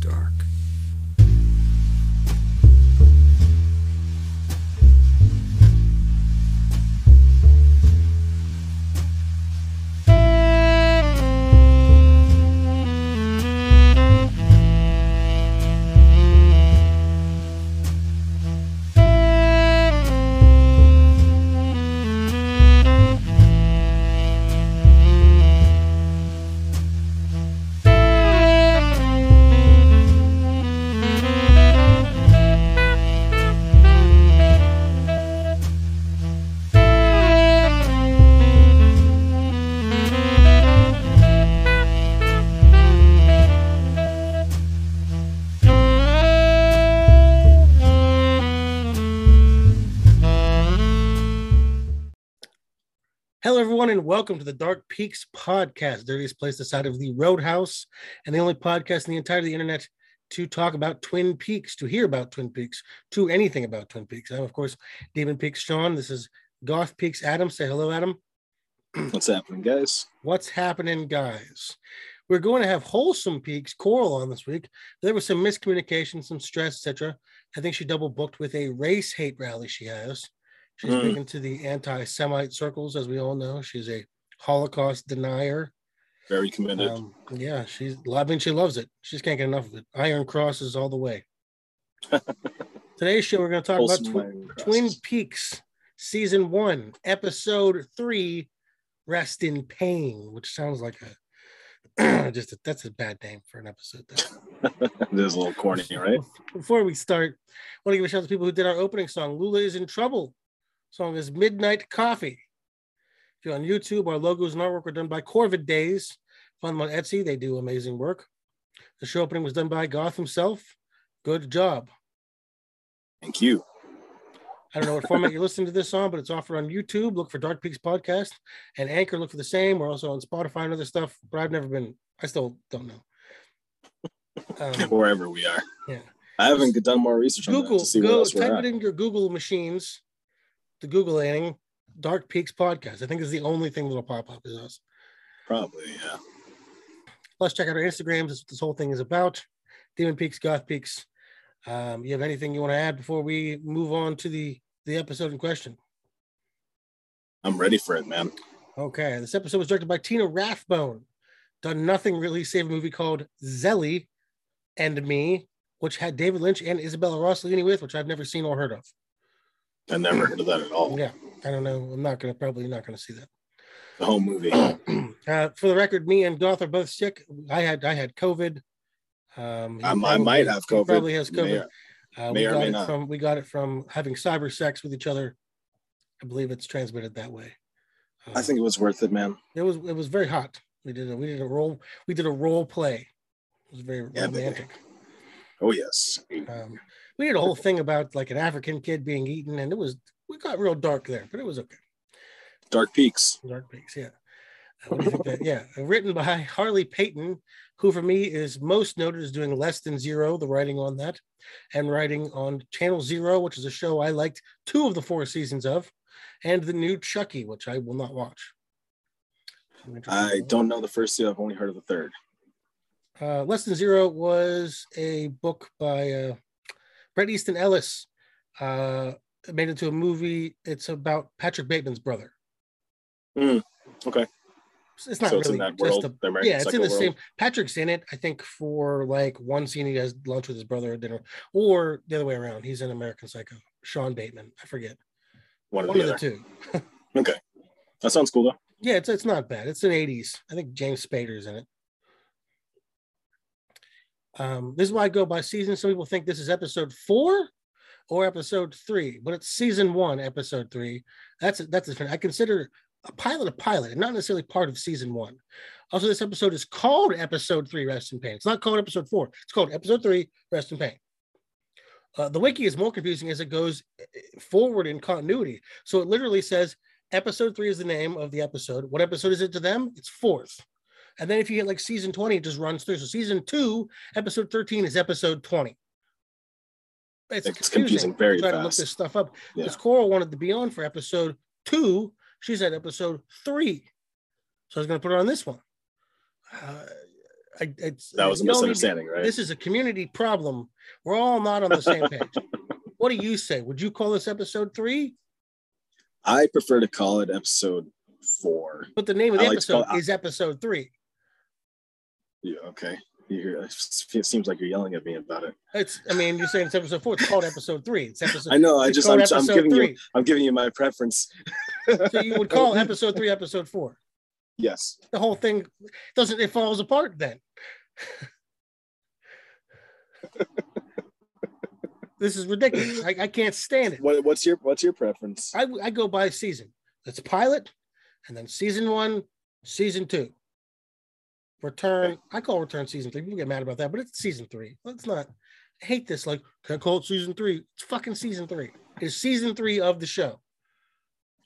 dark. Welcome to the Dark Peaks podcast, dirtiest place this side of the Roadhouse, and the only podcast in the entirety of the internet to talk about Twin Peaks, to hear about Twin Peaks, to anything about Twin Peaks. I'm, of course, Demon Peaks Sean. This is Goth Peaks Adam. Say hello, Adam. What's happening, guys? What's happening, guys? We're going to have Wholesome Peaks Coral on this week. There was some miscommunication, some stress, etc. I think she double booked with a race hate rally she has. She's big into the anti-Semite circles, as we all know. She's a Holocaust denier. Very committed. Yeah, she loves it. She just can't get enough of it. Iron crosses all the way. Today's show, we're going to talk about Twin Peaks, Season 1, Episode 3, Rest in Pain, which sounds like that's a bad name for an episode. There's a little corny, right? Before we start, I want to give a shout out to people who did our opening song, Lula is in Trouble. Song is Midnight Coffee. If you're on YouTube, our logos and artwork are done by Corvid Days. Find them on Etsy. They do amazing work. The show opening was done by Goth himself. Good job. Thank you. I don't know what format you're listening to this on, but it's offered on YouTube. Look for Dark Peaks Podcast and Anchor. Look for the same. We're also on Spotify and other stuff, but I've never been. I still don't know. Wherever we are. Yeah. I haven't done more research on Google. Type it in your Google machines. The Googling Dark Peaks podcast. I think is the only thing that'll pop up is us. Probably, yeah. Plus, check out our Instagrams. That's what this whole thing is about. Demon Peaks, Goth Peaks. You have anything you want to add before we move on to the episode in question? I'm ready for it, man. Okay. This episode was directed by Tina Rathbone. Done nothing really save a movie called Zelly and Me, which had David Lynch and Isabella Rossellini with, which I've never seen or heard of. I never heard of that at all. Yeah, I don't know. I'm not going to, probably not going to see that. The whole movie. For the record, me and Goth are both sick. I had COVID. I might have COVID. He probably has COVID. We got it from having cyber sex with each other. I believe it's transmitted that way. I think it was worth it, man. It was very hot. We did a role play. It was very romantic. Oh yes. We had a whole thing about like an African kid being eaten, and we got real dark there, but it was okay. Dark Peaks, yeah. What do you think that? Yeah, written by Harley Payton, who for me is most noted as doing Less Than Zero, the writing on that, and writing on Channel Zero, which is a show I liked 2 of the 4 seasons of, and the new Chucky, which I will not watch. I don't know the first 2. I've only heard of the 3rd. Less Than Zero was a book by Bret Easton Ellis, made into a movie. It's about Patrick Bateman's brother. Okay. It's not really just a... Yeah, it's in the same... Patrick's in it, I think, for like one scene he has lunch with his brother at dinner. Or the other way around. He's in American Psycho. Sean Bateman. I forget. One of the two. Okay. That sounds cool, though. Yeah, it's not bad. It's an 80s. I think James Spader's in it. This is why I go by season. Some people think this is episode 4 or episode 3, but it's season 1, episode 3. That's I consider a pilot, and not necessarily part of season 1. Also, this episode is called episode 3, Rest in Pain. It's not called episode 4. It's called episode 3, Rest in Pain. The wiki is more confusing as it goes forward in continuity. So it literally says episode 3 is the name of the episode. What episode is it to them? It's 4th. And then if you hit like season 20, it just runs through. So season 2, episode 13 is episode 20. It's confusing. Very fast. I tried to look this stuff up. Yeah. Because Coral wanted to be on for episode 2. She's at episode 3. So I was going to put her on this one. That was a misunderstanding, right? This is a community problem. We're all not on the same page. What do you say? Would you call this episode 3? I prefer to call it episode 4. But the name of the episode is episode 3. Yeah, okay. It seems like you're yelling at me about it. You're saying it's episode 4. It's called episode 3. It's episode. I know. I'm giving you my preference. So you would call episode 3 episode 4. Yes. The whole thing it falls apart then. This is ridiculous. I can't stand it. What's your preference? I go by season. It's pilot, and then season 1, season 2. Return. I call Return season 3. People get mad about that, but it's season 3. Let's not hate this. Like, can I call it season 3? It's fucking season 3. It's season 3 of the show.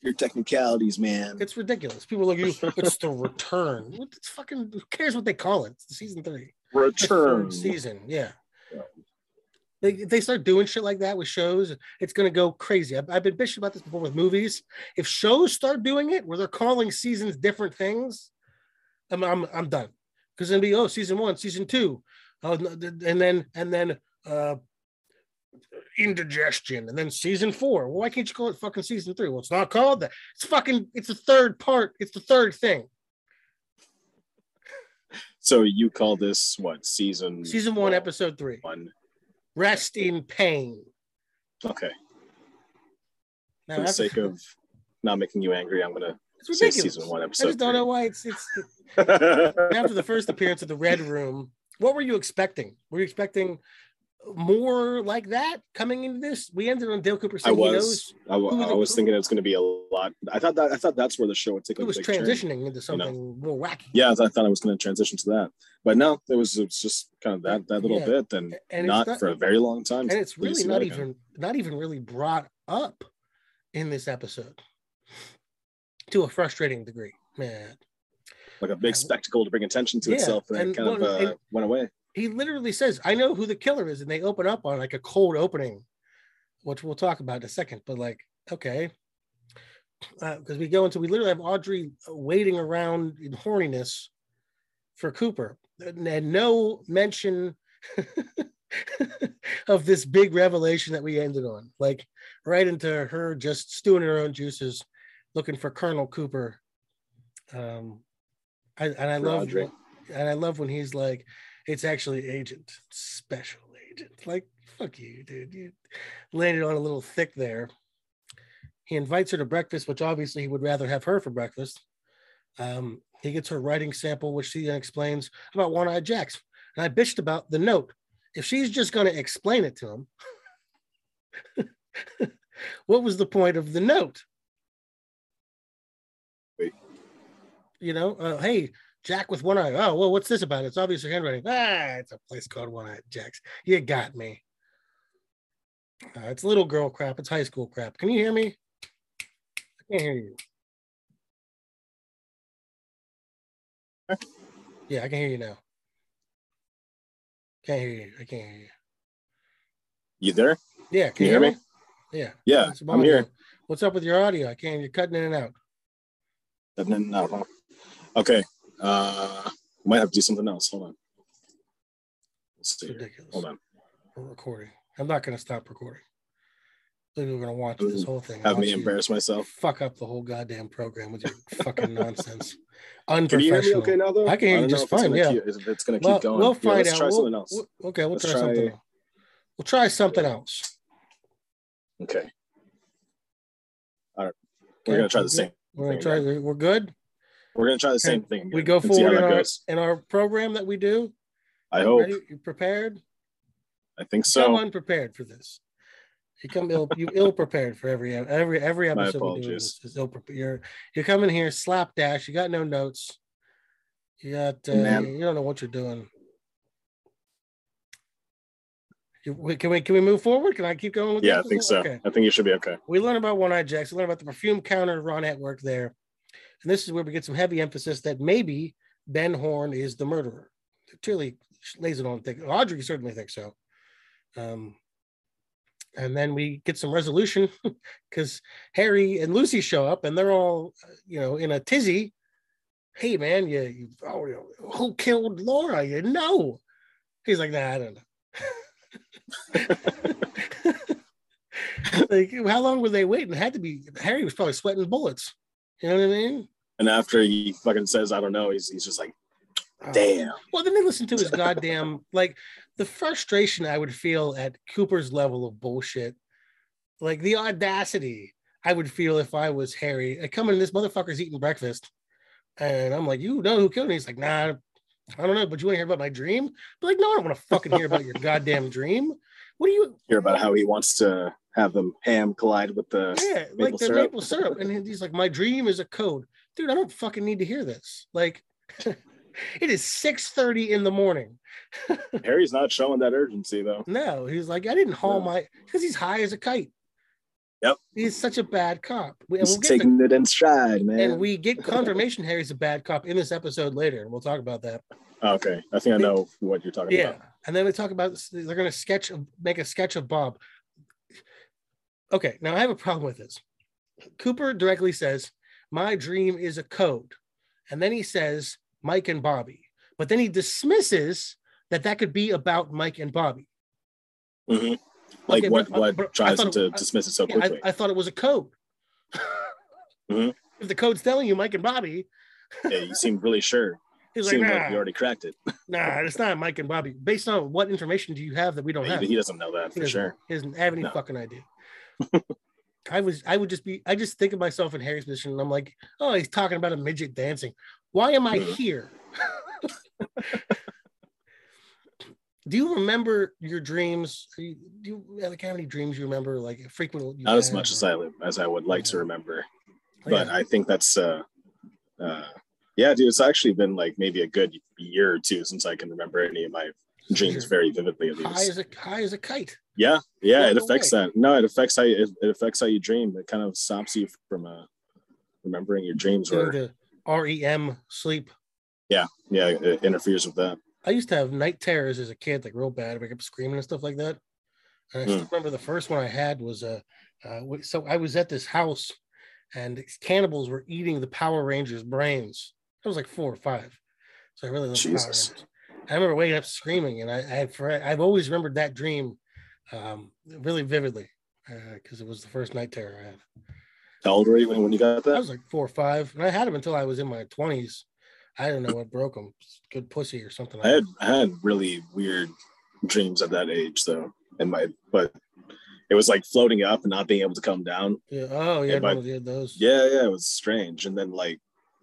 Your technicalities, man. It's ridiculous. People look at you. It's the return. It's fucking. Who cares what they call it? It's season 3. Return season. Yeah. They start doing shit like that with shows. It's gonna go crazy. I've been bitching about this before with movies. If shows start doing it, where they're calling seasons different things, I'm done. Because then be season 1, season 2, and then indigestion, and then season 4. Well, why can't you call it fucking season 3? Well, it's not called that. It's fucking. It's the third part. It's the third thing. So you call this what? Season 1, episode 3. Rest in pain. Okay. Now, for the sake of not making you angry, I'm gonna. It's ridiculous. Say season 1, episode 3. I just don't know why it's after the first appearance of the Red Room. What were you expecting? Were you expecting more like that coming into this? We ended on Dale Cooper saying he knows. I was thinking it was going to be a lot. I thought that's where the show would take a big turn. It was transitioning into something more wacky. Yeah, I thought I was going to transition to that, but no, it's just kind of that little bit, and not for a very long time. And it's really not even really brought up in this episode. To a frustrating degree, man. Like a big spectacle to bring attention to itself, and it kind of went away. He literally says, I know who the killer is, and they open up on like a cold opening, which we'll talk about in a second, but like, okay. Because we literally have Audrey waiting around in horniness for Cooper, and no mention of this big revelation that we ended on, like right into her just stewing her own juices, looking for Colonel Cooper. I love when he's like, it's actually Agent Special Agent. Like, fuck you, dude. You landed on a little thick there. He invites her to breakfast, which obviously he would rather have her for breakfast. He gets her writing sample, which she then explains about One-Eyed Jacks. And I bitched about the note. If she's just going to explain it to him, what was the point of the note? Hey, Jack with one eye. Oh, well, what's this about? It's obviously handwriting. It's a place called One-Eyed Jacks. You got me. It's little girl crap. It's high school crap. Can you hear me? I can't hear you. Yeah, I can hear you now. Can't hear you. I can't hear you. You there? Yeah. Can you hear me? Yeah. Yeah, I'm here. What's up with your audio? You're cutting in and out. Cutting in and out. Okay, might have to do something else. Hold on. Let's see. Ridiculous. Hold on. We're recording. I'm not going to stop recording. I think we're going to watch this whole thing. Have me embarrass myself. Fuck up the whole goddamn program with your fucking nonsense. Unprofessional. Can you hear me okay now, though? I can hear you just fine. Yeah. It's going to keep going. We'll find out. Let's try something else. Okay, we'll try something else. We'll try something else. Okay. All right. We're going to try the same. We're good. We're going to try the same thing again. We go forward in our program that we do. I hope. Ready? You prepared? I think so. Come unprepared for this. You come ill-prepared for every episode we do. Is ill-prepared. You're coming here slapdash. You got no notes. You got you don't know what you're doing. Can we move forward? Can I keep going with this? I think so. Okay. I think you should be okay. We learn about One-Eyed Jacks. We learn about the perfume counter, Ron at work there. And this is where we get some heavy emphasis that maybe Ben Horn is the murderer. It clearly lays it on thick. Audrey certainly thinks so. And then we get some resolution because Harry and Lucy show up and they're all, in a tizzy hey, man, who killed Laura? You know. He's like, nah, I don't know. Like, how long were they waiting? It had to be, Harry was probably sweating bullets. You know what I mean? And after he fucking says, I don't know, he's just like, damn. Well, then they listen to his goddamn, like, the frustration I would feel at Cooper's level of bullshit. Like, the audacity I would feel if I was Harry. I come in, this motherfucker's eating breakfast. And I'm like, you know who killed me? He's like, nah, I don't know, but you want to hear about my dream? I'm like, no, I don't want to fucking hear about your goddamn dream. What do you hear about how he wants to have the ham collide with the maple syrup? And he's like, my dream is a code. Dude, I don't fucking need to hear this. Like, it is 6:30 in the morning. Harry's not showing that urgency, though. No, he's like, I didn't haul my, because he's high as a kite. Yep. He's such a bad cop. He's taking it in stride, man. And we get confirmation Harry's a bad cop in this episode later. We'll talk about that. Okay. I think I know what you're talking about. Yeah. And then we talk about, they're going to make a sketch of Bob. Okay. Now I have a problem with this. Cooper directly says, my dream is a code. And then he says, Mike and Bobby. But then he dismisses that could be about Mike and Bobby. Mm-hmm. Like, okay, what tries to dismiss it so quickly? I thought it was a code. Mm-hmm. If the code's telling you Mike and Bobby. Yeah, you seem really sure. He's like, you already cracked it. Nah, it's not Mike and Bobby. Based on what information do you have that we don't have? He doesn't know that for sure. He doesn't have any fucking idea. I just think of myself in Harry's position and I'm like, oh, he's talking about a midget dancing. Why am I here? Do you remember your dreams? Do you like how many dreams you remember? Like frequently? Not as much as I would like to remember, but I think that's dude. It's actually been like maybe a good year or two since I can remember any of my dreams very vividly. At least high as a kite. Yeah. It affects that. No, it affects how you dream. It kind of stops you from remembering your dreams or REM sleep. Yeah, it interferes with that. I used to have night terrors as a kid, like real bad. I wake up screaming and stuff like that. And I still remember the first one I had was so I was at this house and cannibals were eating the Power Rangers' brains. I was like 4 or 5. So I really loved Power Rangers. I remember waking up screaming and I've always remembered that dream really vividly because it was the first night terror I had. How old were you when you got that? I was like 4 or 5. And I had them until I was in my 20s. I don't know what broke them. Good pussy or something. I had really weird dreams at that age, though. But it was like floating up and not being able to come down. Yeah. Oh, yeah. You had those. Yeah. It was strange. And then like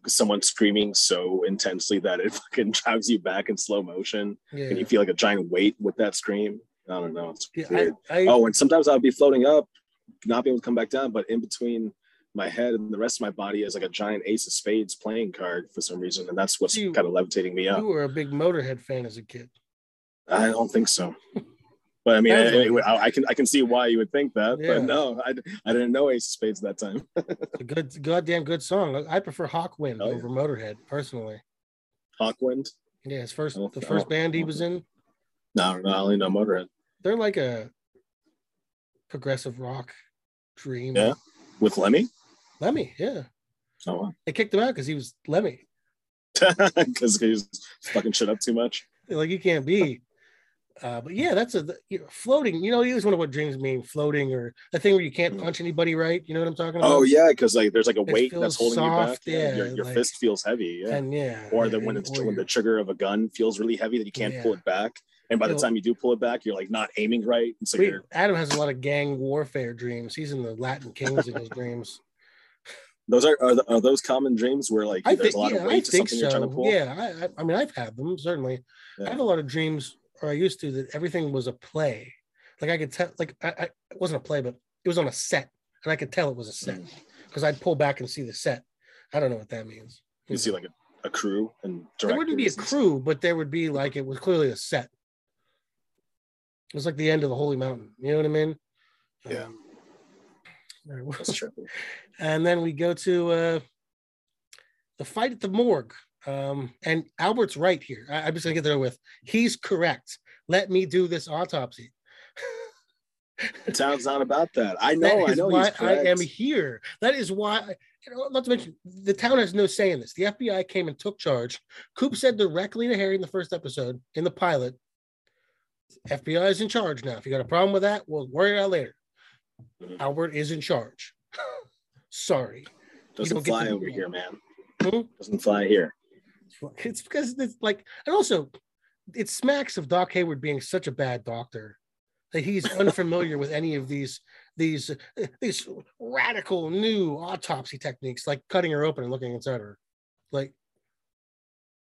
someone screaming so intensely that it fucking drives you back in slow motion, and you feel like a giant weight with that scream. I don't know. It's weird. And sometimes I'd be floating up, not being able to come back down, but in between my head and the rest of my body is like a giant ace of spades playing card for some reason, and that's what's kind of levitating me up. You were a big Motorhead fan as a kid. I don't think so. But I mean, I can see why you would think that, but no, I didn't know ace of spades that time. A good, goddamn good song. I prefer Hawkwind over Motorhead, personally. Hawkwind? Yeah, the first band he was in. No, I only know Motorhead. They're like a progressive rock dream. Yeah, with Lemmy? Lemmy, yeah. Oh, wow. They kicked him out because he was Lemmy. Because he was fucking shit up too much. Like, you can't be. But yeah, that's floating. You know, you always wonder what dreams mean, floating or the thing where you can't punch anybody right. You know what I'm talking about? Oh, yeah, because like there's like a weight that's holding you back. Yeah, your like, fist feels heavy. Yeah. And when the trigger of a gun feels really heavy that you can't pull it back. And by the time you do pull it back, you're like not aiming right. And so Adam has a lot of gang warfare dreams. He's in the Latin Kings in his dreams. Those are those common dreams where like there's a lot of weight to something you're trying to pull. Yeah, I mean I've had them certainly. Yeah. I have a lot of dreams, or I used to, that everything was a play. Like I could tell, like it wasn't a play, but it was on a set, and I could tell it was a set because I'd pull back and see the set. I don't know what that means. You see like a crew and directors. There wouldn't be a crew, but there would be like it was clearly a set. It was like the end of the Holy Mountain. You know what I mean? Yeah. That's true. And then we go to the fight at the morgue. And Albert's right here. I'm just going to get there with. He's correct. Let me do this autopsy. It sounds not about that. I know. That is why he's correct. I am here. That is why Not to mention, the town has no say in this. The FBI came and took charge. Coop said directly to Harry in the first episode, in the pilot, FBI is in charge now. If you got a problem with that, we'll worry about it later. Albert is in charge. Sorry. Doesn't fly over here, man. Doesn't fly here. It's because it's like, and also, it smacks of Doc Hayward being such a bad doctor that he's unfamiliar with any of these radical new autopsy techniques, like cutting her open and looking inside her. Like,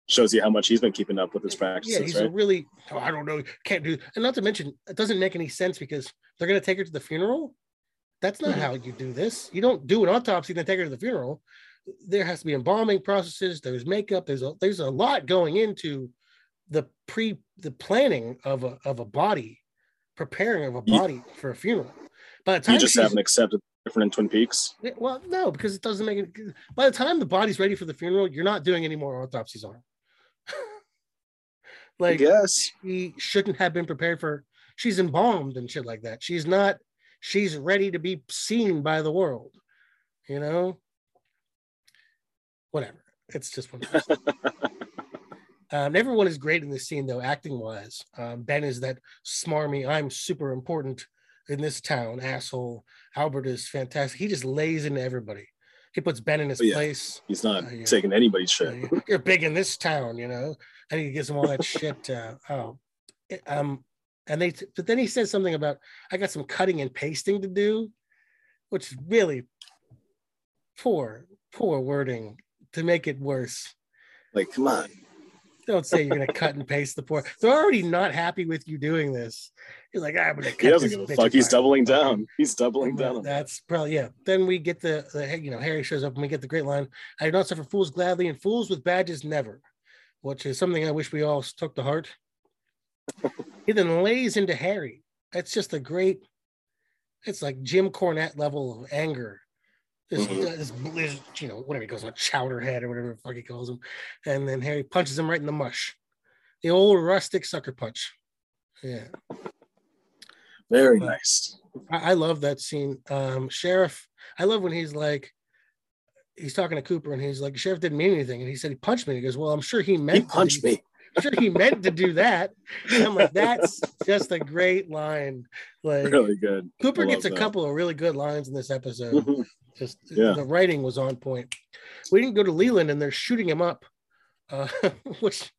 shows you how much he's been keeping up with his practices. Yeah, he's right? I don't know, can't do. And not to mention, it doesn't make any sense because they're going to take her to the funeral. That's not how you do this. You don't do an autopsy and then take her to the funeral. There has to be embalming processes. There's makeup. There's a lot going into the planning of a body, preparing of a body for a funeral. By the time you just haven't accepted different in Twin Peaks. Well, no, because it doesn't make it. By the time the body's ready for the funeral, you're not doing any more autopsies on her. Like, yes, she shouldn't have been prepared for. She's embalmed and shit like that. She's not. She's ready to be seen by the world. You know. Whatever. It's just one person. Everyone is great in this scene, though, acting-wise. Ben is that smarmy, I'm super important in this town, asshole. Albert is fantastic. He just lays into everybody. He puts Ben in his place. He's not taking anybody's shit. You're big in this town, you know? And he gives them all that shit. But then he says something about, I got some cutting and pasting to do, which is really poor wording to make it worse. Like, come on. Don't say you're gonna cut and paste the poor. They're already not happy with you doing this. You're like, I'm gonna cut. He doesn't give a fuck. He's doubling down. He's doubling down. That's probably Then we get the Harry shows up and we get the great line. I do not suffer fools gladly and fools with badges never, which is something I wish we all took to heart. He then lays into Harry. That's just a great. It's like Jim Cornette level of anger. This whatever he calls him, chowderhead or whatever the fuck he calls him. And then Harry punches him right in the mush. The old rustic sucker punch. Yeah. Very nice. I love that scene. Sheriff, I love when he's talking to Cooper and he's like, Sheriff didn't mean anything. And he said, he punched me. He goes, well, I'm sure he meant. He punched me. I'm sure he meant to do that. And I'm like, that's just a great line. Like, really good. Cooper gets a couple of really good lines in this episode. Just the writing was on point. We didn't go to Leland, and they're shooting him up. Which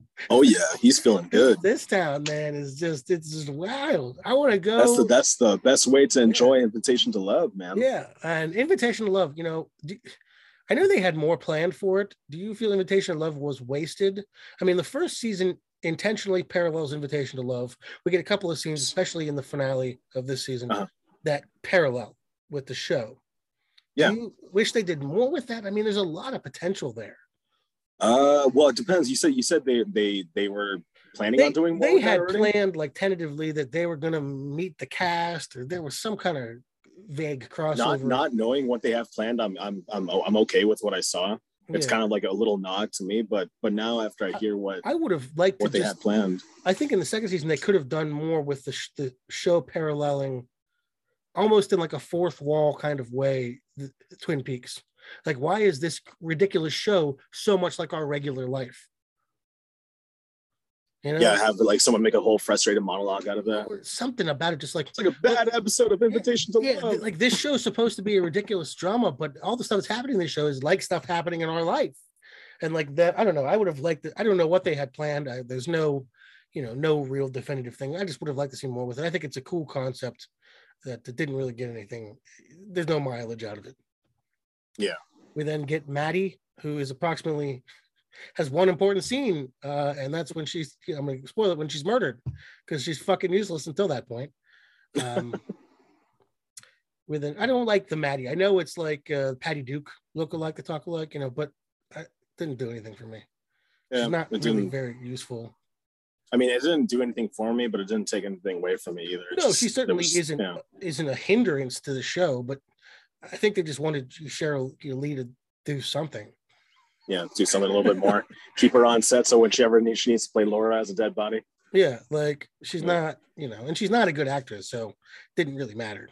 he's feeling good. This town, man, is just wild. I want to go. That's the best way to enjoy Invitation to Love, man. Yeah, and Invitation to Love. I know they had more planned for it. Do you feel Invitation to Love was wasted? I mean, the first season intentionally parallels Invitation to Love. We get a couple of scenes, especially in the finale of this season, that parallel with the show. Yeah. Do you wish they did more with that? I mean, there's a lot of potential there. Well, it depends. You said they were planning on doing more. They had planned tentatively that they were going to meet the cast, or there was some kind of vague crossover. Not knowing what they have planned, I'm okay with what I saw. It's kind of like a little nod to me, but now after I hear what I would have liked what they had planned, I think in the second season they could have done more with the show paralleling, almost in like a fourth wall kind of way, Twin Peaks. Like, why is this ridiculous show so much like our regular life? You know? Yeah, have someone make a whole frustrated monologue out of that. Or something about it, just like... It's like a bad episode of Invitation to Love. Like, this show's supposed to be a ridiculous drama, but all the stuff that's happening in this show is like stuff happening in our life. And like that, I don't know, I would have liked it. I don't know what they had planned. There's no real definitive thing. I just would have liked to see more with it. I think it's a cool concept that didn't really get anything. There's no mileage out of it. Yeah. We then get Maddie, who is approximately... has one important scene, and that's when she's, I'm going to spoil it, when she's murdered, because she's fucking useless until that point. I don't like the Maddie. I know it's like Patty Duke, look-alike, the talk-alike, but it didn't do anything for me. Yeah, she's not really very useful. I mean, it didn't do anything for me, but it didn't take anything away from me either. No, she certainly isn't a hindrance to the show, but I think they just wanted Cheryl Lee to do something. Yeah, do something a little bit more. Keep her on set so when she needs to play Laura as a dead body. Yeah, like she's not, and she's not a good actress, so it didn't really matter.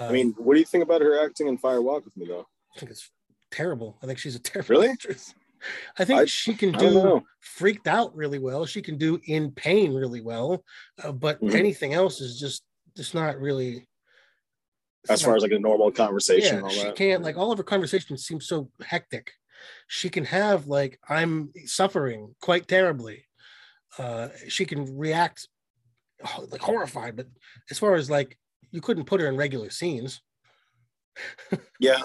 I mean, what do you think about her acting in Fire Walk with Me, though? I think it's terrible. I think she's a terrible actress. I think she can do Freaked Out really well. She can do In Pain really well, but anything else is just not really. As far as like a normal conversation, yeah, and all she can't. Like all of her conversations seem so hectic. She can have like I'm suffering quite terribly. She can react like horrified, but as far as like you couldn't put her in regular scenes. Yeah.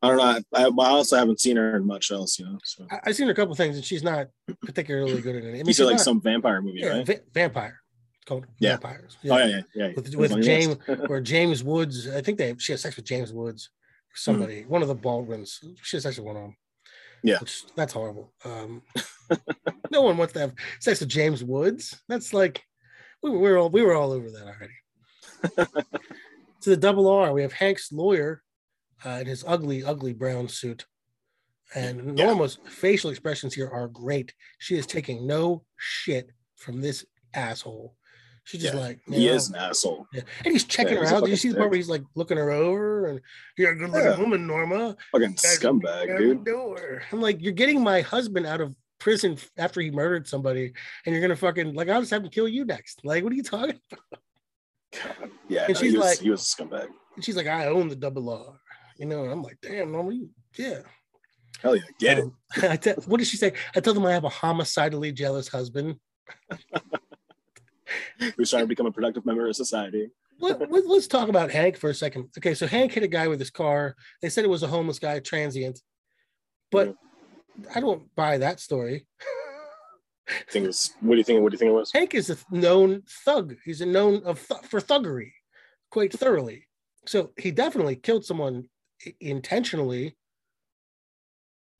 I don't know. I also haven't seen her in much else, you know. So. I've seen her a couple of things, and she's not particularly good at it. I mean, you said like some vampire movie, right? Vampire. It's called Vampires. Yeah. Oh yeah. With James or James Woods. I think she has sex with James Woods or somebody. One of the Baldwins. She has sex with one of them. Yeah, that's horrible. No one wants to have sex with James Woods. That's like we were all over that already. To the double R, we have Hank's lawyer. In his ugly, ugly brown suit. And Norma's facial expressions here are great. She is taking no shit from this asshole. She's just like... He is an asshole. Yeah. And he's checking her out. Do you see the part where he's like looking her over? And you're a good looking woman, Norma. Fucking scumbag, dude. Door. I'm like, you're getting my husband out of prison after he murdered somebody and you're going to fucking... Like, I'll just have him kill you next. Like, what are you talking about? God. Yeah, and she's like, he was a scumbag. And she's like, I own the double R. You know, and I'm like, damn, normally, hell yeah, get it. What did she say? I told them I have a homicidally jealous husband. Who's trying to become a productive member of society. Let's talk about Hank for a second. Okay, so Hank hit a guy with his car. They said it was a homeless guy, transient. But I don't buy that story. What do you think it was? Hank is a known thug. He's a known for thuggery quite thoroughly. So he definitely killed someone intentionally.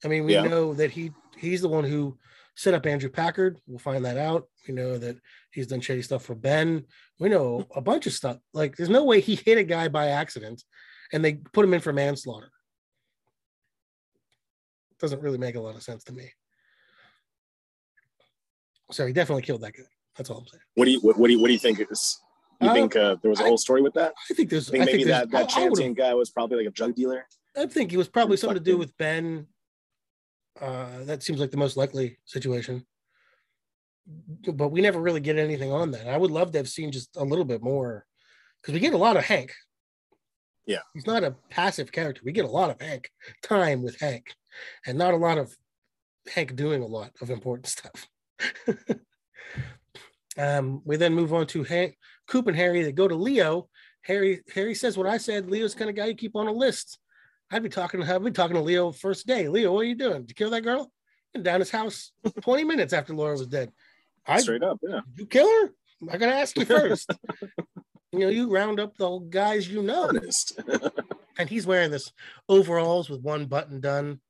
I mean, we know that he's the one who set up Andrew Packard. We'll find that out. We know that he's done shady stuff for Ben. We know a bunch of stuff. Like, there's no way he hit a guy by accident and they put him in for manslaughter. Doesn't really make a lot of sense to me. So he definitely killed that guy. That's all I'm saying. What do you think it is? You think there was a whole story with that? I think there's... I think that transient guy was probably like a drug dealer? I think he was probably something to do with Ben. That seems like the most likely situation. But we never really get anything on that. I would love to have seen just a little bit more. Because we get a lot of Hank. Yeah. He's not a passive character. We get a lot of Hank. Time with Hank. And not a lot of Hank doing a lot of important stuff. We then move on to Hank... Coop and Harry, they go to Leo. Harry says what I said. Leo's the kind of guy you keep on a list. I'd be talking to Leo first day. Leo, what are you doing? Did you kill that girl? And down his house 20 minutes after Laura was dead. Straight up, yeah. Did you kill her? I gotta ask you first. You know, you round up the guys you know. And he's wearing this overalls with one button done.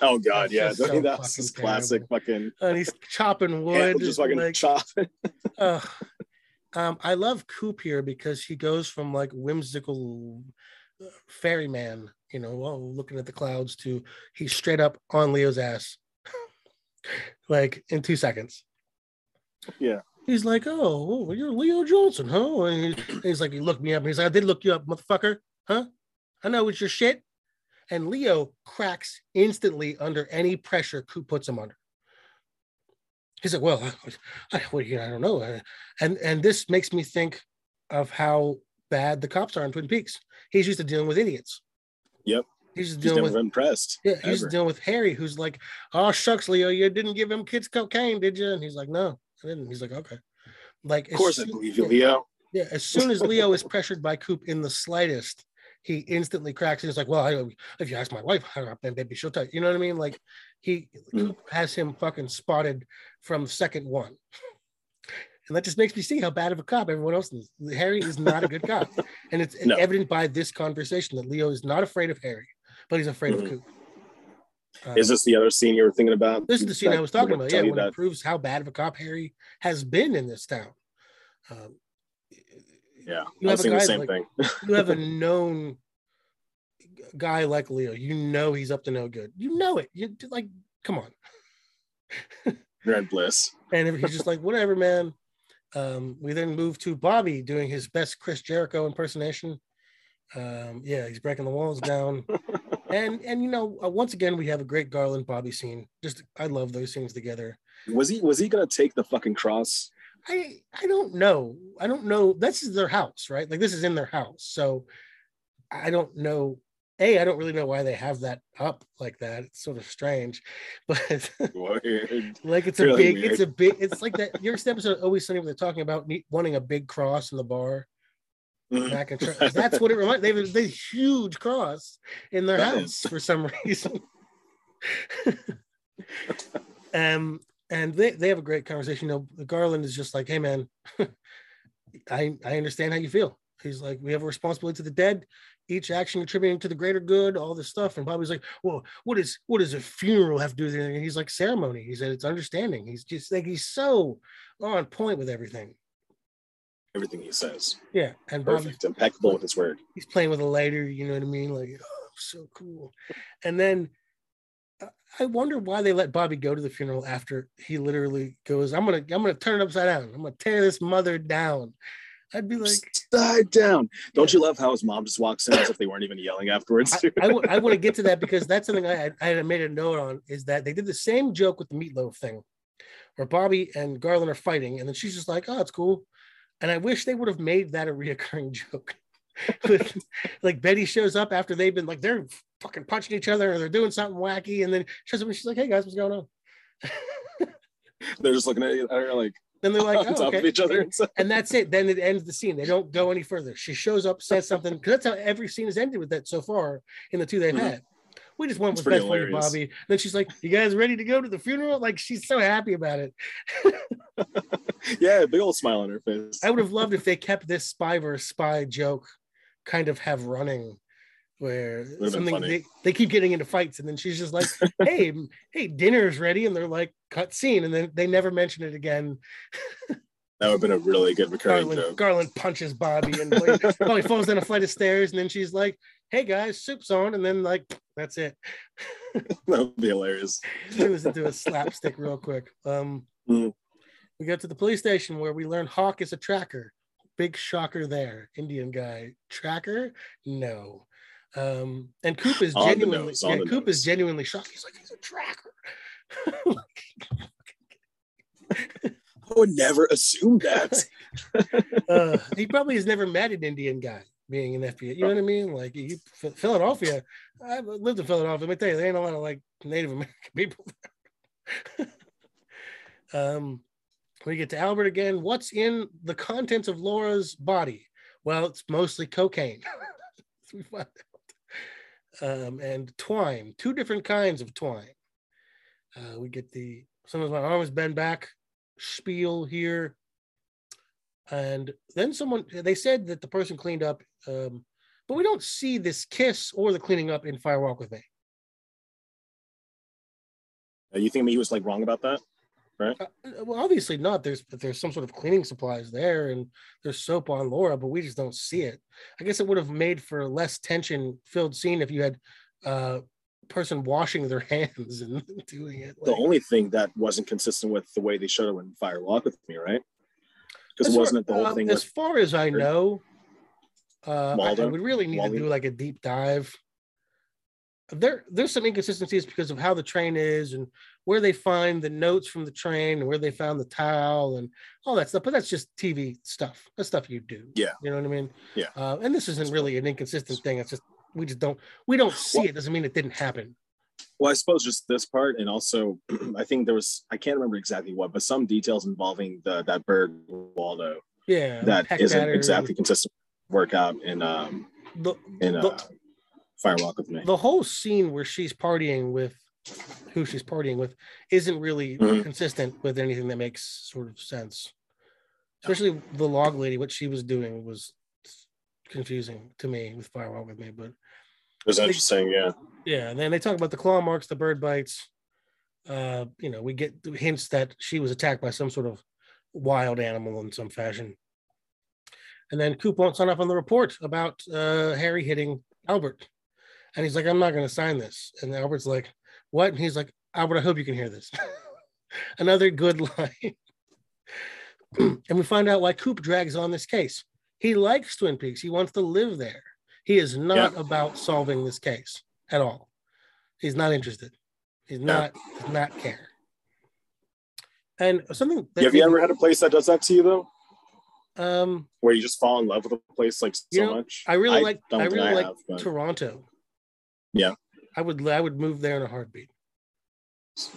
Oh God, that's his classic fucking. And he's chopping wood. Just fucking like, chopping. I love Coop here because he goes from like whimsical ferryman, you know, looking at the clouds to he's straight up on Leo's ass, like in 2 seconds. Yeah. He's like, oh, you're Leo Johnson, huh? And he's like, you looked me up. And he's like, I did look you up, motherfucker. Huh? I know it's your shit. And Leo cracks instantly under any pressure Coop puts him under. He's like, well, I don't know. And this makes me think of how bad the cops are in Twin Peaks. He's used to dealing with idiots. Yep. He's never impressed. Yeah, he's just dealing with Harry, who's like, oh, shucks, Leo, you didn't give him kids cocaine, did you? And he's like, no, I didn't. He's like, okay. Like, of course I believe you, Leo. Yeah, as soon as Leo is pressured by Coop in the slightest, he instantly cracks. He's like, well, if you ask my wife, then maybe she'll tell you. You know what I mean? Like, Coop has him fucking spotted from second one. And that just makes me see how bad of a cop everyone else is. Harry is not a good cop. And it's evident by this conversation that Leo is not afraid of Harry, but he's afraid of Coop. Is this the other scene you were thinking about? This is the scene I was talking about. Yeah, when it proves how bad of a cop Harry has been in this town. Yeah, I've seen the same thing. You have a known guy like Leo. You know he's up to no good. You know it. You like, come on. Red Bliss. And he's just like, whatever, man. We then move to Bobby doing his best Chris Jericho impersonation. He's breaking the walls down. And you know, once again, we have a great Garland Bobby scene. Just, I love those scenes together. Was he gonna take the fucking cross? I don't know. I don't know. This is their house, right? Like, this is in their house, so I don't know. I don't really know why they have that up like that. It's sort of strange, but like it's really a big. It's like that. Your episode of Always Sunny when they're talking about wanting a big cross in the bar. That's what it reminds. They have a huge cross in their house for some reason. And they have a great conversation. You know, Garland is just like, "Hey, man, I understand how you feel." He's like, "We have a responsibility to the dead. Each action contributing to the greater good, all this stuff." And Bobby's like, "Well, what does a funeral have to do with anything?" And he's like, "Ceremony." He said, "It's understanding." He's just like, he's so on point with everything. Everything he says. Yeah. And perfect, impeccable with his word. He's playing with a lighter, you know what I mean? Like, oh, so cool. And then I wonder why they let Bobby go to the funeral after he literally goes, I'm gonna turn it upside down. I'm gonna tear this mother down. I'd be like, upside down. Don't you love how his mom just walks in as if they weren't even yelling afterwards? I want to get to that because that's something I had made a note on, is that they did the same joke with the meatloaf thing where Bobby and Garland are fighting. And then she's just like, oh, it's cool. And I wish they would have made that a reoccurring joke. Like Betty shows up after they've been like, they're fucking punching each other or they're doing something wacky. And then shows up and she's like, hey guys, what's going on? They're just looking at you. They're like, then they're like, oh, okay. Each other. And that's it. Then it ends the scene. They don't go any further. She shows up, says something, because that's how every scene has ended with that so far in the two they've had. We just went with Best Buddy Bobby. And then she's like, you guys ready to go to the funeral? Like, she's so happy about it. Yeah, big old smile on her face. I would have loved if they kept this spy versus spy joke kind of have running, where something they keep getting into fights and then she's just like, hey, dinner's ready, and they're like, cut scene, and then they never mention it again. That would have been a really good recurring joke. Garland punches Bobby and Bobby falls down a flight of stairs, and then she's like, hey guys, soup's on, and then like, that's it. That would be hilarious. Let's do a slapstick real quick. We go to the police station where we learn Hawk is a tracker. Big shocker there. Indian guy. Tracker? No. And Coop is genuinely shocked. He's like, he's a tracker. I would never assume that. He probably has never met an Indian guy being an FBI. You know what I mean? Like, Philadelphia. I lived in Philadelphia. Let me tell you, there ain't a lot of like Native American people there. We get to Albert again. What's in the contents of Laura's body? Well, it's mostly cocaine. We find out. And twine, two different kinds of twine. We get the sometimes my arm is bent back spiel here, and then they said that the person cleaned up, but we don't see this kiss or the cleaning up in Fire Walk with Me. You think he was like wrong about that, right? Well, obviously not. There's some sort of cleaning supplies there, and there's soap on Laura, but we just don't see it. I guess it would have made for a less tension-filled scene if you had person washing their hands and doing it. Like, the only thing that wasn't consistent with the way they showed it in Fire Walk with Me, right? Because wasn't it the whole thing? As far as I know, I would really need to do like a deep dive. There's some inconsistencies because of how the train is and where they find the notes from the train and where they found the towel and all that stuff. But that's just TV stuff. That's stuff you do. Yeah. You know what I mean? Yeah. And this isn't really an inconsistent thing. It's just, we don't see it. Doesn't mean it didn't happen. Well, I suppose just this part. And also I think there was, I can't remember exactly what, but some details involving that bird Waldo. Yeah. That isn't exactly consistent workout in Fire Walk with Me. The whole scene where she's partying with who she's partying with isn't really consistent with anything that makes sort of sense. Especially the log lady, what she was doing was confusing to me with Fire Walk with Me, but it was interesting, yeah. Yeah, and then they talk about the claw marks, the bird bites. You know, we get hints that she was attacked by some sort of wild animal in some fashion. And then Coop won't sign up on the report about Harry hitting Albert. And he's like, I'm not going to sign this. And Albert's like, what? And he's like, Albert, I hope you can hear this. Another good line. And we find out why Coop drags on this case. He likes Twin Peaks. He wants to live there. He is not about solving this case. at all. He's not interested. He's not, does not care. And something that have you ever had a place that does that to you though? Where you just fall in love with a place like so much. I really like Toronto. Yeah. I would move there in a heartbeat. It's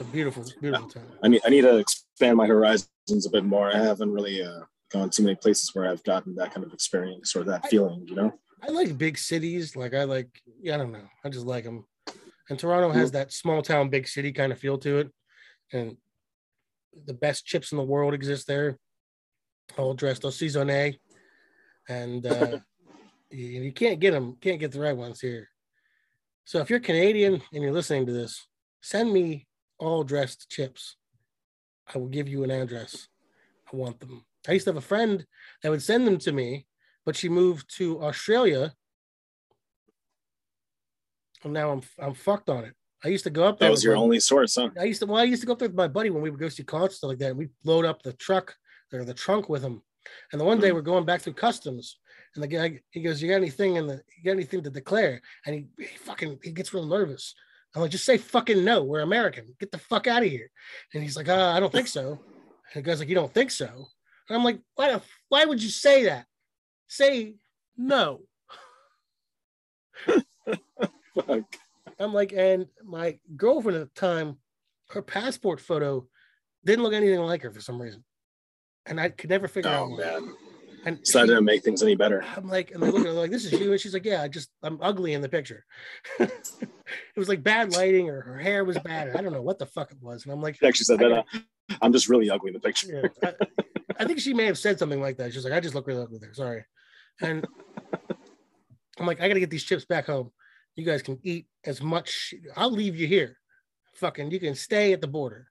a beautiful time. I need to expand my horizons a bit more. I haven't really gone to many places where I've gotten that kind of experience or that feeling, you know? I like big cities. Like I don't know. I just like them. And Toronto has that small town, big city kind of feel to it. And the best chips in the world exist there. All dressed on Saisonnier. And you can't get them. Can't get the right ones here. So if you're Canadian and you're listening to this, send me all dressed chips. I will give you an address. I want them. I used to have a friend that would send them to me, but she moved to Australia. And now I'm fucked on it. I used to go up there. That was your only source, huh? I used to go up there with my buddy when we would go see concerts, stuff like that. And we'd load up the truck or the trunk with him. And the one day we're going back through customs. And the guy, he goes, you got anything to declare? And he gets real nervous. I'm like, just say fucking no. We're American. Get the fuck out of here. And he's like, I don't think so. And the guy's like, you don't think so? And I'm like, why would you say that? Say no. Fuck. I'm like, and my girlfriend at the time, her passport photo didn't look anything like her for some reason. And I could never figure out why. Man. And so that didn't make things any better. I'm like, and they look at her like, this is you. And she's like, yeah, I'm ugly in the picture. It was like bad lighting or her hair was bad. I don't know what the fuck it was. And I'm like, she actually said that. I'm just really ugly in the picture. Yeah, I think she may have said something like that. She's like, I just look really ugly there. Sorry. And I'm like, I got to get these chips back home. You guys can eat as much. I'll leave you here. Fucking, you can stay at the border.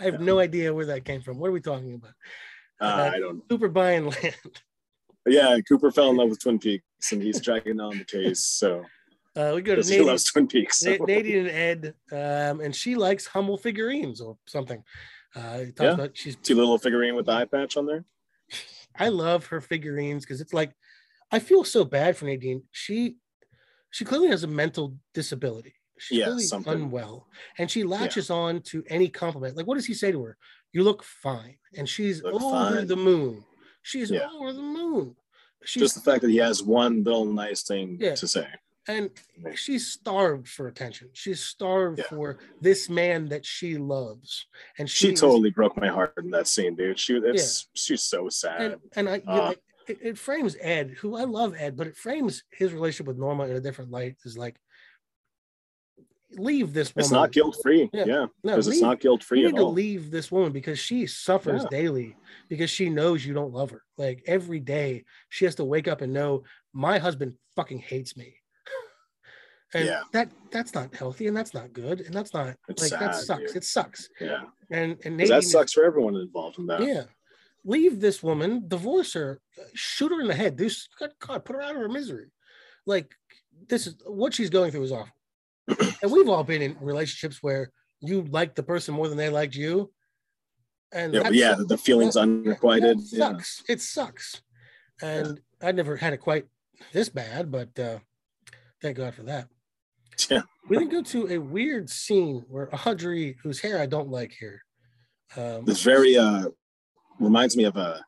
I have no idea where that came from. What are we talking about? I don't know. Cooper buying land. Yeah, Cooper fell in love with Twin Peaks, and he's dragging on the case. So we go to Nady. He loves Twin Peaks. So. Nady and Ed, and she likes Hummel figurines or something. About she's two little figurine with the eye patch on there. I love her figurines because it's like I feel so bad for Nadine. She clearly has a mental disability. She's something unwell, and she latches on to any compliment. Like, what does he say to her? You look fine, and she's over the moon. She's over the moon. She's just the fact that he has one little nice thing to say, and she's starved for attention. She's starved for this man that she loves, and she totally broke my heart in that scene, dude. She's so sad, and I. It frames Ed, who I love Ed, but it frames his relationship with Norma in a different light. Is like, leave this woman. It's not guilt-free. Yeah. Because it's not guilt-free at all. You need to leave this woman because she suffers daily because she knows you don't love her. Like every day she has to wake up and know my husband fucking hates me. And that's not healthy and that's not good. And that's not, it's like, sad, that sucks. Dude. It sucks. Yeah. And that sucks for everyone involved in that. Yeah. Leave this woman, divorce her, shoot her in the head. This God, put her out of her misery. Like this is what she's going through is awful. And we've all been in relationships where you liked the person more than they liked you. And the feeling's unrequited. Sucks. Yeah. It sucks. And I never had it quite this bad, but thank God for that. Yeah. We then go to a weird scene where Audrey, whose hair I don't like here. It's very reminds me of a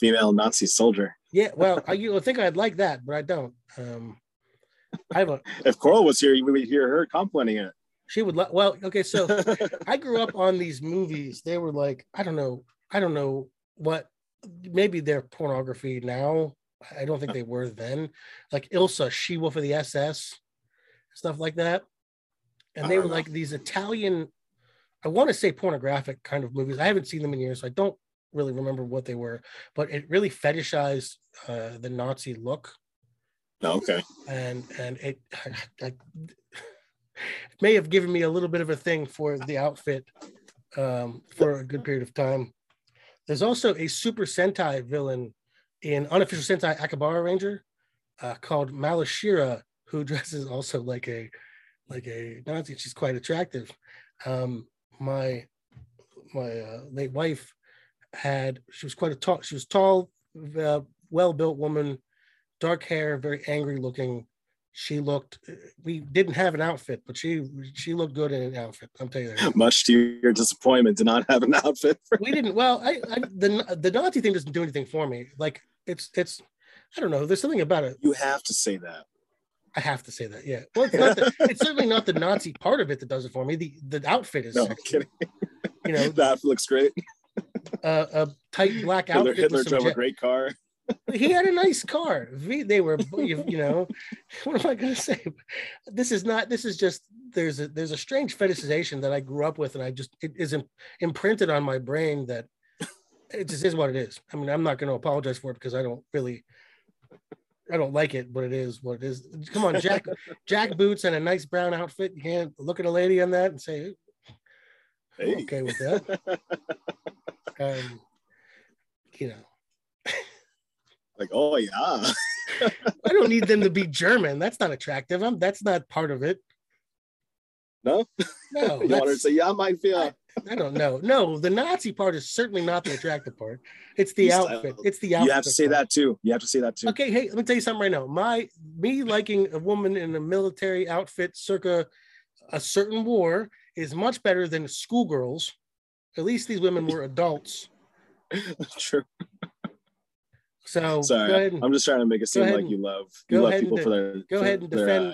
female Nazi soldier. Yeah, well, I think I'd like that, but I don't. If Coral was here, you would hear her complimenting it. She would. Well, okay, so I grew up on these movies. They were like, I don't know what. Maybe they're pornography now. I don't think they were then. Like Ilsa, She-Wolf of the SS, stuff like that. And they were like these Italian, I want to say pornographic kind of movies. I haven't seen them in years, so I don't really remember what they were, but it really fetishized the Nazi look. Okay. And it may have given me a little bit of a thing for the outfit for a good period of time. There's also a Super Sentai villain in Unofficial Sentai Akibara Ranger called Malashira, who dresses also like a Nazi. She's quite attractive. My late wife she was tall, well-built woman, dark hair, very angry looking, she looked, we didn't have an outfit, but she looked good in an outfit. I'm telling you that. Much to your disappointment, did not have an outfit. We didn't. Well, the Nazi thing doesn't do anything for me. Like it's, I don't know. There's something about it. You have to say that. I have to say that. Yeah. Well, it's certainly not the Nazi part of it that does it for me. The outfit is. No, I'm kidding. You know, that looks great. A tight black outfit. Hitler drove a great car. He had a nice car. They were, you know, what am I going to say? This is just, there's a strange fetishization that I grew up with, and it is imprinted on my brain that it just is what it is. I mean, I'm not going to apologize for it because I don't like it, but it is what it is. Come on, Jack boots and a nice brown outfit. You can't look at a lady on that and say, hey. I'm okay with that. You know. Like, oh yeah. I don't need them to be German. That's not attractive. That's not part of it. No? No. You want her to say, yeah, I might feel. I don't know. No, the Nazi part is certainly not the attractive part. It's the outfit. It's the outfit. You have to say that too. You have to say that too. Okay, hey, let me tell you something right now. Me liking a woman in a military outfit circa a certain war is much better than schoolgirls. At least these women were adults. True. So sorry, I'm just trying to make it seem like you love people for their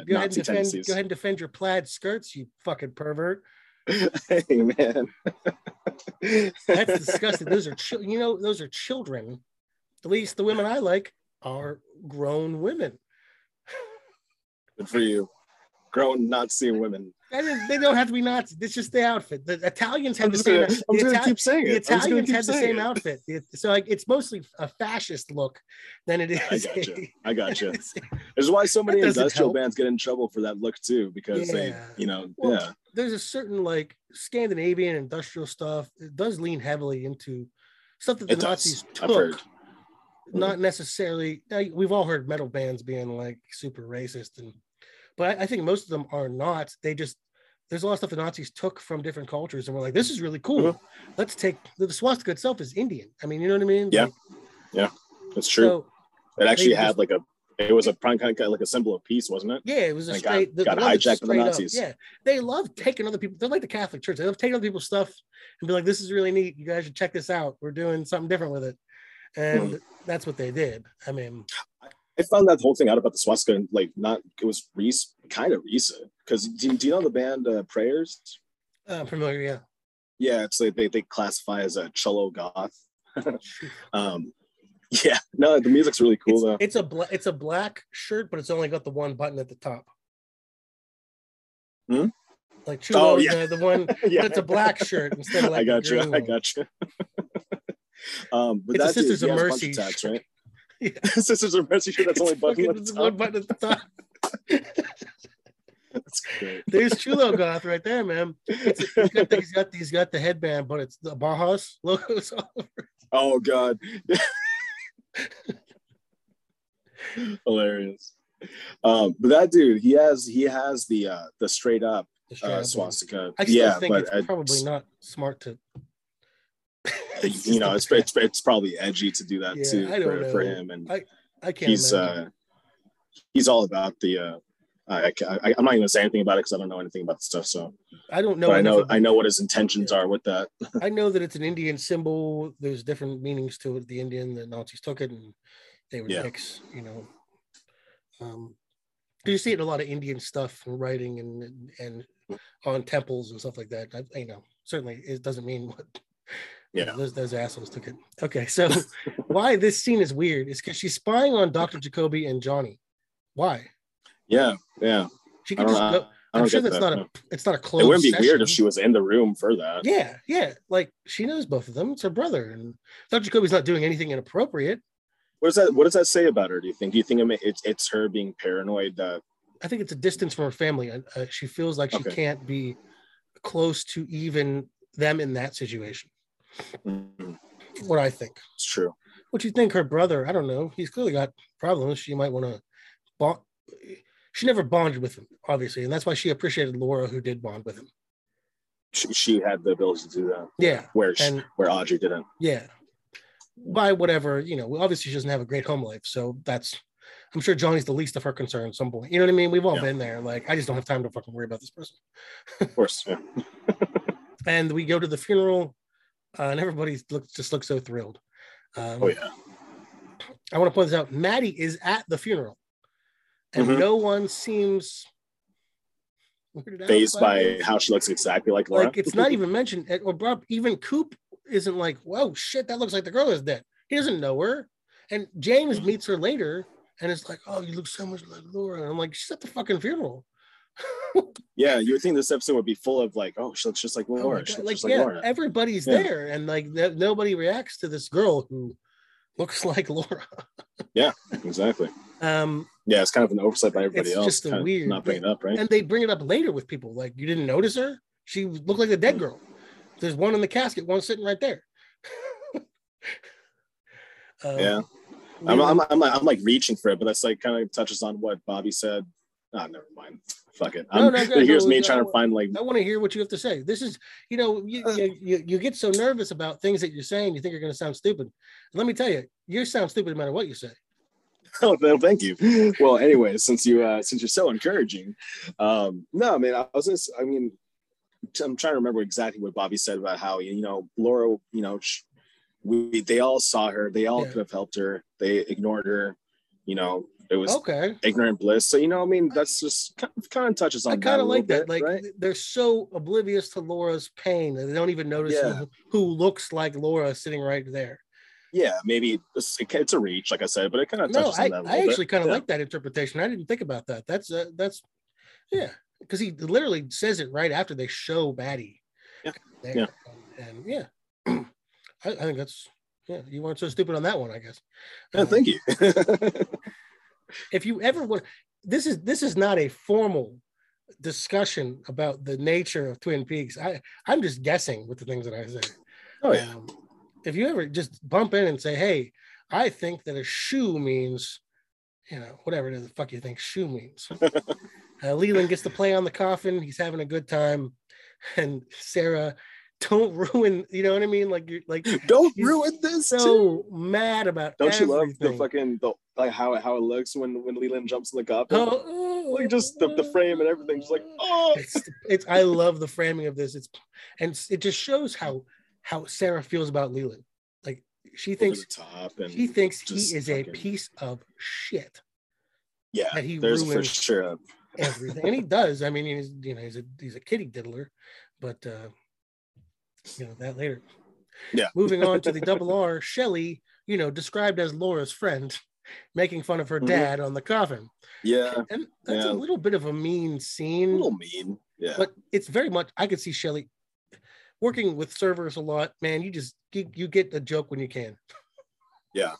Nazi tendencies. Go ahead and defend your plaid skirts, you fucking pervert. Hey man, that's disgusting. Those are children. At least the women I like are grown women. Good for you, grown Nazi women. They don't have to be Nazi. It's just the outfit. The Italians have the same. I'm just gonna keep saying it. The Italians had the same outfit. So like, it's mostly a fascist look than it is. I gotcha. This is why so many industrial bands get in trouble for that look too, because they. There's a certain like Scandinavian industrial stuff. It does lean heavily into stuff that the Nazis took. Not necessarily. We've all heard metal bands being like super racist and. But I think most of them are not. They just, there's a lot of stuff the Nazis took from different cultures and were like, this is really cool. Mm-hmm. Let's take, the swastika itself is Indian. I mean, you know what I mean? Yeah. Like, yeah, that's true. So it actually had just, like a symbol of peace, wasn't it? Yeah, it was a straight. Got hijacked by the Nazis. Up, yeah. They love taking other people. They're like the Catholic Church. They love taking other people's stuff and be like, this is really neat. You guys should check this out. We're doing something different with it. And that's what they did. I mean... I found that whole thing out about the swastika, like it was kind of recent. Because do you know the band Prayers? I'm familiar, yeah. Yeah, it's like they classify as a cello goth. Yeah, no, the music's really cool though. It's a black shirt, but it's only got the one button at the top. Hmm? Like Chulo, oh, yeah. The one, yeah. But it's a black shirt instead of like. I got you. But it's a Sisters of Mercy, tax, right? Yeah. Sisters of Mercy, that's only one button at the top. That's great. There's Chulo Goth right there, man. He's got the headband, but it's the Bajas logos all over. Oh god. Hilarious. But that dude, he has the straight up swastika. I still think it's probably not smart to you know, it's probably edgy to do that too for him, and I can't. He's all about the. I'm not even gonna say anything about it because I don't know anything about the stuff. So I don't know. But I know what his intentions are with that. I know that it's an Indian symbol. There's different meanings to it. The Nazis took it, and they were dicks. You know, you see it in a lot of Indian stuff and writing and on temples and stuff like that. I know certainly it doesn't mean what. Yeah, those assholes took it. Okay, so why this scene is weird is because she's spying on Dr. Jacoby and Johnny. Why? Yeah. She can just go. I'm sure that's not a. It's not a closed. It wouldn't be weird if she was in the room for that. Yeah. Like she knows both of them. It's her brother, and Dr. Jacoby's not doing anything inappropriate. What does that say about her? Do you think? It's her being paranoid that? I think it's a distance from her family. She feels like she can't be close to even them in that situation. Mm-hmm. What I think it's true. What you think her brother? I don't know. He's clearly got problems. She might want to bond. She never bonded with him, obviously, and that's why she appreciated Laura, who did bond with him. She had the ability to do that. Yeah, where Audrey didn't. Yeah, by whatever, you know. Obviously, she doesn't have a great home life, so that's I'm sure Johnny's the least of her concern at some point. You know what I mean? We've all been there. Like, I just don't have time to fucking worry about this person. Of course. Yeah. And we go to the funeral, and everybody just looks so thrilled. I want to point this out. Maddie is at the funeral, and no one seems fazed by how she looks exactly like Laura. Like, it's not even mentioned. Or Bob, even Coop isn't like, whoa, shit, that looks like the girl is dead. He doesn't know her. And James meets her later, and it's like, oh, you look so much like Laura. And I'm like, she's at the fucking funeral. Yeah, you would think this episode would be full of like, oh, she looks just like Laura. Oh, like, yeah, like Laura. Everybody's there, and like nobody reacts to this girl who looks like Laura. Yeah, exactly. Yeah, it's kind of an oversight by everybody else. Just a weird, not bringing it up, right? And they bring it up later with people like, you didn't notice her? She looked like the dead girl. There's one in the casket, one sitting right there. Yeah, I'm like reaching for it, but that's like kind of touches on what Bobby said. Oh, never mind. Fuck it. Here's me trying to find like. I want to hear what you have to say. This is, you know, you get so nervous about things that you're saying. You think you're going to sound stupid. And let me tell you, you sound stupid no matter what you say. Oh no, thank you. Well, anyway, since you're so encouraging, I'm trying to remember exactly what Bobby said about how, you know, Laura, you know, they all saw her. They all could have helped her. They ignored her. You know, it was ignorant bliss. So, you know, I mean, that's just kind of touches on. I kind of like that. Like, right? They're so oblivious to Laura's pain that they don't even notice who looks like Laura sitting right there. Yeah, maybe it's a reach, like I said, but it kind of touches on that. I actually kind of like that interpretation. I didn't think about that. That's because he literally says it right after they show Maddie. Yeah, yeah, and I think that's you weren't so stupid on that one, I guess. Yeah, thank you. If you ever want, this is not a formal discussion about the nature of Twin Peaks. I'm just guessing with the things that I say. Oh yeah. If you ever just bump in and say, hey, I think that a shoe means, you know, whatever it is, the fuck you think shoe means. Leland gets to play on the coffin. He's having a good time. And Sarah, don't ruin, you know what I mean? Like, you're like, don't ruin this. So mad about don't everything. You love the fucking, like how it looks when Leland jumps in the coffin? Oh, like just the frame and everything. Just like, oh, it's I love the framing of this. It's, and it just shows how Sarah feels about Leland. Like, she thinks he is a piece of shit. Yeah, that he ruins for sure everything, and he does. I mean, he's a kitty diddler, but you know that later. Yeah. Moving on to the double R, Shelley, you know, described as Laura's friend, making fun of her dad on the coffin. Yeah, and that's a little bit of a mean scene. A little mean, yeah. But it's very much. I could see Shelley. Working with servers a lot, man, you get a joke when you can. Yeah,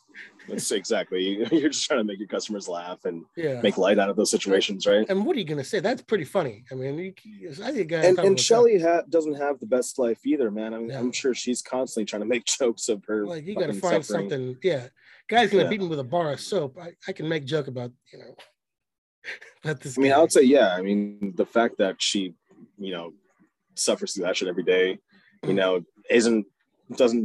that's exactly. You're just trying to make your customers laugh and make light out of those situations, right? And what are you going to say? That's pretty funny. I mean, I think and Shelley doesn't have the best life either, man. I mean, I'm sure she's constantly trying to make jokes of her. Like, you got to find something. Yeah, guy's going to beat him with a bar of soap. I can make joke about, you know, about this. I mean, I would say, I mean, the fact that she, you know, suffers through that shit every day. You know, doesn't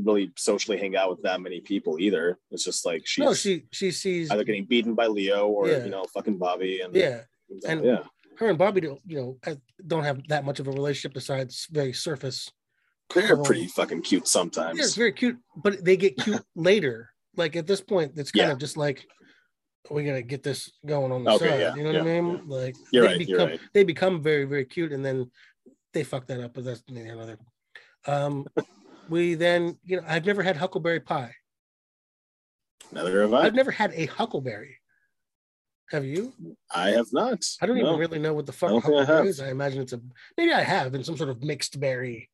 really socially hang out with that many people either. It's just like she sees either getting beaten by Leo or you know, fucking Bobby, and her and Bobby don't have that much of a relationship besides very surface. They're pretty fucking cute sometimes. Yeah, it's very cute, but they get cute later. Like at this point, it's kind of just like, we're gonna get this going on the side. Yeah, you know what I mean? Yeah. Like they become very, very cute, and then they fuck that up, but that's another. We then, you know, I've never had huckleberry pie. Neither have I. I've never had a huckleberry. Have you? I have not. I don't even really know what the fuck huckleberry is. I imagine it's maybe I have in some sort of mixed berry,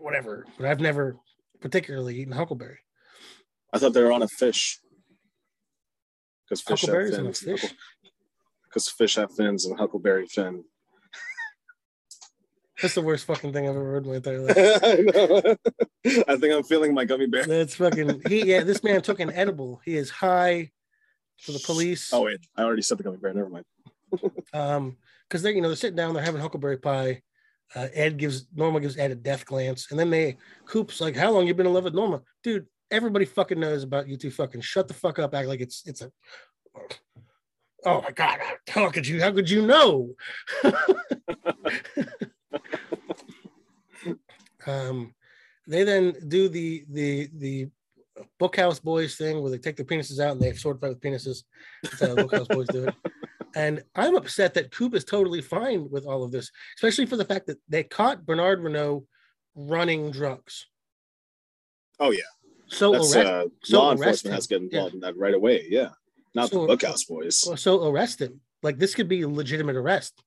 whatever. But I've never particularly eaten huckleberry. I thought they were on a fish. Because fish have fins and huckleberry fin. That's the worst fucking thing I've ever heard in my entire life. I think I'm feeling my gummy bear. That's fucking... this man took an edible. He is high for the police. Oh, wait. I already said the gummy bear. Never mind. Because they're, you know, they're sitting down. They're having huckleberry pie. Norma gives Ed a death glance. And then Coop's like, how long you been in love with Norma? Dude, everybody fucking knows about you two fucking shut the fuck up, act like it's a, oh my God, how could you know? They then do the Bookhouse Boys thing where they take their penises out and they sword fight with penises. That's how the Bookhouse Boys do it. And I'm upset that Coop is totally fine with all of this, especially for the fact that they caught Bernard Renault running drugs. Oh yeah. So law enforcement has to get involved in that right away. Yeah. Not the Bookhouse Boys. So arrest him. Like, this could be a legitimate arrest.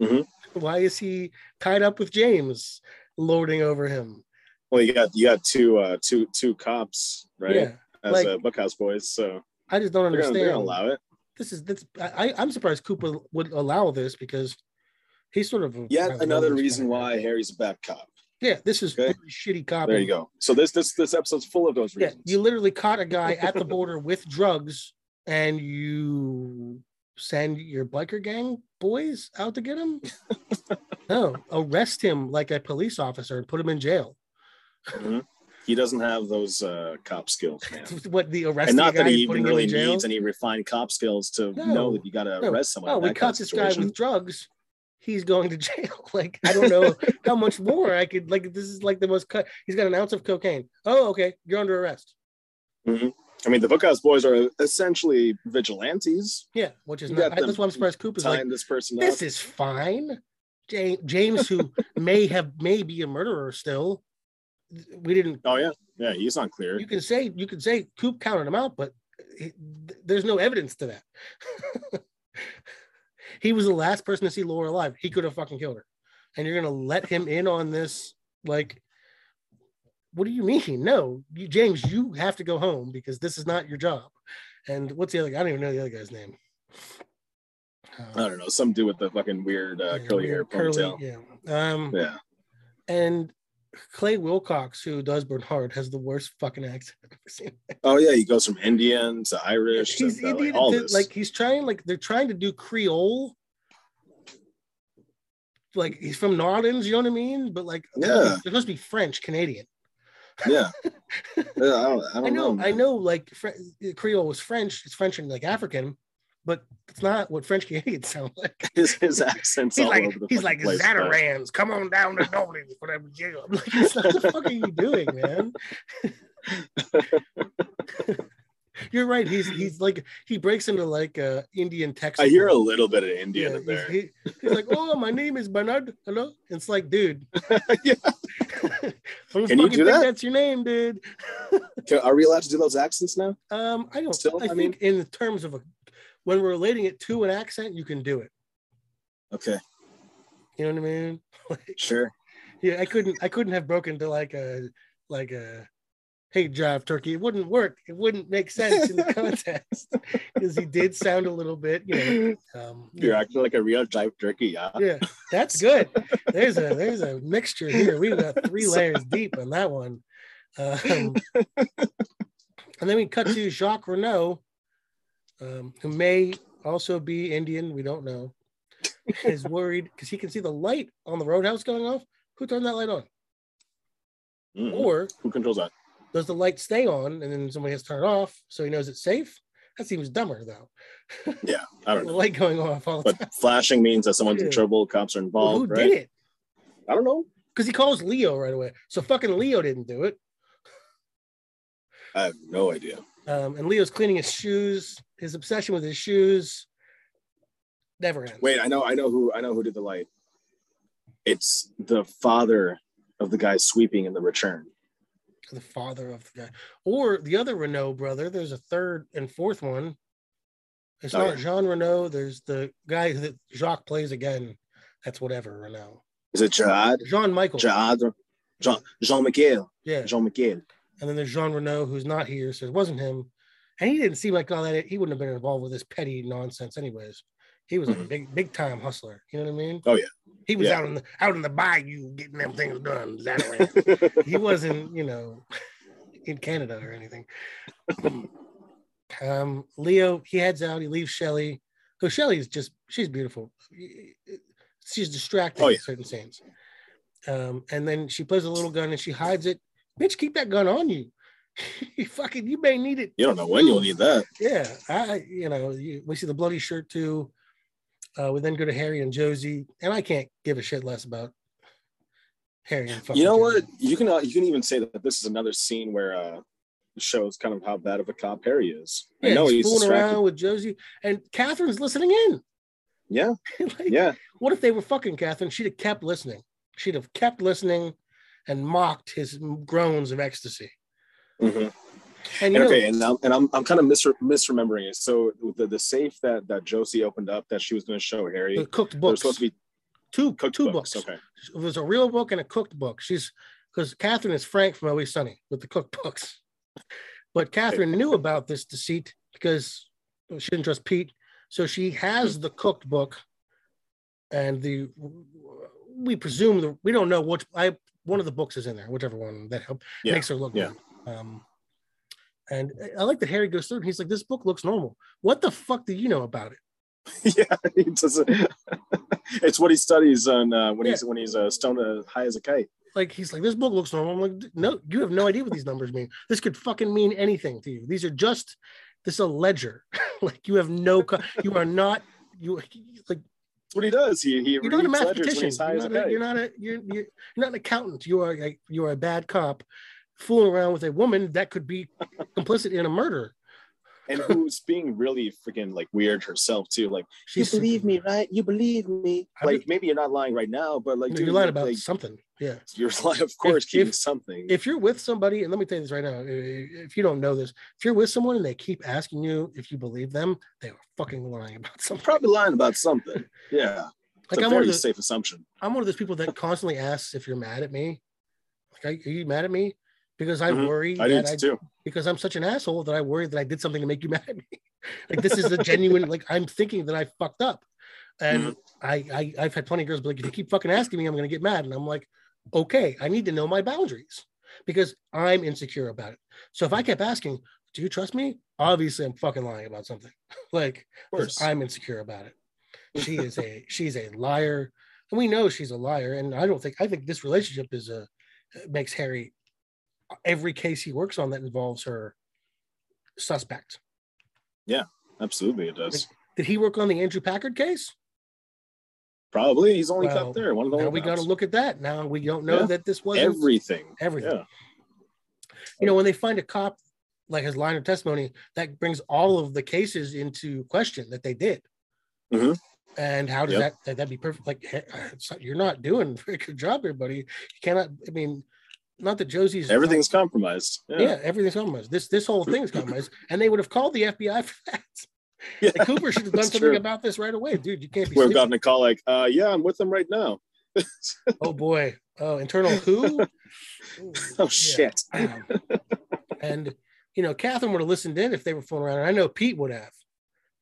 Mm-hmm. Why is he tied up with James lording over him? Well, you got two cops, right? Yeah. As like, Bookhouse Boys. So I just don't understand. They're gonna allow it. I'm surprised Cooper would allow this, because he's sort of yet another reason why Harry's a bad cop. Yeah, this is really shitty copy. There you go. So this episode's full of those reasons. Yeah, you literally caught a guy at the border with drugs, and you send your biker gang boys out to get him? No, arrest him like a police officer and put him in jail. Mm-hmm. He doesn't have those cop skills, man. What, the arresting guy? And not that he even really needs any refined cop skills to know that you got to arrest someone. Oh, we caught this guy with drugs. He's going to jail. Like, I don't know how much more I could, like, this is like the most cut. He's got an ounce of cocaine. Oh, okay. You're under arrest. Mm-hmm. I mean, the Bookhouse Boys are essentially vigilantes. Yeah. Which is not, that's why I'm surprised Coop is like, this is fine. James, who may be a murderer still. We didn't. Oh yeah. Yeah. He's not clear. You can say Coop counted him out, but there's no evidence to that. He was the last person to see Laura alive. He could have fucking killed her. And you're going to let him in on this? Like, what do you mean? No, James, you have to go home because this is not your job. And what's the other guy? I don't even know the other guy's name. I don't know. Some dude with the fucking weird curly hair ponytail. Yeah. Yeah. And Clay Wilcox, who does Bernard, has the worst fucking accent I've ever seen. Oh yeah, he goes from Indian to Irish. He's to Indian, all this. Like, he's trying, like, they're trying to do Creole. Like, he's from Nordens, you know what I mean? But like, they're supposed to be French Canadian. Yeah, I don't know. Man. I know, like, Creole was French. It's French and like African, but it's not what French Canadians sound like. His accent's all like, over the he's like, place, Zatarans, but... come on down to Nordens, whatever. I'm like, it's not, what the fuck are you doing, man? You're right. He's like, he breaks into like Indian Texas. I hear a little bit of Indian in there. He's like, oh, my name is Bernard. Hello. It's like, dude. Yeah. Can you do that? That's your name, dude. Are we allowed to do those accents now? I don't. Still, I think in terms of when we're relating it to an accent, you can do it. Okay. You know what I mean? Like, sure. Yeah, I couldn't have broken to like a. Hey, Jive Turkey. It wouldn't work. It wouldn't make sense in the context, because he did sound a little bit, you know. You're acting like a real Jive Turkey, yeah. Yeah, that's good. There's a mixture here. We've got three layers deep on that one. And then we cut to Jean Renault, who may also be Indian. We don't know. Is worried because he can see the light on the roadhouse going off. Who turned that light on? Mm-hmm. Or who controls that? Does the light stay on and then somebody has to turn it off so he knows it's safe? That seems dumber, though. Yeah, I don't know. The light going off all the time. But flashing means that someone's in trouble, cops are involved, right? Who did it? I don't know. Because he calls Leo right away. So fucking Leo didn't do it. I have no idea. And Leo's cleaning his shoes. His obsession with his shoes never ends. Wait, I know who did the light. It's the father of the guy sweeping in The Return. The father of the guy, or the other Renault brother. There's a third and fourth one. It's not Jean Renault. There's the guy that Jacques plays again. That's whatever Renault. Is it Jad? Jean-Michel. Jean-Michel. Yeah. Jean-Michel. And then there's Jean Renault, who's not here, so it wasn't him. And he didn't seem like all that. He wouldn't have been involved with this petty nonsense, anyways. He was a big time hustler. You know what I mean? Oh yeah. He was out in the bayou getting them things done. He wasn't, you know, in Canada or anything. Leo, he heads out. He leaves Shelly. So Shelly is just, she's beautiful. She's distracted in certain scenes. And then she plays a little gun and she hides it. Bitch, keep that gun on you. You may need it. You don't know when you'll need that. Yeah. We see the bloody shirt too. We then go to Harry and Josie, and I can't give a shit less about Harry and fucking Josie. What? You can even say that this is another scene where shows kind of how bad of a cop Harry is. Yeah, I know he's fooling around with Josie, and Catherine's listening in. Yeah. What if they were fucking Catherine? She'd have kept listening. She'd have kept listening and mocked his groans of ecstasy. Mm-hmm. I'm kind of misremembering it. So the safe that Josie opened up that she was going to show Harry, the cooked books. Supposed to be two cooked books. Okay, it was a real book and a cooked book. Because Catherine is Frank from Always Sunny with the cooked books, but Catherine knew about this deceit because she didn't trust Pete, so she has the cooked book, and we don't know which. One of the books is in there, whichever one that makes her look good. And I like that Harry goes through and he's like, this book looks normal. What the fuck do you know about it? Yeah, he doesn't. It's what he studies on when he's stoned high as a kite. Like, he's like, this book looks normal. I'm like, no, you have no idea what these numbers mean. This could fucking mean anything to you. These are just, this is a ledger. Like, you have no, you are not, you like. What he does, you're not a mathematician. You're not an accountant. You are a bad cop. Fooling around with a woman that could be complicit in a murder, and who's being really freaking like weird herself too. Like, you believe me, right? You believe me. Like, maybe you're not lying right now, but like, dude, you're lying about something. Yeah, you're lying, of course, keeping something. If you're with somebody, and let me tell you this right now, if you don't know this, if you're with someone and they keep asking you if you believe them, they are fucking lying about something. Probably lying about something. Yeah, it's like a very safe assumption. I'm one of those people that constantly asks if you're mad at me. Like, are you mad at me? Because I worry because I'm such an asshole that I worry that I did something to make you mad at me. Like, this is a genuine, like, I'm thinking that I fucked up. And I've had plenty of girls be like, if you keep fucking asking me, I'm going to get mad. And I'm like, okay, I need to know my boundaries because I'm insecure about it. So if I kept asking, do you trust me? Obviously I'm fucking lying about something. Like, I'm insecure about it. She's a liar. And we know she's a liar. And I think this relationship makes Harry, every case he works on that involves her, suspect. Yeah, absolutely it does. Did he work on the Andrew Packard case? Probably. He's only up there. One of the now we got to look at that. Now we don't know that this wasn't everything. Yeah. You know, when they find a cop, like his line of testimony, that brings all of the cases into question that they did. Mm-hmm. And how does that'd be perfect? Like, you're not doing a very good job here, buddy. You cannot, I mean, not that Josie's everything's compromised. Yeah, everything's compromised. This whole thing's compromised, and they would have called the FBI for that. Yeah, like, Cooper should have done something about this right away, dude. You can't be. We've gotten a call like, I'm with them right now. Oh boy, internal who? Ooh, shit! And Catherine would have listened in if they were fooling around. And I know Pete would have.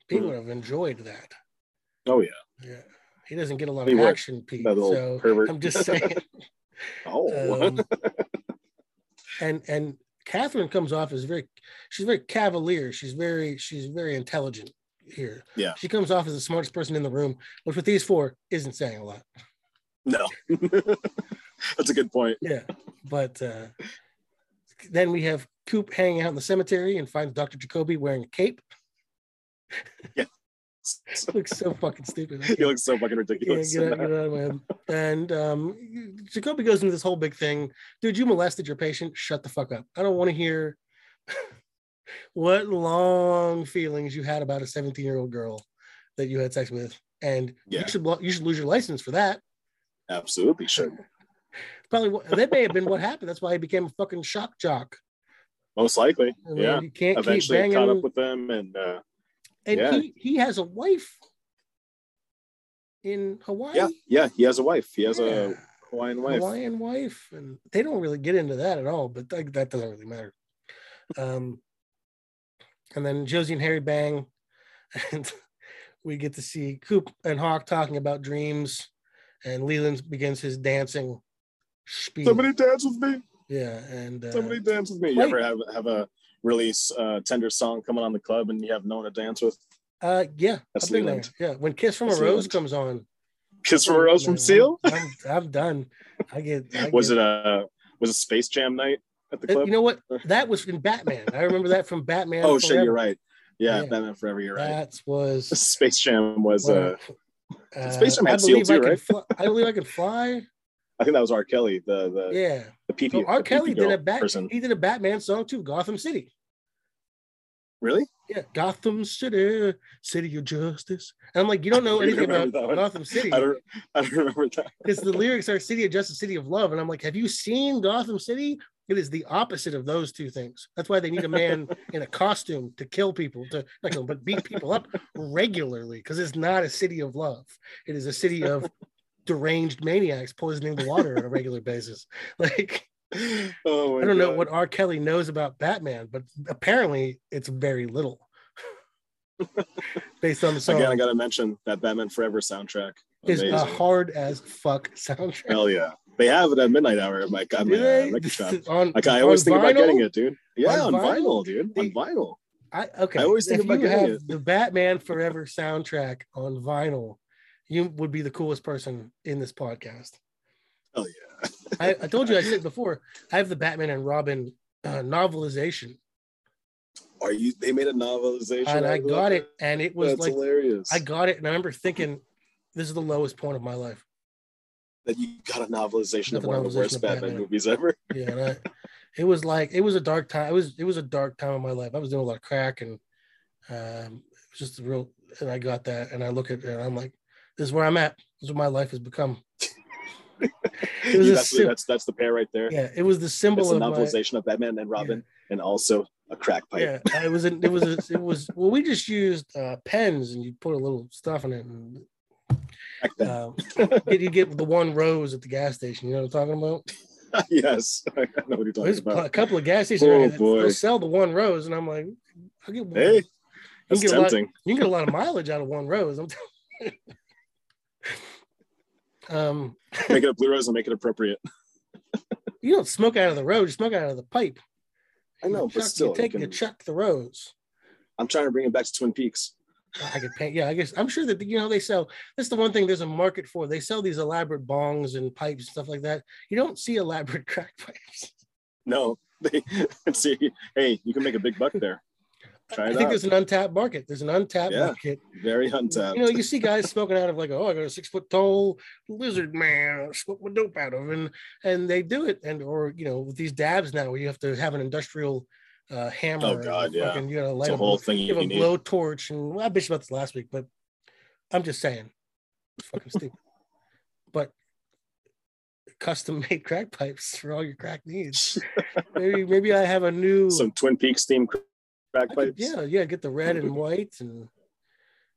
Pete would have enjoyed that. Oh yeah. Yeah, he doesn't get a lot of action, Pete. So pervert. I'm just saying. And Catherine comes off as she's very cavalier. She's very intelligent here. Yeah, she comes off as the smartest person in the room, which with these four isn't saying a lot. No, that's a good point. Yeah, but then we have Coop hanging out in the cemetery and finds Dr. Jacoby wearing a cape. Yeah. Looks so fucking stupid. He looks so fucking ridiculous. Yeah, get out of my head. And Jacoby goes into this whole big thing. Dude, you molested your patient. Shut the fuck up. I don't want to hear what long feelings you had about a 17-year-old girl that you had sex with. And you should lose your license for that. Absolutely should. Probably that may have been what happened. That's why he became a fucking shock jock. Most likely. And yeah. You can't eventually keep caught up with them and he has a wife in Hawaii. Yeah, he has a wife. He has a Hawaiian wife. And they don't really get into that at all, but that doesn't really matter. And then Josie and Harry bang, and we get to see Coop and Hawk talking about dreams, and Leland begins his dancing spiel. Somebody dance with me. Yeah, and somebody dance with me. You ever have a release tender song coming on the club and you have no one to dance with? That's Leland. Yeah, when Kiss from a Rose comes on. Kiss from a Rose from Seal? I'm done. Was it Space Jam night? at the club? You know what? That was in Batman. I remember that from Batman. Oh, shit, you're right. Yeah, Batman Forever, you're right. That was... Space Jam was... Space Jam had Seal too, right? I Believe I Could Fly. I think that was R. Kelly, the PP. So R. Kelly did a Batman song too, Gotham City. Really? Yeah, Gotham City, City of Justice. And I'm like, you don't know anything about Gotham City. I don't remember that. Because the lyrics are City of Justice, City of Love. And I'm like, have you seen Gotham City? It is the opposite of those two things. That's why they need a man in a costume to kill people, but beat people up regularly, because it's not a city of love. It is a city of deranged maniacs poisoning the water on a regular basis. I don't know what R. Kelly knows about Batman, but apparently it's very little. Based on the song. Again, I gotta mention that Batman Forever soundtrack. Amazing. Is a hard as fuck soundtrack. Hell yeah. They have it at midnight hour. I'm like, I always think about getting it, dude. Yeah, on vinyl, dude. On vinyl. I always think about getting it. The Batman Forever soundtrack on vinyl, you would be the coolest person in this podcast. Oh yeah. I told you, I said it before. I have the Batman and Robin novelization. Are you? They made a novelization, and I got it, and it was hilarious. I got it, and I remember thinking, this is the lowest point of my life. That you got a novelization of one of the worst Batman movies ever. Yeah, it was a dark time. It was a dark time in my life. I was doing a lot of crack, and it was just real. And I got that, and I look at it, and I'm like, this is where I'm at. This is what my life has become. That's the pair right there. Yeah, it was the symbol of novelization of Batman and Robin, and also a crack pipe. Yeah, it was we just used pens, and you put a little stuff in it, and you get the one rose at the gas station. You know what I'm talking about? Yes, I know what you're talking about. A couple of gas stations they'll sell the one rose, and I'm like, I'll get one. Hey, that's tempting. You can get a lot of mileage out of one rose. I'm telling you. Make it a blue rose and make it appropriate. You don't smoke out of the rose, you smoke out of the pipe. I know, but still, you chuck the rose. I'm trying to bring it back to Twin Peaks. I could paint. Yeah, I guess I'm sure that they sell. That's the one thing there's a market for. They sell these elaborate bongs and pipes and stuff like that. You don't see elaborate crack pipes. No, you can make a big buck there. I think there's an untapped market. Very untapped. You see guys smoking out of I got a 6-foot tall lizard man, I smoke my dope out of, and they do it, or with these dabs now where you have to have an industrial hammer. Oh God, yeah. Fucking, you gotta light up, whole thing. You have a blowtorch, and I bitched about this last week, but I'm just saying, it's fucking stupid. But custom-made crack pipes for all your crack needs. Maybe I have some Twin Peaks themed crack pipes. Get the red and white, and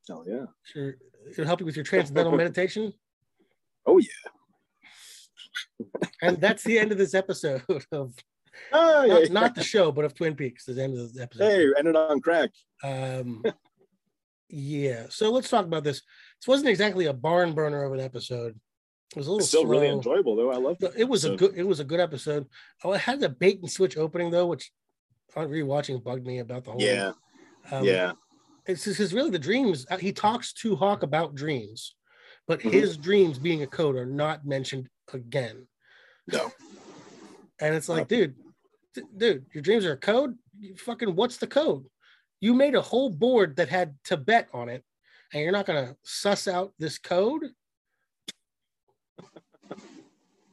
oh yeah, sure, it'll help you with your transcendental meditation. Oh yeah. And that's the end of this episode of not the show, but of Twin Peaks. The end of the episode. Hey, ended on crack. Yeah. So let's talk about this. This wasn't exactly a barn burner of an episode. It was a little still slow. Really enjoyable though. I loved it. It was a good episode. Oh, I had the bait and switch opening though, which on rewatching bugged me about the whole thing. It's really the dreams. He talks to Hawk about dreams, but his dreams being a code are not mentioned again. No. And it's like, dude, your dreams are a code? What's the code? You made a whole board that had Tibet on it, and you're not going to suss out this code?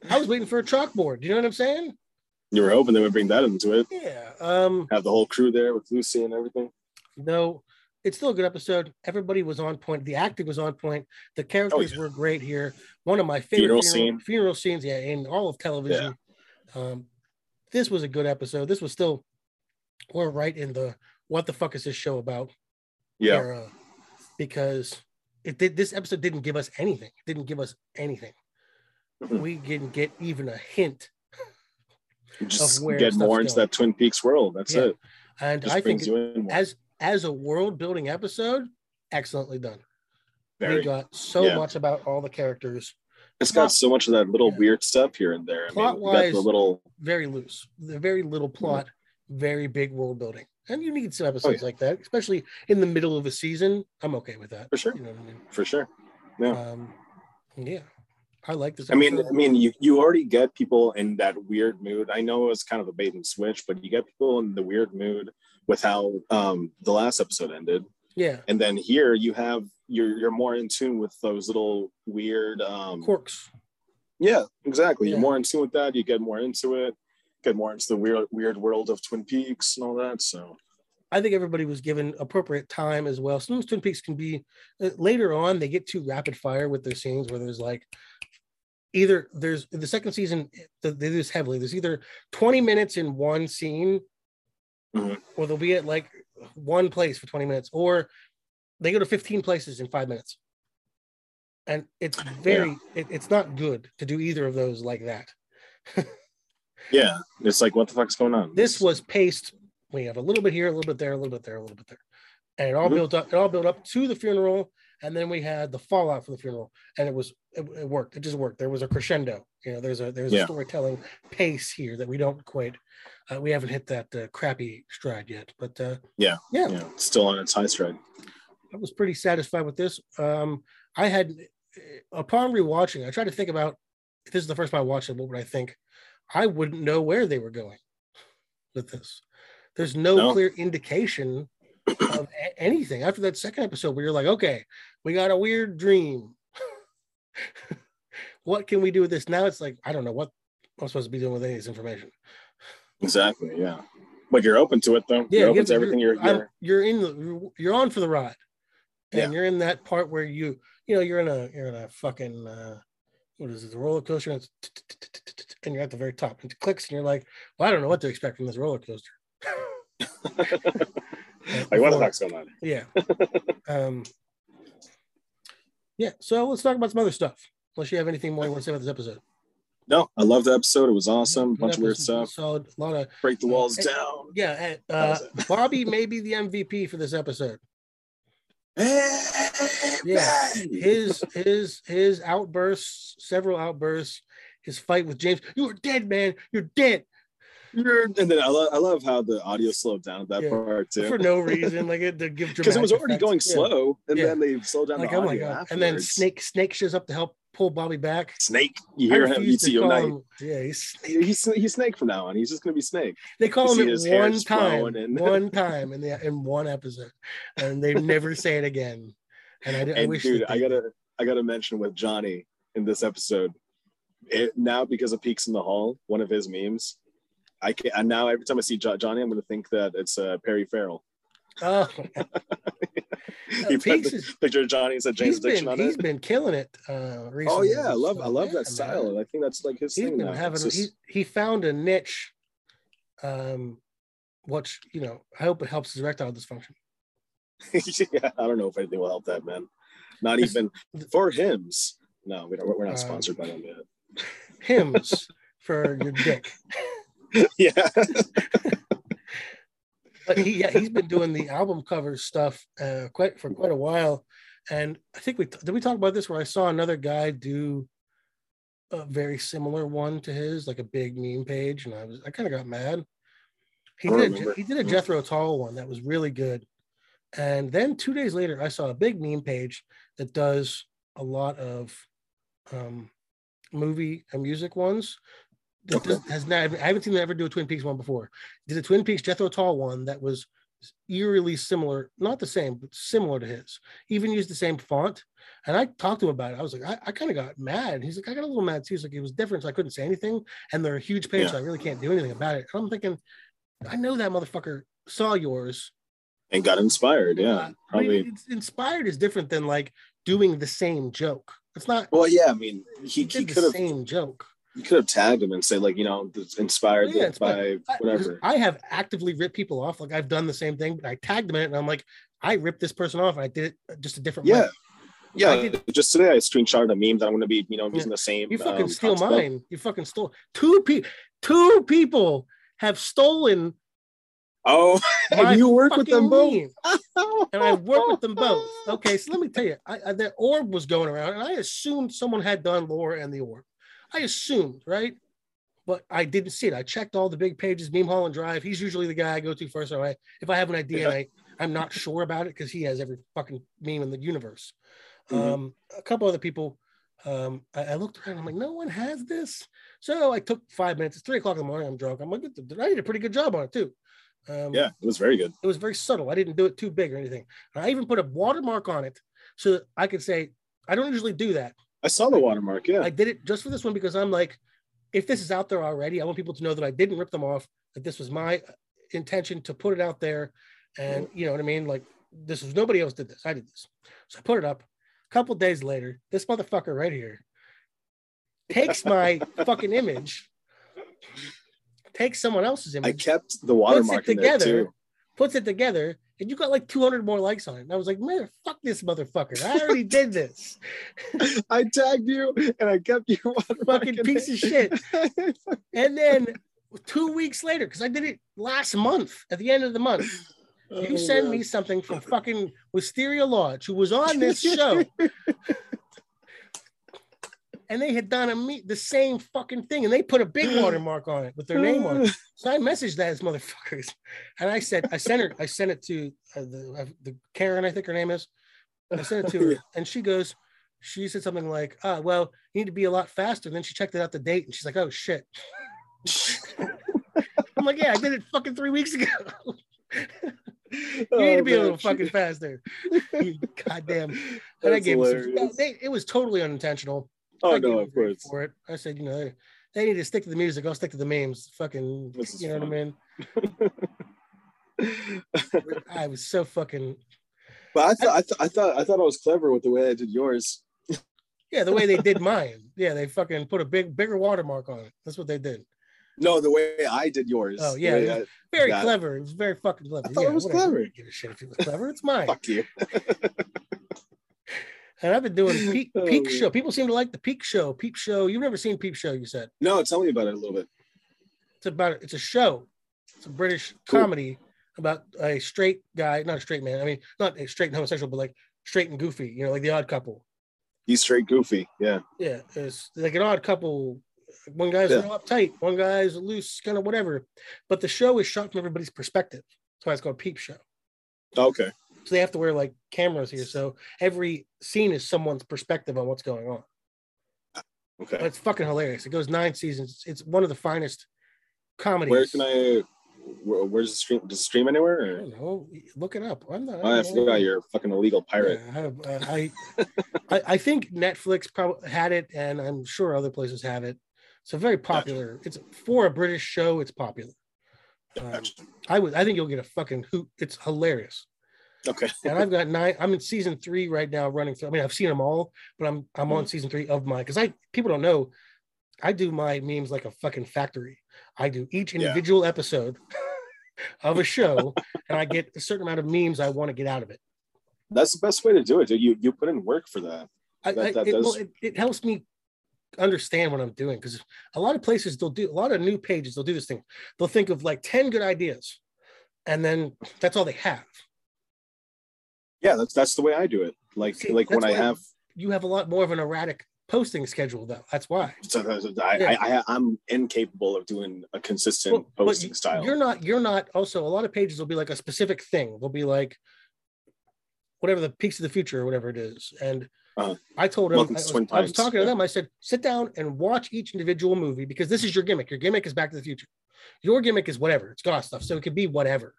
I was waiting for a chalkboard. Do you know what I'm saying? You were hoping they would bring that into it. Yeah. Have the whole crew there with Lucy and everything. No, it's still a good episode. Everybody was on point. The acting was on point. The characters were great here. One of my favorite funeral scenes, in all of television. Yeah. This was a good episode. This was still, we're right in the what the fuck is this show about? Yeah. Era, because this episode didn't give us anything. It didn't give us anything. We didn't get even a hint. You just get more into that Twin Peaks world. That's it. And I think as a world building episode, excellently done. We got so much about all the characters. It's got so much of that little weird stuff here and there. Plot wise, very loose. The very little plot, very big world building. And you need some episodes like that, especially in the middle of a season. I'm okay with that. For sure. You know what I mean? For sure. Yeah. Yeah. I like this. I mean, you already get people in that weird mood. I know it's kind of a bait and switch, but you get people in the weird mood with how the last episode ended. Yeah. And then here you have you're more in tune with those little weird quirks. Yeah, exactly. Yeah. You're more in tune with that. You get more into it. Get more into the weird world of Twin Peaks and all that. So I think everybody was given appropriate time as well. Sometimes Twin Peaks can be later on, they get too rapid fire with their scenes where there's like either there's the second season, they do this heavily. There's either 20 minutes in one scene, or they'll be at like one place for 20 minutes, or they go to 15 places in 5 minutes. And it's very, it's not good to do either of those like that. Yeah. It's like, what the fuck's going on? This was paced. We have a little bit here, a little bit there, a little bit there, a little bit there. And it all built up, to the funeral. And then we had the fallout for the funeral. And it worked. It just worked. There was a crescendo. You know, there's a storytelling pace here that we don't quite, we haven't hit that crappy stride yet. But yeah, it's still on its high stride. I was pretty satisfied with this. I had, upon rewatching, I tried to think about, if this is the first time I watched it, what would I think? I wouldn't know where they were going with this. There's no clear indication of anything after that second episode where you're like, okay, we got a weird dream. What can we do with this? Now it's like, I don't know what I'm supposed to be doing with any of this information. Exactly. Yeah. But you're open to it though. Yeah, you're open to everything. You're on for the ride, and you're in that part where you know, you're in a fucking, what is it? The roller coaster, and you're at the very top and it clicks and you're like, well, I don't know what to expect from this roller coaster. Like, what the fuck's going on? Yeah. Yeah, so let's talk about some other stuff. Unless you have anything more you want to say about this episode. No, I love the episode. It was awesome. Bunch of weird stuff. Solid, a lot of break the walls down. Yeah, and, Bobby may be the MVP for this episode. Yeah, his outbursts, several outbursts, his fight with James. You're dead, man. You're dead. And then I love how the audio slowed down at that part too, for no reason. Like it to give because it was already going slow, and then they slowed down. Like, the audio afterwards. And then Snake shows up to help pull Bobby back. Snake, you hear him? You see him now. Yeah, he's Snake from now on. He's just gonna be Snake. They call him it one time in one episode, and they never say it again. And I wish. Dude, I gotta mention with Johnny in this episode. Now because of Peaks in the Hall, one of his memes. And now every time I see Johnny, I'm going to think that it's Perry Farrell. Oh, he put the picture of Johnny and said Jane's Addiction on it. He's been killing it recently. Oh yeah, I love that style. Man. I think that's like his thing now. He found a niche, which you know I hope it helps his erectile dysfunction. Yeah, I don't know if anything will help that man. Not even for hymns. No, we're not sponsored by them yet. Hymns for your dick. Yeah. But he's been doing the album cover stuff for quite a while, and I think did we talk about this where I saw another guy do a very similar one to his, like a big meme page, and I kind of got mad. He did a Jethro Tull one that was really good, and then 2 days later I saw a big meme page that does a lot of movie and music ones. I haven't seen them ever do a Twin Peaks one before. Did a Twin Peaks Jethro Tull one that was eerily similar, not the same, but similar to his. Even used the same font. And I talked to him about it. I was like, I kind of got mad. He's like, I got a little mad too. He's like, it was different, so I couldn't say anything. And they're a huge page, so I really can't do anything about it. And I'm thinking, I know that motherfucker saw yours and got inspired. Yeah, probably. I mean, inspired is different than like doing the same joke. It's not. Well, yeah. I mean, he could have same joke. You could have tagged him and say, like, you know, inspired by whatever. I have actively ripped people off. Like, I've done the same thing, but I tagged them in it, and I'm like, I ripped this person off, and I did it just a different way. Yeah, just today I screenshotted a meme that I'm going to be, you know, using the same. You fucking steal mine. Stuff. You fucking stole. Two people have stolen. Oh, and you work with them both. And I work with them both. Okay, so let me tell you, that orb was going around, and I assumed someone had done Laura and the orb. I assumed, right? But I didn't see it. I checked all the big pages, Meme Hall and Drive. He's usually the guy I go to first. So if I have an idea, and I'm not sure about it because he has every fucking meme in the universe. A couple other people I looked around, I'm like, no one has this. So I took 5 minutes. It's 3 o'clock in the morning. I'm drunk. I'm like, I did a pretty good job on it too. Yeah, it was very good. It was very subtle. I didn't do it too big or anything. I even put a watermark on it so that I could say, I don't usually do that. I saw the watermark. Yeah, I did it just for this one because I'm like, if this is out there already, I want people to know that I didn't rip them off, that this was my intention to put it out there. And you know what I mean? Like, this was, nobody else did this. I did this. So I put it up. A couple days later, this motherfucker right here takes my fucking image, takes someone else's image. I kept the watermark together, puts it together, and you got like 200 more likes on it. And I was like, man, fuck this motherfucker. I already did this. I tagged you and I kept your watermark. Fucking piece of shit. And then 2 weeks later, because I did it last month, at the end of the month, you send me something from fucking Wisteria Lodge, who was on this show. And they had done the same fucking thing. And they put a big watermark on it with their name on it. So I messaged that as motherfuckers. And I said, I sent it to the Karen, I think her name is. I sent it to her. And she goes, she said something like, oh, well, you need to be a lot faster. And then she checked it out the date. And she's like, oh, shit. I'm like, yeah, I did it fucking 3 weeks ago. You need to be a little fucking faster. Goddamn. And that's I gave hilarious. It was totally unintentional. Oh, no, of course. For it. I said, you know, they need to stick to the music. I'll stick to the memes. Fucking, you know what I mean? I was so fucking... But I thought I was clever with the way I did yours. Yeah, the way they did mine. Yeah, they fucking put a bigger watermark on it. That's what they did. No, the way I did yours. Oh, yeah. It was very clever. It was very fucking clever. I thought it was clever. I don't give a shit if it was clever. It's mine. Fuck you. And I've been doing Peep Show. People seem to like the Peep Show. Peep Show. You've never seen Peep Show, you said? No, tell me about it a little bit. It's a show. It's a British comedy about a straight guy, not a straight man. I mean, not a straight and homosexual, but like straight and goofy, you know, like the Odd Couple. He's straight goofy, yeah. Yeah, it's like an odd couple. One guy's real uptight, one guy's loose, kind of whatever. But the show is shot from everybody's perspective. That's why it's called Peep Show. Okay. So they have to wear like cameras here. So every scene is someone's perspective on what's going on. Okay. But it's fucking hilarious. It goes 9 seasons. It's one of the finest comedies. Where's the stream? Does it stream anywhere? Or? I don't know. Look it up. I forgot you're a fucking illegal pirate. Yeah, I think Netflix probably had it, and I'm sure other places have it. So very popular. Gotcha. It's for a British show. It's popular. Gotcha. I think you'll get a fucking hoot. It's hilarious. Okay. And I've got 9. I'm in season 3 right now, running through. I mean, I've seen them all, but I'm on season 3 of mine because people don't know. I do my memes like a fucking factory. I do each individual episode of a show, and I get a certain amount of memes I want to get out of it. That's the best way to do it. You put in work for that. It helps me understand what I'm doing because a lot of places they'll do a lot of new pages. They'll do this thing. They'll think of like 10 good ideas, and then that's all they have. Yeah, that's the way I do it. Like when I have, you have a lot more of an erratic posting schedule though. That's why. I'm incapable of doing a consistent posting style. You're not. Also, a lot of pages will be like a specific thing. They'll be like whatever the peaks of the future or whatever it is. And I told him, I was talking to them. I said, sit down and watch each individual movie because this is your gimmick. Your gimmick is Back to the Future. Your gimmick is whatever. It's God stuff, so it could be whatever.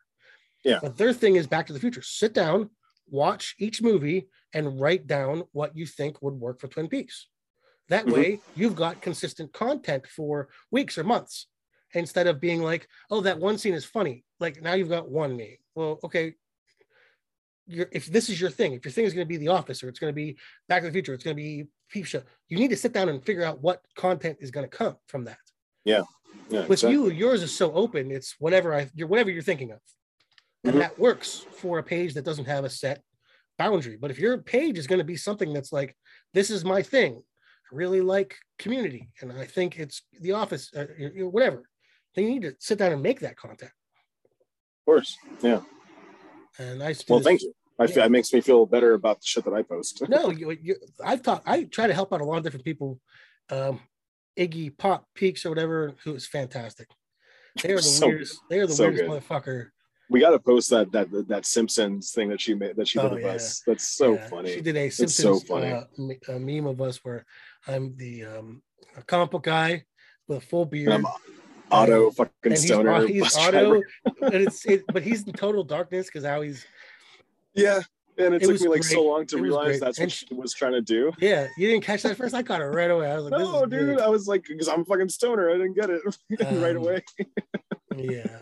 Yeah. But their thing is Back to the Future. Sit down, watch each movie, and write down what you think would work for Twin Peaks. That way, you've got consistent content for weeks or months instead of being like, oh, that one scene is funny. Like, now you've got one meme. Well, okay, if this is your thing, if your thing is going to be The Office or it's going to be Back to the Future, it's going to be Peep Show, you need to sit down and figure out what content is going to come from that. Yeah. Yours is so open. It's whatever you're thinking of. And that works for a page that doesn't have a set boundary. But if your page is going to be something that's like, this is my thing, I really like Community, and I think it's The Office, or whatever, then you need to sit down and make that content. Of course, yeah. And thank you. It makes me feel better about the shit that I post. No, I try to help out a lot of different people. Iggy Pop Peaks or whatever, who is fantastic. They are the weirdest. They are the weirdest motherfucker. We got to post that Simpsons thing that she made, that she did of us. That's so funny. She did a Simpsons meme of us where I'm the comic book guy with a full beard. I'm Otto fucking Stoner. He's Otto, but he's in total darkness because how he's. Yeah, and it took me like so long to realize that's what she was trying to do. Yeah, you didn't catch that first. I caught it right away. I was like, "No, dude!" I was like, "Because I'm fucking Stoner, I didn't get it right away." Yeah.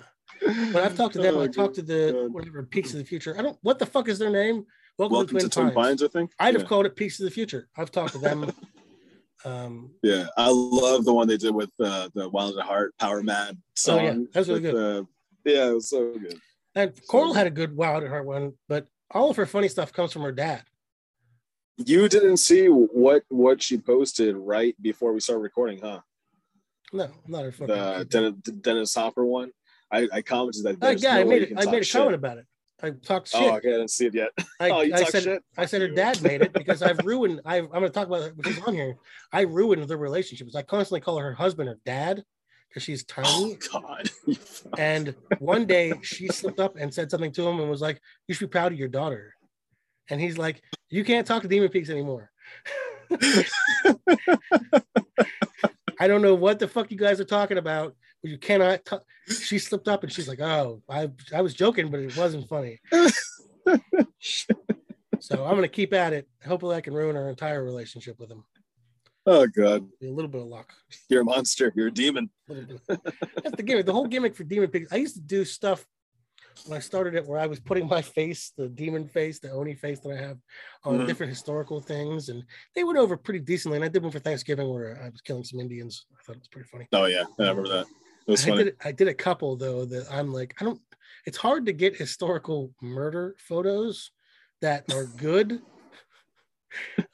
But I've talked to them. I talked to the whatever Peaks of the Future. I don't. What the fuck is their name? Welcome to Twin Pines, I think. I'd have called it Peaks of the Future. I've talked to them. Yeah, I love the one they did with the Wild at Heart Power Mad song. Oh yeah, that was really good. Yeah, it was so good. And Coral had a good Wild at Heart one, but all of her funny stuff comes from her dad. You didn't see what she posted right before we started recording, huh? No, not her fucking. The Dennis Hopper one. I commented that. I made a comment about it. I talked shit. Oh, okay, I didn't see it yet. I said her dad made it because I've ruined. I'm going to talk about it, which is on here. I ruined the relationships. I constantly call her husband her dad because she's tiny. Oh, God. And one day she slipped up and said something to him and was like, "You should be proud of your daughter." And he's like, "You can't talk to Demon Peaks anymore." I don't know what the fuck you guys are talking about. You cannot talk. She slipped up and she's like, "Oh, I was joking, but it wasn't funny." So I'm gonna keep at it. Hopefully I can ruin our entire relationship with him. Oh God. A little bit of luck. You're a monster, you're a demon. That's the gimmick. The whole gimmick for Demon Pigs. I used to do stuff when I started it where I was putting my face, the demon face, the Oni face that I have on different historical things, and they went over pretty decently. And I did one for Thanksgiving where I was killing some Indians. I thought it was pretty funny. Oh yeah, I remember that. I did a couple though that I'm like, I don't. It's hard to get historical murder photos that are good.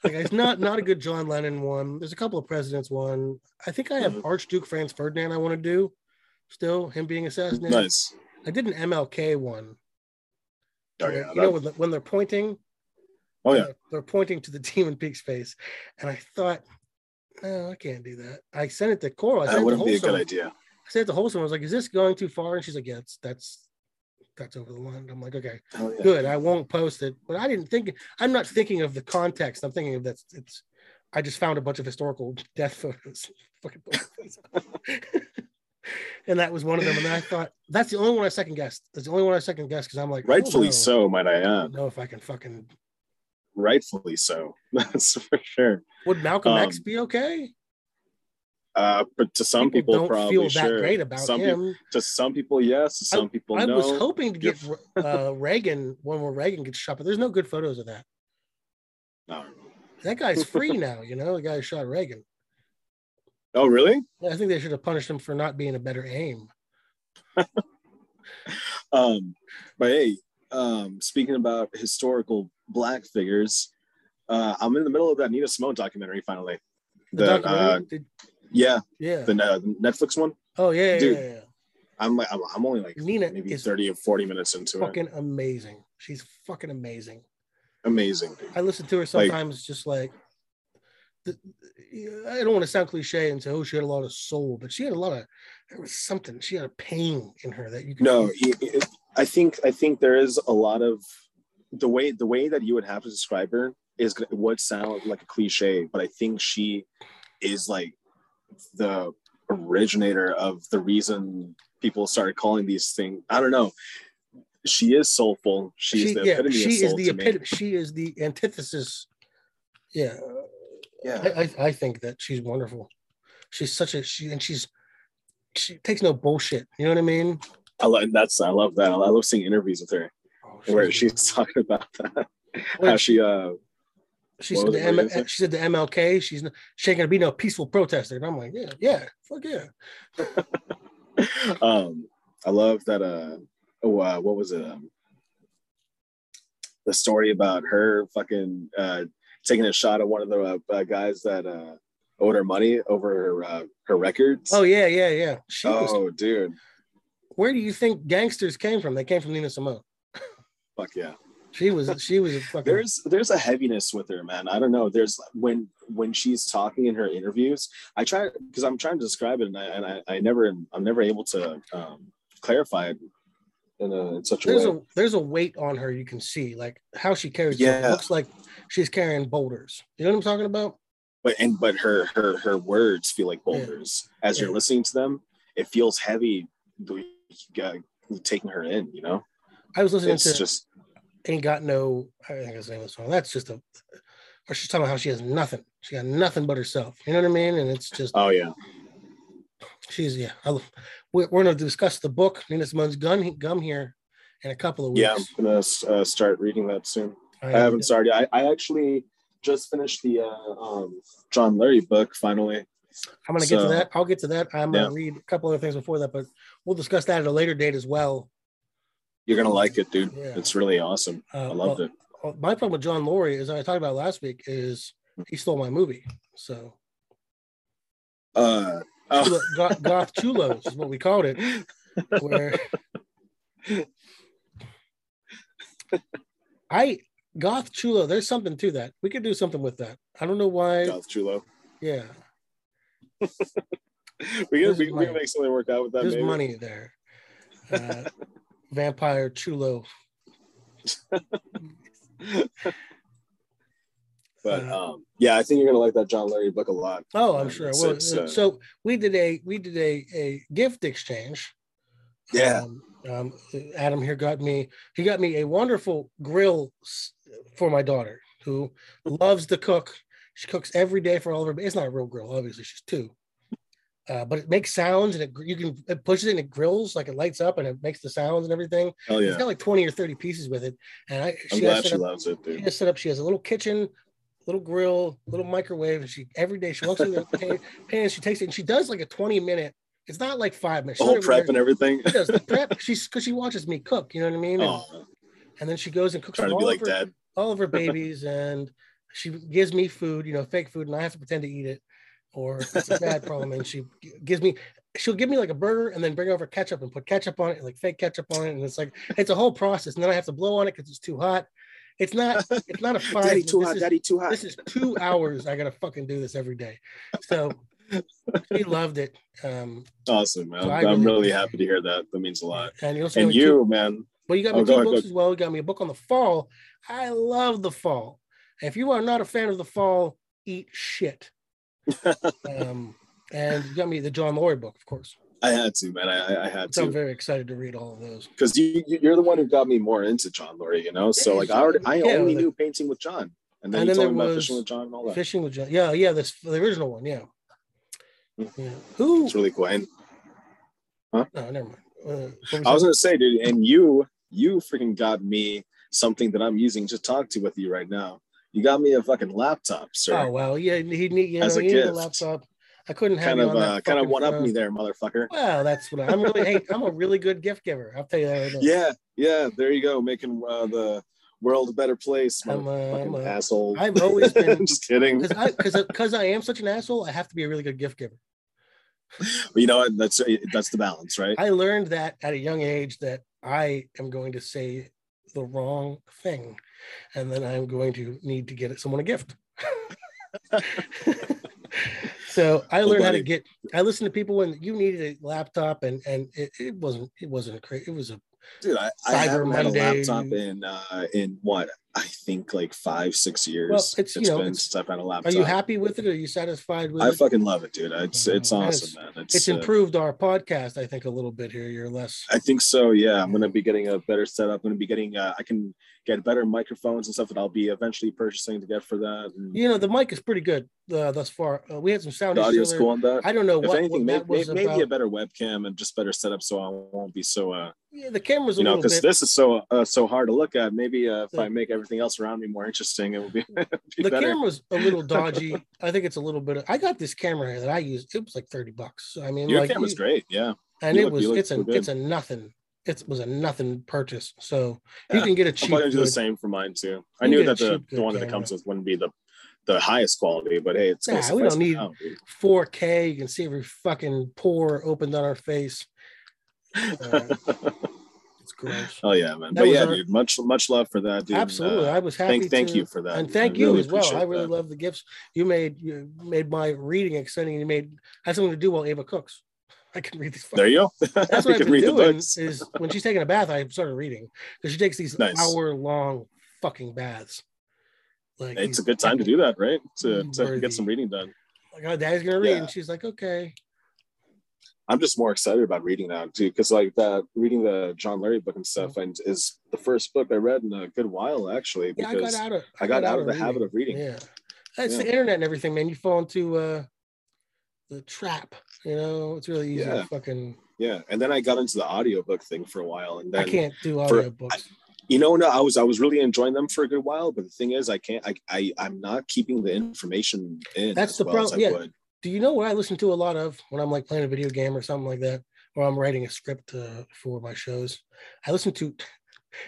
Like it's not a good John Lennon one. There's a couple of presidents one. I think I have Archduke Franz Ferdinand. I want to do still him being assassinated. Nice. I did an MLK one. Oh yeah, you know when they're pointing. Oh yeah, they're pointing to the Demon Peak's face, and I thought, no, I can't do that. I sent it to Coral. That wouldn't be a good idea. I said the whole song, I was like, "Is this going too far?" And she's like, "Yeah, that's over the line." I'm like, "Okay, good. I won't post it." But I didn't think. I'm not thinking of the context. I'm thinking of that. It's. I just found a bunch of historical death photos, and that was one of them. And I thought that's the only one I second guessed. That's the only one I second guessed because I'm like, rightfully so, might I add? I don't know if I can fucking. Rightfully so. That's for sure. Would Malcolm X be okay? But to some people probably feel that great about him. To some people, yes. To some people, no. I was hoping to get Reagan one where Reagan gets shot, but there's no good photos of that. No, that guy's free now. You know, the guy who shot Reagan. Oh, really? I think they should have punished him for not being a better aim. But hey, speaking about historical black figures, I'm in the middle of that Nina Simone documentary. Finally, Yeah, the Netflix one. Oh yeah, dude. Yeah. I'm only like Nina maybe 30 or 40 minutes into fucking it. Fucking amazing. She's fucking amazing. Amazing. Dude. I listen to her sometimes, just like I don't want to sound cliche and say, "Oh, she had a lot of soul," but she had a lot of. There was something. She had a pain in her that you. I think there is a lot of the way that you would have to describe her is what sounds like a cliche, but I think she is like. The originator of the reason people started calling these things. I don't know. She is soulful. She's the epitome of soul. She is the antithesis. Yeah, yeah. I think that she's wonderful. She's such a she takes no bullshit. You know what I mean? I love that. I love seeing interviews with her where she's talking about that. How she said the MLK. She ain't gonna be no peaceful protester. And I'm like, yeah, fuck yeah. I love that. What was it? The story about her fucking taking a shot at one of the guys that owed her money over her records. Oh yeah. Dude, where do you think gangsters came from? They came from Nina Simone. Fuck yeah. She was a fucking... There's a heaviness with her, man. I don't know. There's when she's talking in her interviews, I try because I'm trying to describe it, and I'm never able to clarify it in such a way. There's a weight on her you can see, like how she carries. Yeah, it looks like she's carrying boulders. You know what I'm talking about? but her words feel like boulders as you're listening to them. It feels heavy taking her in, you know. I was listening to just Ain't Got No, I think that's the name of the song. That's just a, or she's talking about how she has nothing. She got nothing but herself. You know what I mean? And it's just, oh yeah. She's we're going to discuss the book Nina Simone's Gum here in a couple of weeks. Yeah, I'm going to start reading that soon. I haven't started. I actually just finished the John Lurie book finally. I'm going to get to that. I'll get to that. I'm going to read a couple other things before that, but we'll discuss that at a later date as well. You're going to like it, dude. Yeah. It's really awesome. I loved it. My problem with John Lurie is, I talked about last week, is he stole my movie. So. Goth Chulos is what we called it. Where Goth Chulo, there's something to that. We could do something with that. I don't know why. Goth Chulo. Yeah. we can make something work out with that. There's money there. Vampire Chulo. But I think you're gonna like that John Lurie book a lot. Oh, I'm sure. Well, so we did a gift exchange. Yeah. Adam here got me a wonderful grill for my daughter, who loves to cook. She cooks every day for all of her. It's not a real grill, obviously. She's two, but it makes sounds, and it pushes it and it grills, like it lights up and it makes the sounds and everything. Oh yeah, it's got like 20 or 30 pieces with it, and I'm glad she loves it. Dude. She has a little kitchen, little grill, little microwave, and every day she walks in the pan, she takes it and she does like a 20-minute. It's not like 5 minutes. The whole prep and everything. She does the prep. Because she watches me cook. You know what I mean? And then she goes and cooks all of her babies, and she gives me food, you know, fake food, and I have to pretend to eat it, or it's a bad problem. And she'll give me like a burger, and then bring over ketchup and put ketchup on it, and like fake ketchup on it, and it's a whole process. And then I have to blow on it because it's too hot. It's not a fight. Daddy too hot. Daddy too hot. This is 2 hours. I gotta fucking do this every day. So. He loved it. Awesome, man. So I'm really happy to hear that. That means a lot. And man. Well, you got me two books as well. You got me a book on the fall. I love the fall. If you are not a fan of the fall, eat shit. And you got me the John Lurie book, of course. I had to, man. I had to. I'm very excited to read all of those. Because you're the one who got me more into John Lurie, you know? So like I only knew Painting with John. And then you told me about Fishing with John and all that. Fishing with John. Yeah, the original one, yeah. Yeah. Who? It's really cool. And, huh? No, never mind. I was gonna say, dude, and you freaking got me something that I'm using to talk to with you right now. You got me a fucking laptop, sir. Oh wow, yeah, he needed a laptop. I couldn't have you on that kind of one-up me there, motherfucker. Well, that's what I'm really. Hey, I'm a really good gift giver. I'll tell you that right now. Yeah. There you go, making the world a better place. I'm a asshole. I've always been. Just kidding. Because I am such an asshole, I have to be a really good gift giver. You know, that's the balance, right? I learned that at a young age, that I am going to say the wrong thing, and then I'm going to need to get someone a gift. So I learned how to get. I listened to people when you needed a laptop, and it wasn't crazy. It was a. Dude, I haven't had a laptop in what, I think like 5-6 years. Well, it's been since I've had a laptop. Are you happy with it? Or are you satisfied with it? I fucking love it, dude. It's awesome, man. It's improved our podcast, I think, a little bit here. You're less. I think so. Yeah, I'm gonna be getting a better setup. I'm gonna be getting. I can get better microphones and stuff that I'll be eventually purchasing to get for that. And, you know, the mic is pretty good thus far. We had some sound issues. Audio's cool on that. I don't know if anything. Maybe a better webcam and just better setup, so I won't be so. Yeah, the camera's a little bit. Because this is so hard to look at. Maybe if I make everything else around me more interesting, it would be the better. Camera's a little dodgy. I think it's a little bit. I got this camera here that I used. It was like $30. I mean, your camera's great, yeah. And it's a nothing. It was a nothing purchase, so you can get a cheap. I'm going to do the same for mine too. I knew that the one that it comes with wouldn't be the highest quality, but hey, it's. We don't need 4K. You can see every fucking pore opened on our face. It's gross. Oh yeah, man. But yeah, dude, much love for that, dude. Absolutely, I was happy. Thank you for that, and thank you as well. I really love the gifts you made. You made my reading exciting. I have something to do while Ava cooks. I can read these. There you go. That's what I've been doing. Is when she's taking a bath, I started reading because she takes these hour-long fucking baths. Like, it's a good time to do that, right? To get some reading done. Like, oh, Daddy's gonna read, and she's like, okay. I'm just more excited about reading now too, because like reading the John Lurie book and stuff, and is the first book I read in a good while, actually. Because yeah, I got out of the habit of reading. Yeah, that's the internet and everything, man. You fall into the trap, you know. It's really easy to fucking. Yeah, and then I got into the audiobook thing for a while, and then I can't do audiobooks. I was really enjoying them for a good while, but the thing is, I can't. I'm not keeping the information in. That's the problem. Yeah. Do you know what I listen to a lot of when I'm like playing a video game or something like that, or I'm writing a script for my shows? I listen to,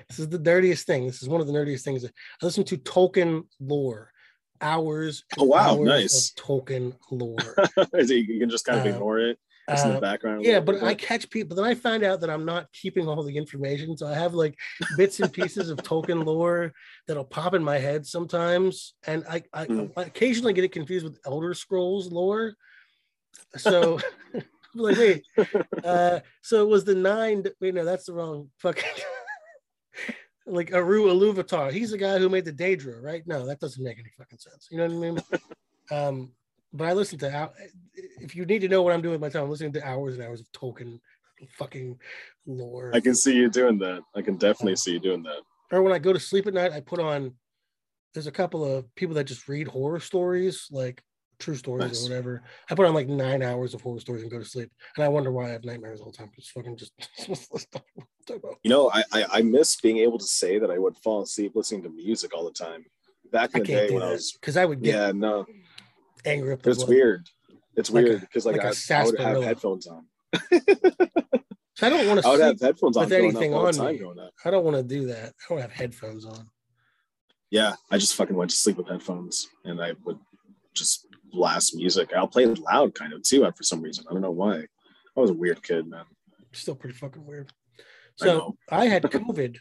this is the dirtiest thing. This is one of the nerdiest things. I listen to Tolkien lore, hours. Oh wow, hours nice. Of Tolkien lore. You can just kind of ignore it. It's in the background. Yeah, but I catch people. Then I find out that I'm not keeping all the information, so I have like bits and pieces of Tolkien lore that'll pop in my head sometimes, and I occasionally get it confused with Elder Scrolls lore. So, I'm like, wait. So it was the nine. Wait, no, that's the wrong fucking. Like Aru Iluvatar. He's the guy who made the Daedra, right? No, that doesn't make any fucking sense. You know what I mean? But I listen to, if you need to know what I'm doing with my time, I'm listening to hours and hours of Tolkien fucking lore. I can see you doing that. I can definitely see you doing that. Or when I go to sleep at night, I put on, there's a couple of people that just read horror stories, like true stories or whatever. I put on like 9 hours of horror stories and go to sleep. And I wonder why I have nightmares all the time. You know, I miss being able to say that I would fall asleep listening to music all the time. Back in the day when I was. Because I would get. Yeah, no. Angry up the it's blood. Weird. It's like weird because like I would have headphones on. So I don't want to. I would have headphones on with anything on me. I don't want to do that. I don't have headphones on. Yeah, I just fucking went to sleep with headphones, and I would just blast music. I'll play it loud, kind of too, for some reason. I don't know why. I was a weird kid, man. Still pretty fucking weird. So I had COVID.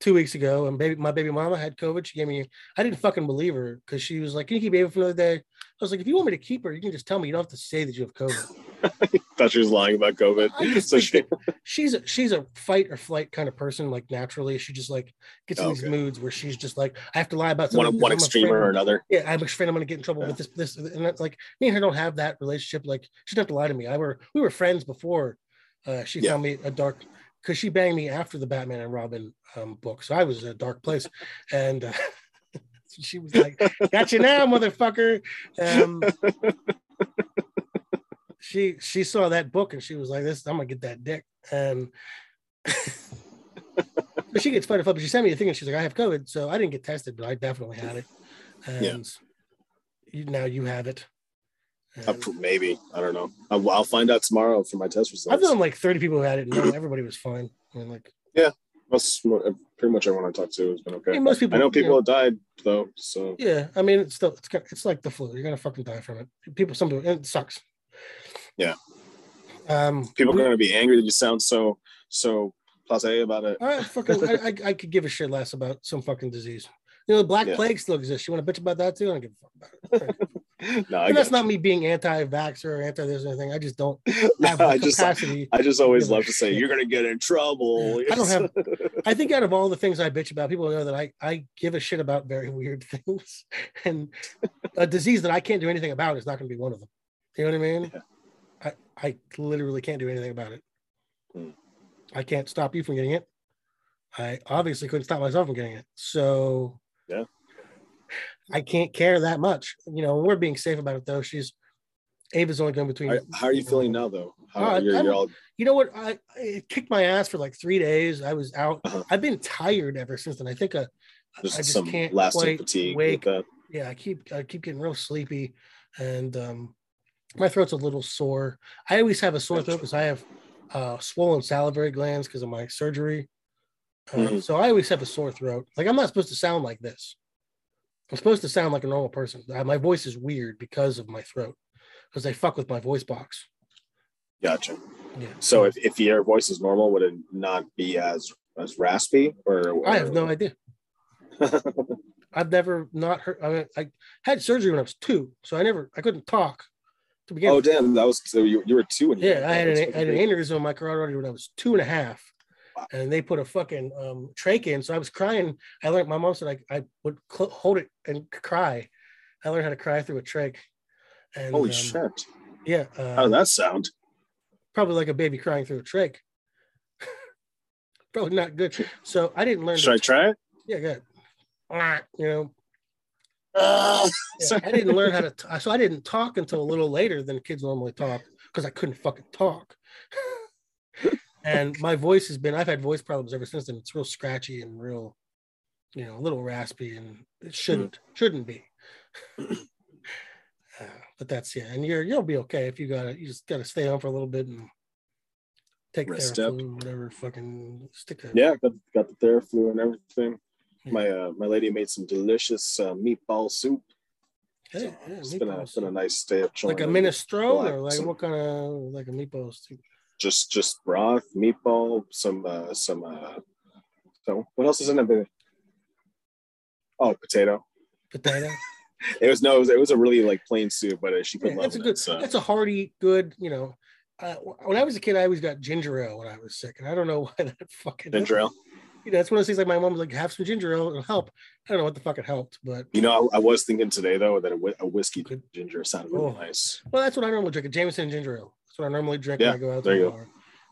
2 weeks ago, and my baby mama had COVID. She gave me, I didn't fucking believe her because she was like, can you keep baby for another day? I was like, if you want me to keep her, you can just tell me. You don't have to say that you have COVID. I thought she was lying about COVID. So she's a fight or flight kind of person. Like naturally, she just like gets in these moods where she's just like, I have to lie about something. One extreme or another. Yeah, I'm afraid I'm going to get in trouble with this. And that's like, me and her don't have that relationship. Like she didn't have to lie to me. We were friends before she found me a dark. Because she banged me after the Batman and Robin book. So I was in a dark place. And she was like, gotcha now, motherfucker. She saw that book and she was like, "This, I'm going to get that dick." But she gets fired up. But she sent me a thing and she's like, I have COVID. So I didn't get tested, but I definitely had it. And now you have it. Maybe I don't know. I'll find out tomorrow for my test results. I've known like 30 people who had it, and everybody was fine. I mean, like pretty much everyone I talked to has been okay. Yeah, most people, I know people have died though. So yeah, I mean, it's still it's like the flu. You're gonna fucking die from it. Some people, it sucks. Yeah. People are gonna be angry that you sound so blasé about it. I could give a shit less about some fucking disease. You know, the Black Plague still exists. You want to bitch about that too? I don't give a fuck about it. No, and that's not me being anti-vaxxer or anti-this or anything. I just don't have the capacity. I just always love to say, you're going to get in trouble. Yeah, I think out of all the things I bitch about, people know that I give a shit about very weird things. And a disease that I can't do anything about is not going to be one of them. You know what I mean? Yeah. I literally can't do anything about it. I can't stop you from getting it. I obviously couldn't stop myself from getting it. So... yeah. I can't care that much, you know. We're being safe about it, though. Ava's only going between. How are you feeling now, though? You know what? It kicked my ass for like 3 days. I was out. I've been tired ever since then. I think I just some can't lasting quite fatigue wake up. Yeah, I keep getting real sleepy, and my throat's a little sore. I always have a sore throat because I have swollen salivary glands because of my surgery. So I always have a sore throat. Like I'm not supposed to sound like this. I'm supposed to sound like a normal person. My voice is weird because of my throat, because they fuck with my voice box. Gotcha. Yeah. So if your voice is normal, would it not be as raspy? Or I have no idea. I've never not heard. I mean, I had surgery when I was 2, so I couldn't talk to begin with. Damn, that was so you were 2 when you I had an aneurysm in my carotid artery when I was 2 and a half. and they put a fucking trach in. So I was crying. I learned, my mom said I would hold it and cry. I learned how to cry through a trach. And, holy shit. Yeah. How does that sound? Probably like a baby crying through a trach. Probably not good. So I didn't learn. Should I try it? Yeah, good. You know. Yeah, I didn't learn how to so I didn't talk until a little later than kids normally talk because I couldn't fucking talk. And my voice has been, I've had voice problems ever since then. It's real scratchy and real, you know, a little raspy, and it shouldn't be. But that's, yeah, and you'll be okay if you just gotta stay home for a little bit and take Theraflu, whatever, fucking stick. Yeah, got the Theraflu and everything. Yeah. My lady made some delicious meatball soup. Hey, so yeah, it's been a nice day of chilling. Like a minestrone, or like what kind of, like a meatball soup? Just broth, meatball, some. So what else is in it, baby? Oh, potato. Potato. It was a really like plain soup, but she put love in it. So. That's a hearty, good, you know. When I was a kid, I always got ginger ale when I was sick, and I don't know why that fucking ginger ale. You know, it's one of those things. Like my mom was like, "Have some ginger ale; it'll help." I don't know what the fuck it helped, but you know, I was thinking today though that a whiskey ginger sounded really nice. Well, that's what I normally drink—a Jameson ginger ale. That's what I normally drink when I go out to the bar.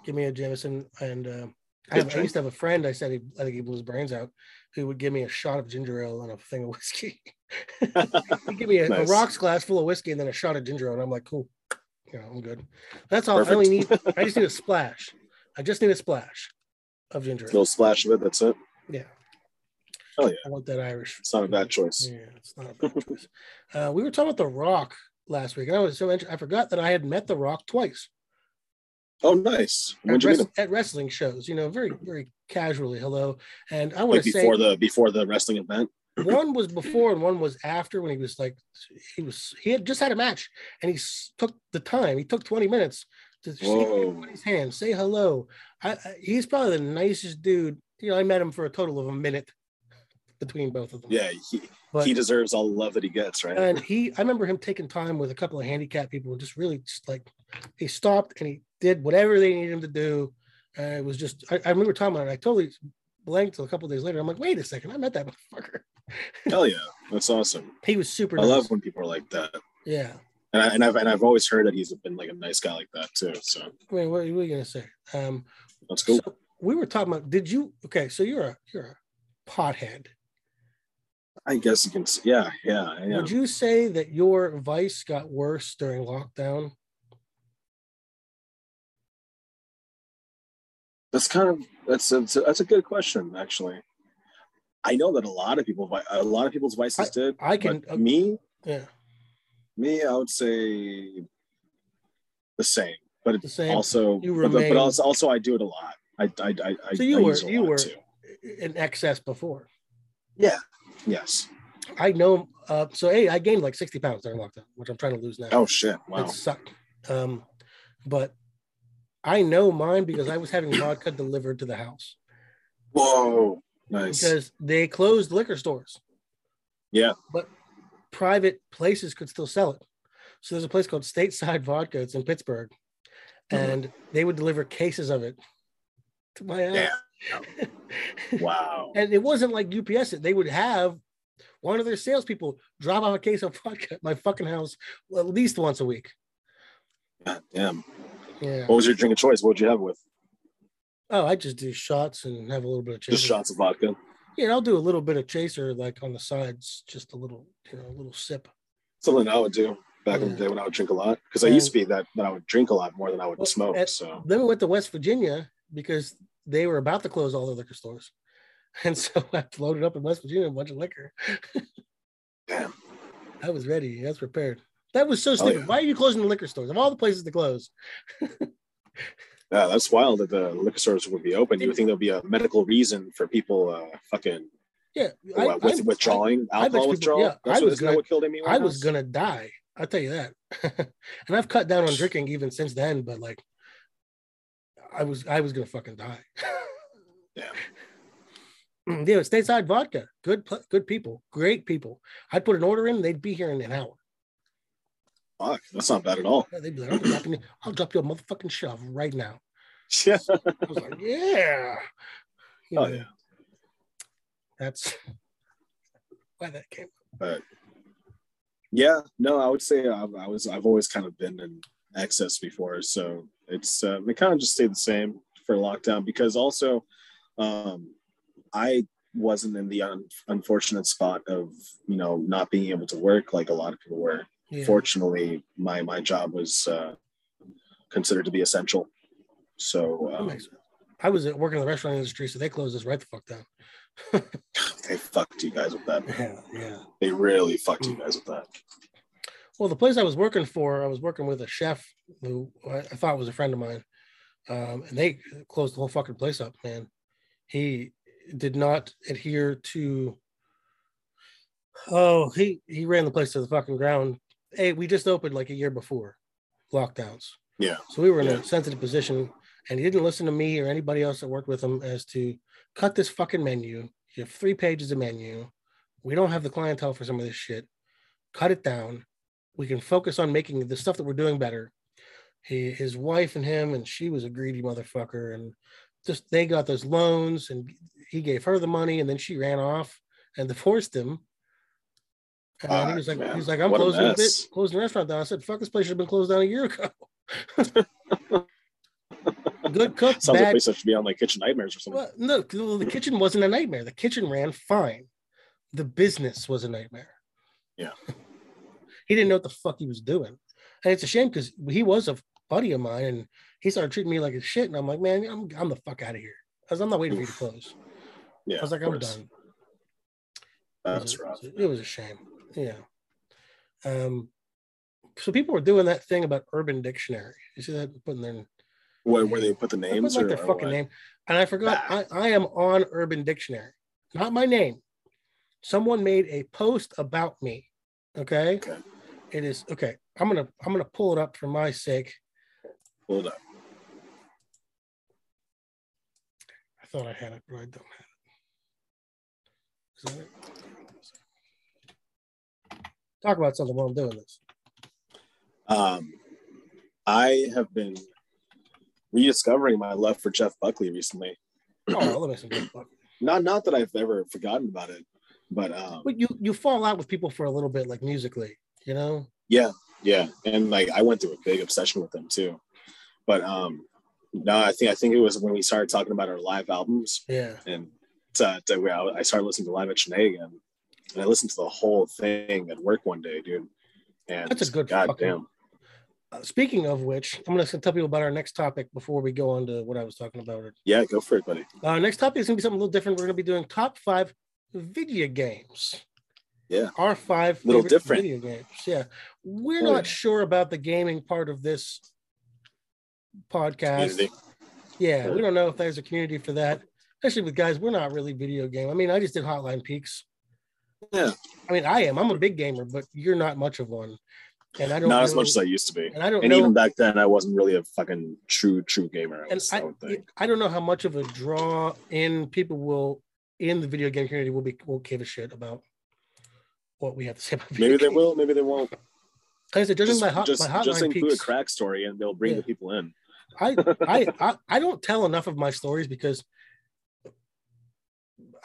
Give me a Jameson, and I used to have a friend. I said I think he blew his brains out. Who would give me a shot of ginger ale and a thing of whiskey? He'd give me a rocks glass full of whiskey and then a shot of ginger ale, and I'm like, cool. You know, I'm good. That's all. Perfect. I just need a splash. I just need a splash of ginger ale. A little splash of it. That's it. Yeah. Oh yeah. I want that Irish. It's not a bad choice. Yeah, it's not a bad choice. We were talking about The Rock last week, and I was so interested. I forgot that I had met The Rock twice. Oh, nice. At wrestling shows, you know, very, very casually. Hello. And I want to say before the wrestling event. One was before and one was after, when he was like, he had just had a match, and he took the time. He took 20 minutes to shake everybody's hand, say hello. He's probably the nicest dude. You know, I met him for a total of a minute between both of them. Yeah, he deserves all the love that he gets, right? And I remember him taking time with a couple of handicapped people and just really just like, he stopped and he did whatever they needed him to do. And it was just, I remember talking about it. I totally blanked till a couple of days later. I'm like, wait a second, I met that motherfucker. Hell yeah, that's awesome. He was super nice. I love when people are like that. Yeah. And I've always heard that he's been like a nice guy like that too. So I mean, what are you gonna say? That's cool. So we were talking about, so you're a pothead. I guess you can say, yeah, I am. Would you say that your vice got worse during lockdown? That's a good question, actually. I know that a lot of people's vices did. I can me, I would say the same, but it's also you remain, but also I do it a lot. I so you were in excess before. Yeah. Yes. I know. I gained like 60 pounds during lockdown, which I'm trying to lose now. Oh shit! Wow. It sucked. But I know mine because I was having vodka delivered to the house. Whoa. Nice. Because they closed liquor stores. Yeah. But private places could still sell it. So there's a place called Stateside Vodka. It's in Pittsburgh. Mm-hmm. And they would deliver cases of it to my house. Yeah. Wow. And it wasn't like UPS. They would have one of their salespeople drop off a case of vodka at my fucking house at least once a week. God damn. Yeah. What was your drink of choice? What would you have with? Oh, I just do shots and have a little bit of chaser. Just shots of vodka. Yeah, and I'll do a little bit of chaser, like on the sides, just a little sip. Something I would do back in the day when I would drink a lot, because I used to be that I would drink a lot more than I would smoke. Then we went to West Virginia because they were about to close all the liquor stores, and so I loaded up in West Virginia a bunch of liquor. Damn. I was ready. I was prepared. That was so stupid. Oh, yeah. Why are you closing the liquor stores? Of all the places to close. Yeah, that's wild that the liquor stores would be open. You would think there'll be a medical reason for people withdrawing, alcohol withdrawal. Yeah, that's what killed me. I was going to die. I'll tell you that. And I've cut down on drinking even since then, but like I was going to fucking die. Yeah. Yeah, Stateside Vodka. Good people. Great people. I'd put an order in, they'd be here in an hour. Fuck, that's not bad at all. Yeah, they'd be like, I'll drop you a motherfucking shove right now. I was like, yeah. You know, oh, yeah. That's why that came up. But, yeah, no, I would say I've always kind of been in excess before. So it's, they kind of just stayed the same for lockdown, because also I wasn't in the unfortunate spot of, you know, not being able to work like a lot of people were. Yeah. Fortunately, my job was considered to be essential. So I was working in the restaurant industry, so they closed us right the fuck down. They fucked you guys with that. Man. Yeah, they really fucked you guys with that. Well, the place I was working for, I was working with a chef who I thought was a friend of mine, and they closed the whole fucking place up, man. He did not adhere to. Oh, he ran the place to the fucking ground. Hey, we just opened like a year before lockdowns. Yeah. So we were in a sensitive position, and he didn't listen to me or anybody else that worked with him as to cut this fucking menu. You have 3 pages of menu. We don't have the clientele for some of this shit. Cut it down. We can focus on making the stuff that we're doing better. His wife and him, and she was a greedy motherfucker, and just they got those loans, and he gave her the money, and then she ran off and divorced him. And he was like, man, he's like, I'm closing the restaurant down. I said, fuck, this place should have been closed down a year ago. Good cook. Sounds like a place that should be on like Kitchen Nightmares or something. Well, no, the kitchen wasn't a nightmare. The kitchen ran fine. The business was a nightmare. Yeah. He didn't know what the fuck he was doing. And it's a shame because he was a buddy of mine, and he started treating me like a shit. And I'm like, man, I'm the fuck out of here. I'm not waiting for you to close. Yeah. I was like, I'm done. That's rough. It was a shame. Yeah. So people were doing that thing about Urban Dictionary. You see that putting their where they put the names, put like their fucking name. And I forgot I am on Urban Dictionary, not my name. Someone made a post about me. Okay. It is okay. I'm gonna pull it up for my sake. Pull it up. I thought I had it, but I don't have it. Is that it? Talk about something while I'm doing this. I have been rediscovering my love for Jeff Buckley recently. Oh, I love some Jeff Buckley. Not that I've ever forgotten about it, but you fall out with people for a little bit, like musically, you know? Yeah, and like I went through a big obsession with them too. But no, I think it was when we started talking about our live albums. Yeah, and I started listening to Live at Cheney again. And I listened to the whole thing at work one day, dude. And that's a good goddamn. Speaking of which, I'm going to tell people about our next topic before we go on to what I was talking about. Yeah, go for it, buddy. Our next topic is going to be something a little different. We're going to be doing top 5 video games. Yeah. Our 5 little different video games. Yeah. We're not sure about the gaming part of this podcast. Community. Yeah, we don't know if there's a community for that. Especially with guys, we're not really video game. I mean, I just did Hotline Peaks. Yeah, I mean, I am. I'm a big gamer, but you're not much of one, and I don't. Not really, as much as I used to be, and I don't. And know, even back then, I wasn't really a fucking true gamer. I don't know how much of a draw in people will in the video game community will give a shit about what we have to say about. Maybe they will. Maybe they won't. Like I said, judging my Hotline Peaks, include a crack story, and they'll bring the people in. I don't tell enough of my stories because.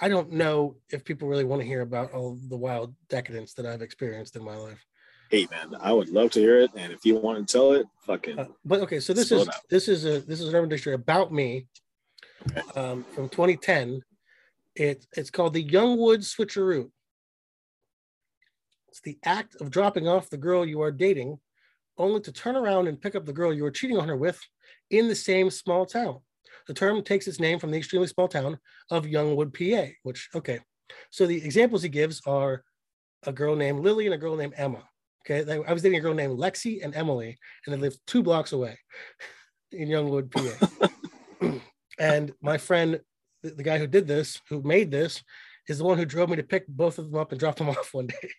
I don't know if people really want to hear about all the wild decadence that I've experienced in my life. Hey man, I would love to hear it, and if you want to tell it, fucking. But okay, so this is an Urban Dictionary about me, okay. From 2010. It's called the Youngwood Switcheroo. It's the act of dropping off the girl you are dating, only to turn around and pick up the girl you are cheating on her with, in the same small town. The term takes its name from the extremely small town of Youngwood, PA, which, okay. So the examples he gives are a girl named Lily and a girl named Emma. Okay. I was dating a girl named Lexi and Emily, and they lived 2 blocks away in Youngwood, PA. And my friend, the guy who did this, who made this, is the one who drove me to pick both of them up and drop them off one day.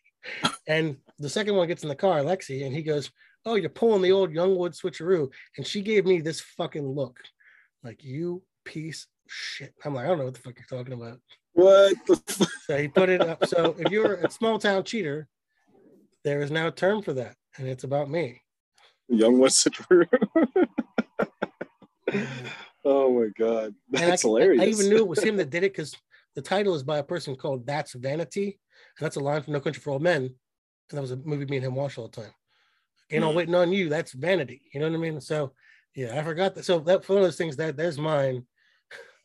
And the second one gets in the car, Lexi, and he goes, oh, you're pulling the old Youngwood switcheroo. And she gave me this fucking look. Like, you piece of shit. I'm like, I don't know what the fuck you're talking about. What? So he put it up. So if you're a small town cheater, there is now a term for that. And it's about me. Young West. Oh my God, that's hilarious. I even knew it was him that did it because the title is by a person called That's Vanity, and that's a line from No Country for Old Men, and that was a movie me and him watched all the time. You know, waiting on you, that's vanity. You know what I mean? So, yeah, I forgot that. So that one of those things that there's mine.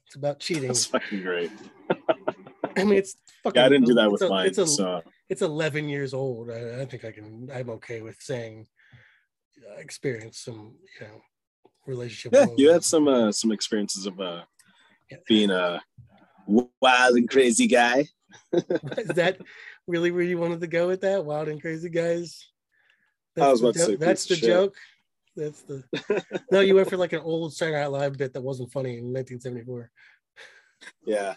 It's about cheating. That's fucking great. I mean, it's fucking. Yeah, I didn't do that with mine. It's 11 years old. I think I can. I'm okay with saying, experience some, you know, relationship. Yeah, you had some experiences of being a wild and crazy guy. Is that really where you wanted to go with that? Wild and crazy guys. That's the joke. That's the no. You went for like an old Saturday Night Live bit that wasn't funny in 1974. Yeah,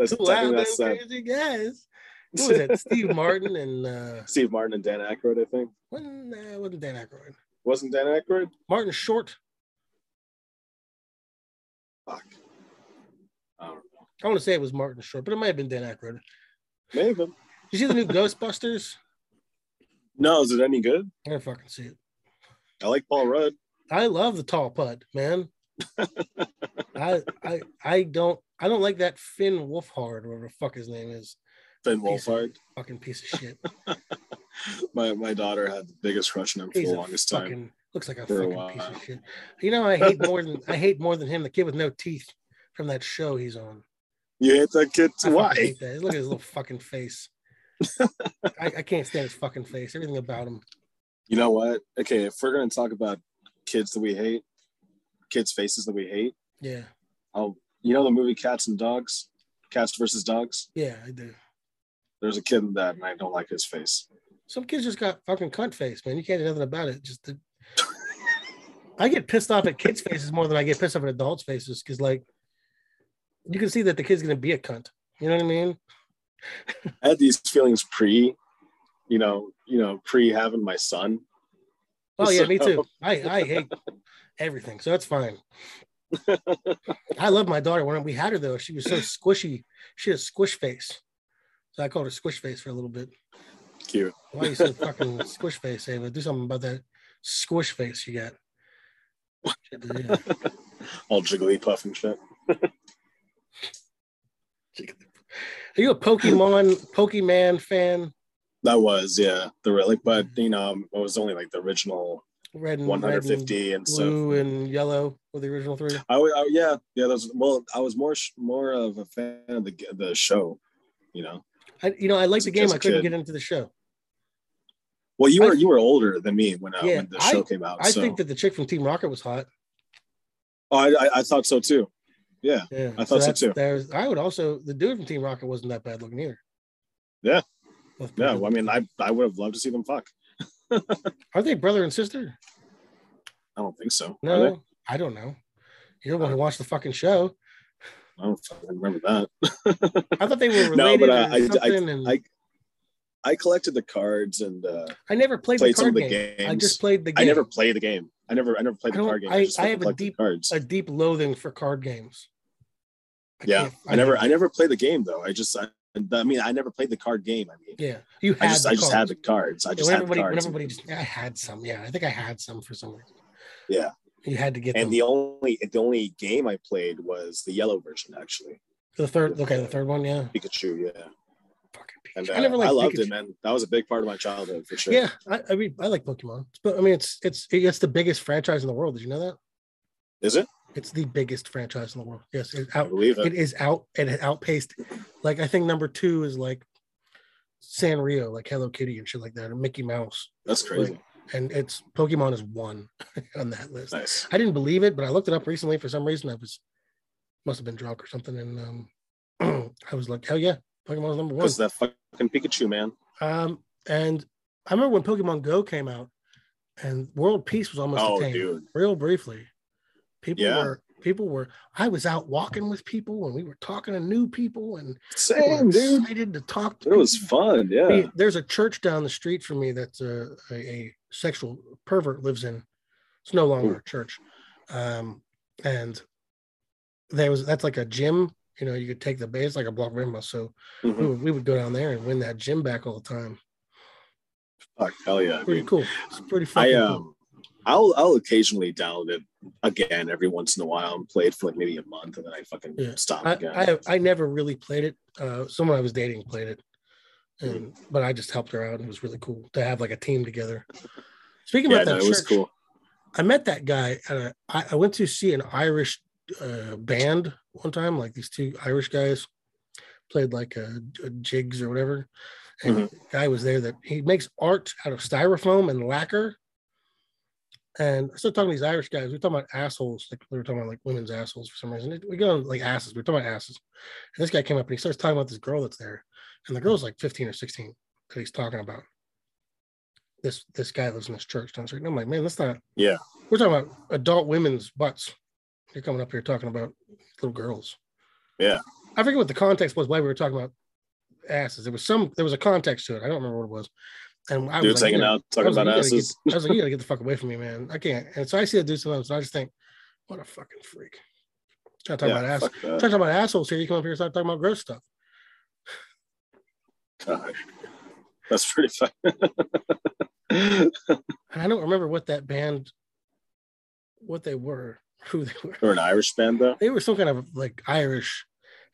that's wild and crazy guys. Who was that? Steve Martin and Dan Aykroyd, I think. Wasn't Dan Aykroyd? Wasn't Dan Aykroyd? Martin Short. Fuck. I don't know. I want to say it was Martin Short, but it might have been Dan Aykroyd. Maybe. Did you see the new Ghostbusters? No, is it any good? I don't fucking see it. I like Paul Rudd. I love the tall putt, man. I don't like that Finn Wolfhard, whatever the fuck his name is. Finn Wolfhard, fucking piece of shit. my daughter had the biggest crush on him for the longest time. Looks like a fucking piece of shit. You know, I hate more than him. The kid with no teeth from that show he's on. You hate that kid? Why? Hate that. Look at his little fucking face. I can't stand his fucking face. Everything about him. You know what? Okay, if we're gonna talk about kids that we hate, kids' faces that we hate. Yeah. You know the movie Cats and Dogs, Cats versus Dogs. Yeah, I do. There's a kid in that, and I don't like his face. Some kids just got fucking cunt face, man. You can't do nothing about it. I get pissed off at kids' faces more than I get pissed off at adults' faces because, like, you can see that the kid's gonna be a cunt. You know what I mean? I had these feelings pre having my son. Oh yeah, so. Me too. I hate everything, so that's fine. I love my daughter. When we had her though, she was so squishy. She had a squish face, so I called her squish face for a little bit. Cute. Why are you so fucking squish face, Ava? Do something about that squish face you got. Yeah. All jiggly puff and shit. Are you a Pokemon fan? That was, yeah, the relic, but you know, it was only like the original red and 150 and blue stuff. And yellow were the original three. Yeah. I was more of a fan of the show, you know. I liked the game. I couldn't get into the show. Well, you were older than me when the show came out. I think that the chick from Team Rocket was hot. Oh, I thought so too. Yeah, I thought so too. The dude from Team Rocket wasn't that bad looking either. Yeah. Yeah, well, I mean, I would have loved to see them fuck. Are they brother and sister? I don't think so. No, I don't know. You're the one who watched the fucking show. I don't fucking remember that. I thought they were related. No, but I collected the cards and I never played the card game. I just played the game. I never played the game. I never played the card game. I have a deep loathing for card games. I never played the game though. I never played the card game. I mean, yeah, you had. I just had the cards. I had some. Yeah, I think I had some for some reason. Yeah, you had to get. And them. the only game I played was the yellow version, actually. The third one, yeah. Pikachu, yeah. Fucking Pikachu. And, I loved Pikachu. It, man. That was a big part of my childhood for sure. Yeah, I mean, I like Pokemon, but I mean, it's the biggest franchise in the world. Did you know that? Is it? It's the biggest franchise in the world. Yes, it outpaced. Like I think number 2 is like Sanrio, like Hello Kitty and shit like that, and Mickey Mouse. That's crazy. Like, and it's Pokemon is 1 on that list. Nice. I didn't believe it, but I looked it up recently for some reason. I must have been drunk or something, and I was like, hell yeah, Pokemon's number 1. Because that fucking Pikachu, man. And I remember when Pokemon Go came out, and world peace was almost attained. Dude. Real briefly. People were. I was out walking with people, and we were talking to new people, and same dude. Excited to talk to. It was fun, yeah. Hey, there's a church down the street from me that's a sexual pervert lives in. It's no longer a church, and that's like a gym. You know, you could take the base like a block rainbow. So we would go down there and win that gym back all the time. Fuck, hell yeah! Pretty cool. It's pretty fucking cool. I'll occasionally download it again every once in a while and play it for like maybe a month, and then I fucking stop again. I never really played it. Someone I was dating played it, and but I just helped her out. It was really cool to have like a team together. Speaking about that, it was cool. I met that guy. I went to see an Irish band one time. Like these two Irish guys played like a jigs or whatever. And the guy was there that he makes art out of styrofoam and lacquer. And I started talking to these Irish guys. We were talking about assholes. Like we were talking about like women's assholes for some reason. We go like asses. We were talking about asses. And this guy came up and he starts talking about this girl that's there. And the girl's like 15 or 16 that he's talking about. This guy lives in this church down the street. And I'm like, man, that's not. Yeah. We're talking about adult women's butts. You're coming up here talking about little girls. Yeah. I forget what the context was why we were talking about asses. There was a context to it. I don't remember what it was. And I was like, hanging out talking about asses. I was like, you gotta get the fuck away from me, man. I can't. And so I see that dude sometimes, and I just think, what a fucking freak. Trying to talk about asses. Trying to talk about assholes here. You come up here and start talking about gross stuff. God. That's pretty fun. And I don't remember what that band, what they were, who they were. They were an Irish band, though. They were some kind of like Irish,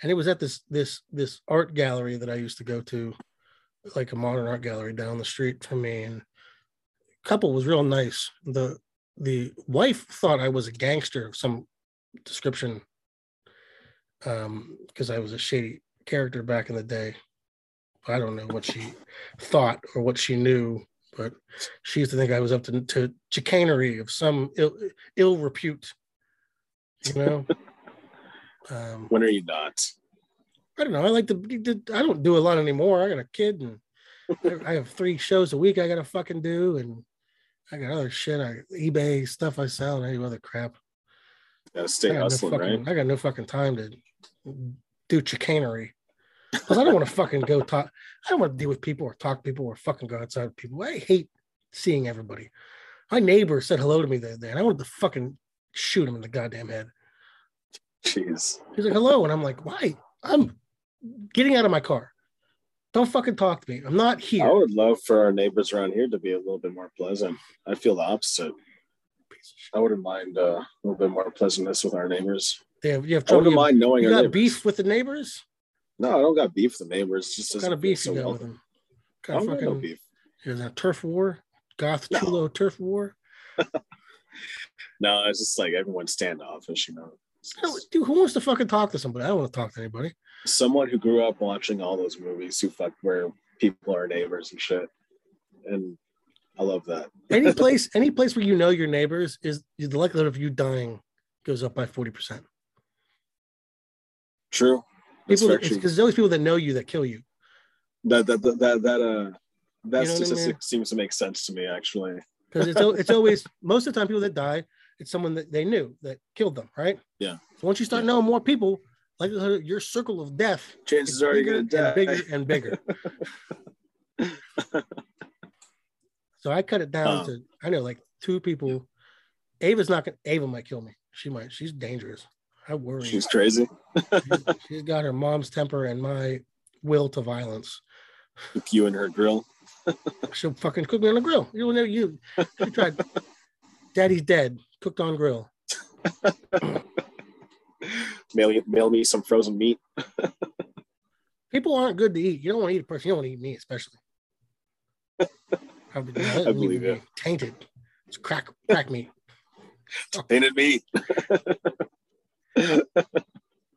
and it was at this art gallery that I used to go to, like a modern art gallery down the street from me. And the couple was real nice. The wife thought I was a gangster of some description, because I was a shady character back in the day. I don't know what she thought or what she knew, but she used to think I was up to chicanery of some ill repute, you know? When are you not? I don't know. I like to, I don't do a lot anymore. I got a kid and I have 3 shows a week I got to fucking do. And I got other shit. I eBay stuff I sell and I do other crap. Gotta stay hustling, right? I got no fucking time to do chicanery. Because I don't want to fucking go talk. I don't want to deal with people or talk to people or fucking go outside with people. I hate seeing everybody. My neighbor said hello to me the other day, and I wanted to fucking shoot him in the goddamn head. Jeez. He's like, hello. And I'm like, why? I'm getting out of my car. Don't fucking talk to me. I'm not here. I would love for our neighbors around here to be a little bit more pleasant. I feel the opposite. I wouldn't mind a little bit more pleasantness with our neighbors. You have trouble. I wouldn't mind knowing you got neighbors. Beef with the neighbors? No, I don't got beef with the neighbors. Just what kind of beef you got with them? I don't got no beef. Is that turf war? Goth Chulo turf war? No, it's just like everyone's standoffish, you know. Dude, who wants to fucking talk to somebody? I don't want to talk to anybody. Someone who grew up watching all those movies where people are neighbors and shit. And I love that. any place where you know your neighbors is the likelihood of you dying goes up by 40%. True. People, it's because there's always people that know you that kill you. That statistic seems to make sense to me, actually. Because it's always most of the time people that die, it's someone that they knew that killed them, right? Yeah. So once you start knowing more people, like your circle of death, chances are you're going to die bigger and bigger. So I cut it down to I know like 2 people. Ava might kill me. She might. She's dangerous. I worry. She's crazy. She's got her mom's temper and my will to violence. Cook you in her grill. She'll fucking cook me on the grill. She tried. Daddy's dead. Cooked on grill. Mail me some frozen meat. People aren't good to eat. You don't want to eat a person. You don't want to eat me, especially. I believe you. Tainted. It's crack meat. Tainted meat.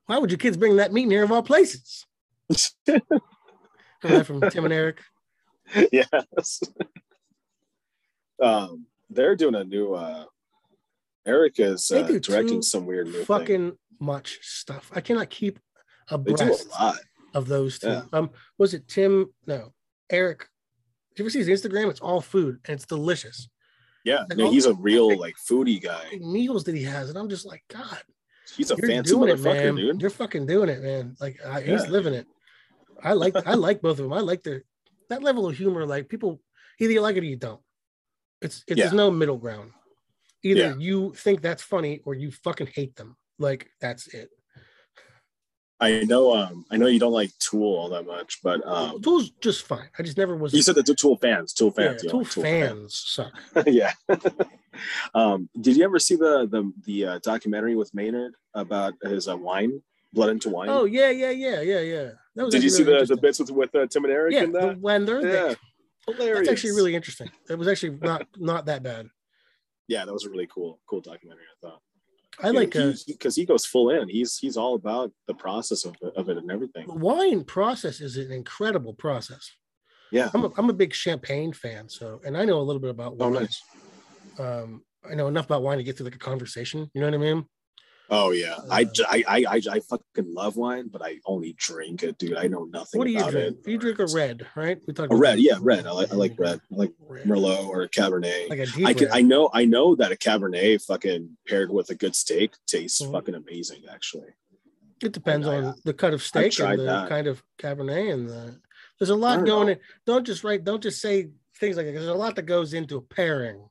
Why would your kids bring that meat in here of all places? Come on, from Tim and Eric. Yes. They're doing a new. Eric is directing some weird new fucking thing. Much stuff. I cannot keep abreast of those two. Yeah. Was it Tim? No, Eric. Did you ever see his Instagram? It's all food and it's delicious. Yeah, like, no, he's a real like foodie guy. Meals that he has, and I'm just like, God. He's a fancy motherfucker, dude. You're fucking doing it, man. Like he's living it. I like both of them. I like their that level of humor. Like people, either you like it or you don't. It's there's no middle ground. Either you think that's funny or you fucking hate them. Like that's it. I know you don't like Tool all that much, but Tool's just fine. I just never was. You said that the Tool fans suck. Yeah. Did you ever see the documentary with Maynard about his wine, Blood into Wine? Oh yeah. That was Did you see the bits with Tim and Eric? Yeah, in that? When they're in there. Hilarious. That's actually really interesting. It was actually not that bad. Yeah, that was a really cool documentary, I thought. I like because he goes full in. He's all about the process of it and everything. Wine process is an incredible process. Yeah, I'm a big champagne fan, and I know a little bit about wine. Oh, nice. I know enough about wine to get through like a conversation. You know what I mean? Oh yeah, I fucking love wine, but I only drink it, dude. I know nothing. What do you drink? You drink a red, right? We talked about red, yeah, red. I like red. I like red. Merlot or a Cabernet. Like a deep red. I know that a Cabernet fucking paired with a good steak tastes fucking amazing. Actually, it depends on the cut of steak and the kind of Cabernet and the. There's a lot going in. Don't just say things like that. There's a lot that goes into a pairing.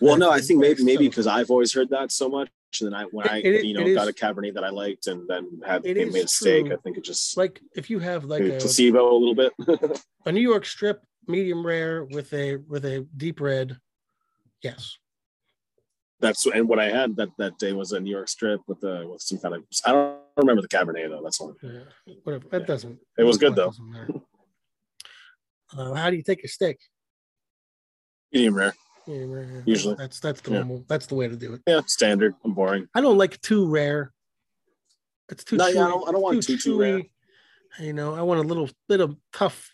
Well, no, I think maybe because I've always heard that so much. And then I got a Cabernet that I liked, and then had made a steak. I think it just like if you have like a placebo a little bit, a New York strip medium rare with a deep red. Yes, that's and what I had that day was a New York strip with some kind of I don't remember the Cabernet though. That's all. Yeah, whatever. That doesn't. It was good though. How do you take a steak? Medium rare. Yeah, usually that's the normal. That's the way to do it. Yeah, standard. I'm boring. I don't like too rare. It's too. No, chewy. I don't want too rare. You know, I want a little bit of tough,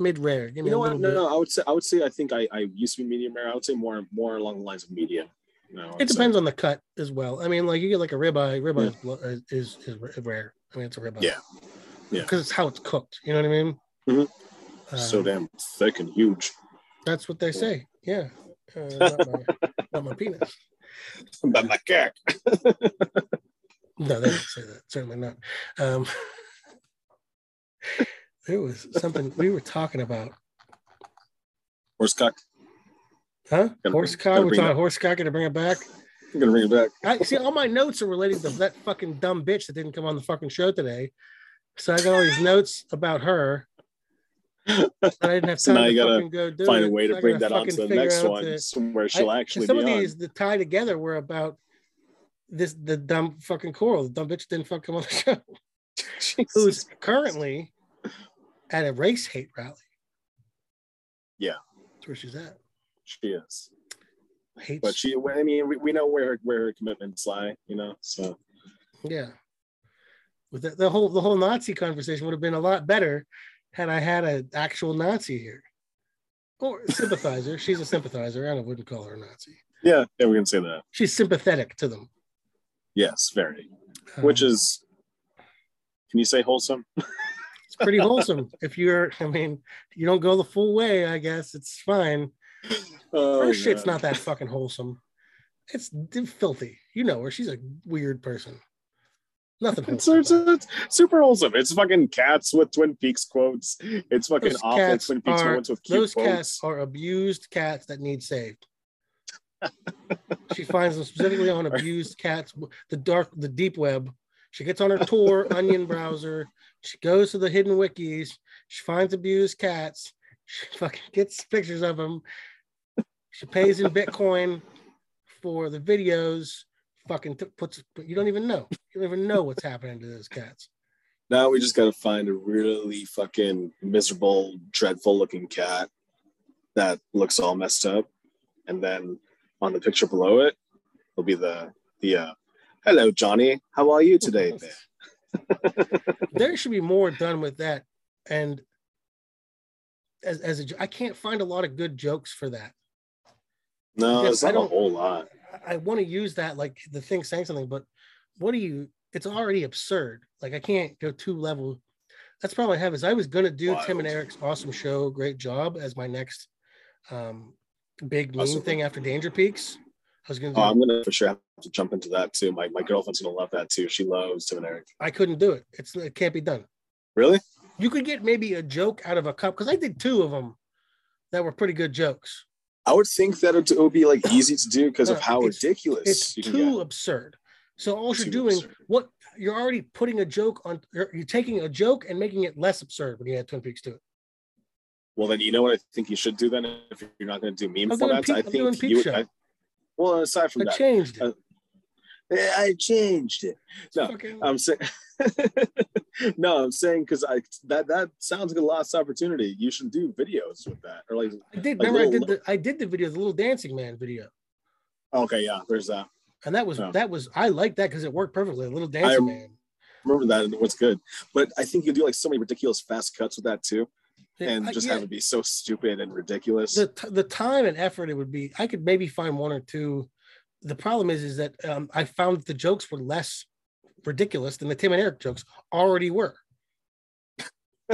mid rare. You know what? No. I would say. I think I used to be medium rare. I would say more along the lines of medium. No, it depends on the cut as well. I mean, like you get like a ribeye. Ribeye is rare. I mean, it's a ribeye. Yeah. Because it's how it's cooked. You know what I mean? Mm-hmm. So damn thick and huge. That's what they say. Yeah. Not my penis, but my cock. No, they didn't say that. Certainly not. There was something we were talking about. Horsecock. Huh? Horsecock. We're talking horsecock. Gonna bring it back. I'm gonna bring it back. I see. All my notes are related to that fucking dumb bitch that didn't come on the fucking show today. So I got all these notes about her. I didn't have time to find a way to bring that on to the next one where she'll actually be on. Some of these that tie together were about the dumb fucking Coral. The dumb bitch didn't fucking come on the show. Jesus. Who's currently at a race hate rally. Yeah. That's where she's at. She is. But she, I mean, we know where her commitments lie, you know, so. Yeah. With the whole Nazi conversation would have been a lot better had I had an actual Nazi here, or sympathizer. She's a sympathizer, and I wouldn't call her a Nazi. Yeah, we can say that. She's sympathetic to them. Yes, very. Which is, can you say wholesome? It's pretty wholesome. If you don't go the full way, I guess it's fine. Shit's not that fucking wholesome. It's filthy. You know her. She's a weird person. Nothing. It's super wholesome. It's fucking cats with Twin Peaks quotes. It's fucking those awful Twin Peaks moments with cute those quotes. Those cats are abused cats that need saved. She finds them specifically on abused cats, the deep web. She gets on her Tor Onion browser. She goes to the hidden wikis. She finds abused cats. She fucking gets pictures of them. She pays in Bitcoin for the videos. Fucking puts you don't even know. You don't even know what's happening to those cats. Now we just gotta find a really fucking miserable, dreadful looking cat that looks all messed up, and then on the picture below it will be the hello Johnny, how are you today? There should be more done with that. And I can't find a lot of good jokes for that. No, it's not a whole lot. I want to use that like the thing saying something, but it's already absurd. Like I can't go two level. That's probably have is I was going to do Tim and Eric's awesome show. Great job as my next big mean thing after Danger Peaks. I was going to I'm going to for sure have to jump into that too. My girlfriend's going to love that too. She loves Tim and Eric. I couldn't do it. It can't be done. Really? You could get maybe a joke out of a cup. Cause I did two of them that were pretty good jokes. I would think that it would be like easy to do because of how ridiculous it's too absurd. So all you're doing, what you're already putting a joke on, you're taking a joke and making it less absurd when you add Twin Peaks to it. Well, then you know what I think you should do then if you're not going to do meme formats. I think you. Well, aside from that, I changed it. I'm saying because that sounds like a lost opportunity. You should do videos with that, or like I did. Like remember, I did the video, the Little Dancing Man video. Okay, yeah, there's that. And that was I like that because it worked perfectly. The Little Dancing Man. Remember that, and what's good. But I think you do like so many ridiculous fast cuts with that too, and have it be so stupid and ridiculous. The time and effort it would be. I could maybe find one or two. The problem is that I found the jokes were less ridiculous than the Tim and Eric jokes already were.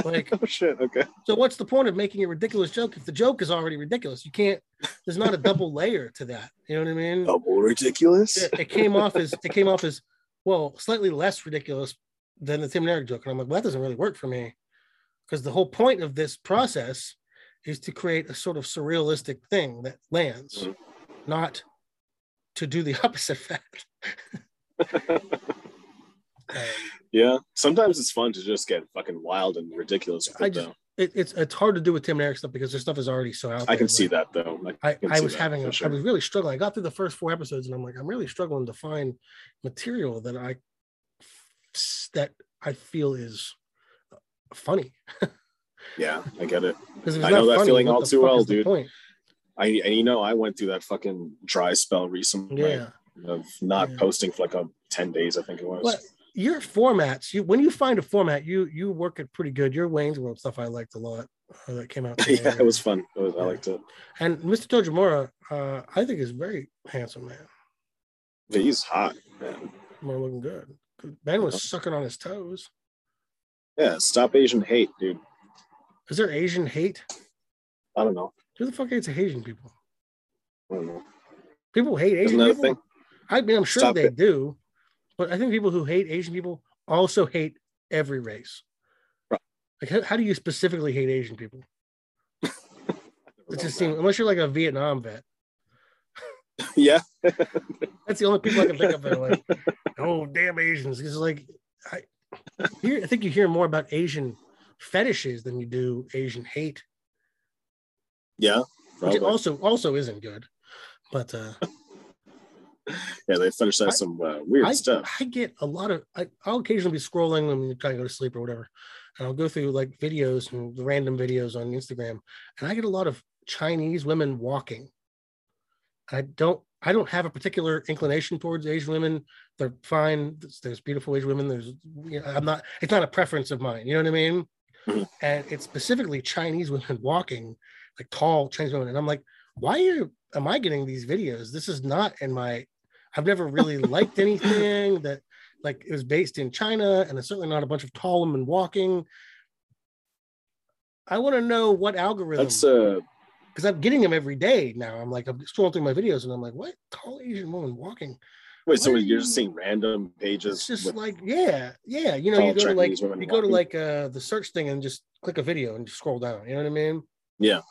Like, oh shit, okay. So what's the point of making a ridiculous joke if the joke is already ridiculous? You can't. There's not a double layer to that. You know what I mean? Double ridiculous. It came off as well, slightly less ridiculous than the Tim and Eric joke, and I'm like, well, that doesn't really work for me, because the whole point of this process is to create a sort of surrealistic thing that lands, not to do the opposite fact. Yeah, sometimes it's fun to just get fucking wild and ridiculous. It's hard to do with Tim and Eric stuff because their stuff is already so out there. I can see that though. I was really struggling. I got through the first 4 episodes and I'm like, I'm really struggling to find material that I feel is funny. Yeah, I get it. I know that feeling all too well, dude. I went through that fucking dry spell recently of not posting for like 10 days, I think it was. But your formats, when you find a format, you work it pretty good. Your Wayne's World stuff I liked a lot. That came out. Yeah, it was fun. I liked it. And Mr. Tojimura, I think is very handsome, man. He's hot, man. We're looking good. Ben was sucking on his toes. Yeah, stop Asian hate, dude. Is there Asian hate? I don't know. Who the fuck hates Asian people? I don't know. People hate Asian people? Isn't that a thing? I mean, I'm sure they do. But I think people who hate Asian people also hate every race. Right. Like, how do you specifically hate Asian people? It just seems, unless you're like a Vietnam vet. Yeah. That's the only people I can think of that are like, oh, damn Asians. Because like, I think you hear more about Asian fetishes than you do Asian hate. Yeah. Probably. Which also isn't good. But... yeah, they finished out some weird stuff. I get a lot of. I'll occasionally be scrolling when I'm trying to go to sleep or whatever, and I'll go through like videos and random videos on Instagram, and I get a lot of Chinese women walking. I don't have a particular inclination towards Asian women. They're fine. There's beautiful Asian women. It's not a preference of mine. You know what I mean? Mm-hmm. And it's specifically Chinese women walking, like tall Chinese women, and I'm like, am I getting these videos? This is not in my. I've never really liked anything that like it was based in China, and it's certainly not a bunch of tall women walking. I want to know what algorithm. That's because I'm getting them every day now. I'm scrolling through my videos and I'm like, what tall Asian woman walking? Wait, so you're just seeing random pages? It's just like, yeah. You know, you go to the search thing and just click a video and just scroll down. You know what I mean? Yeah.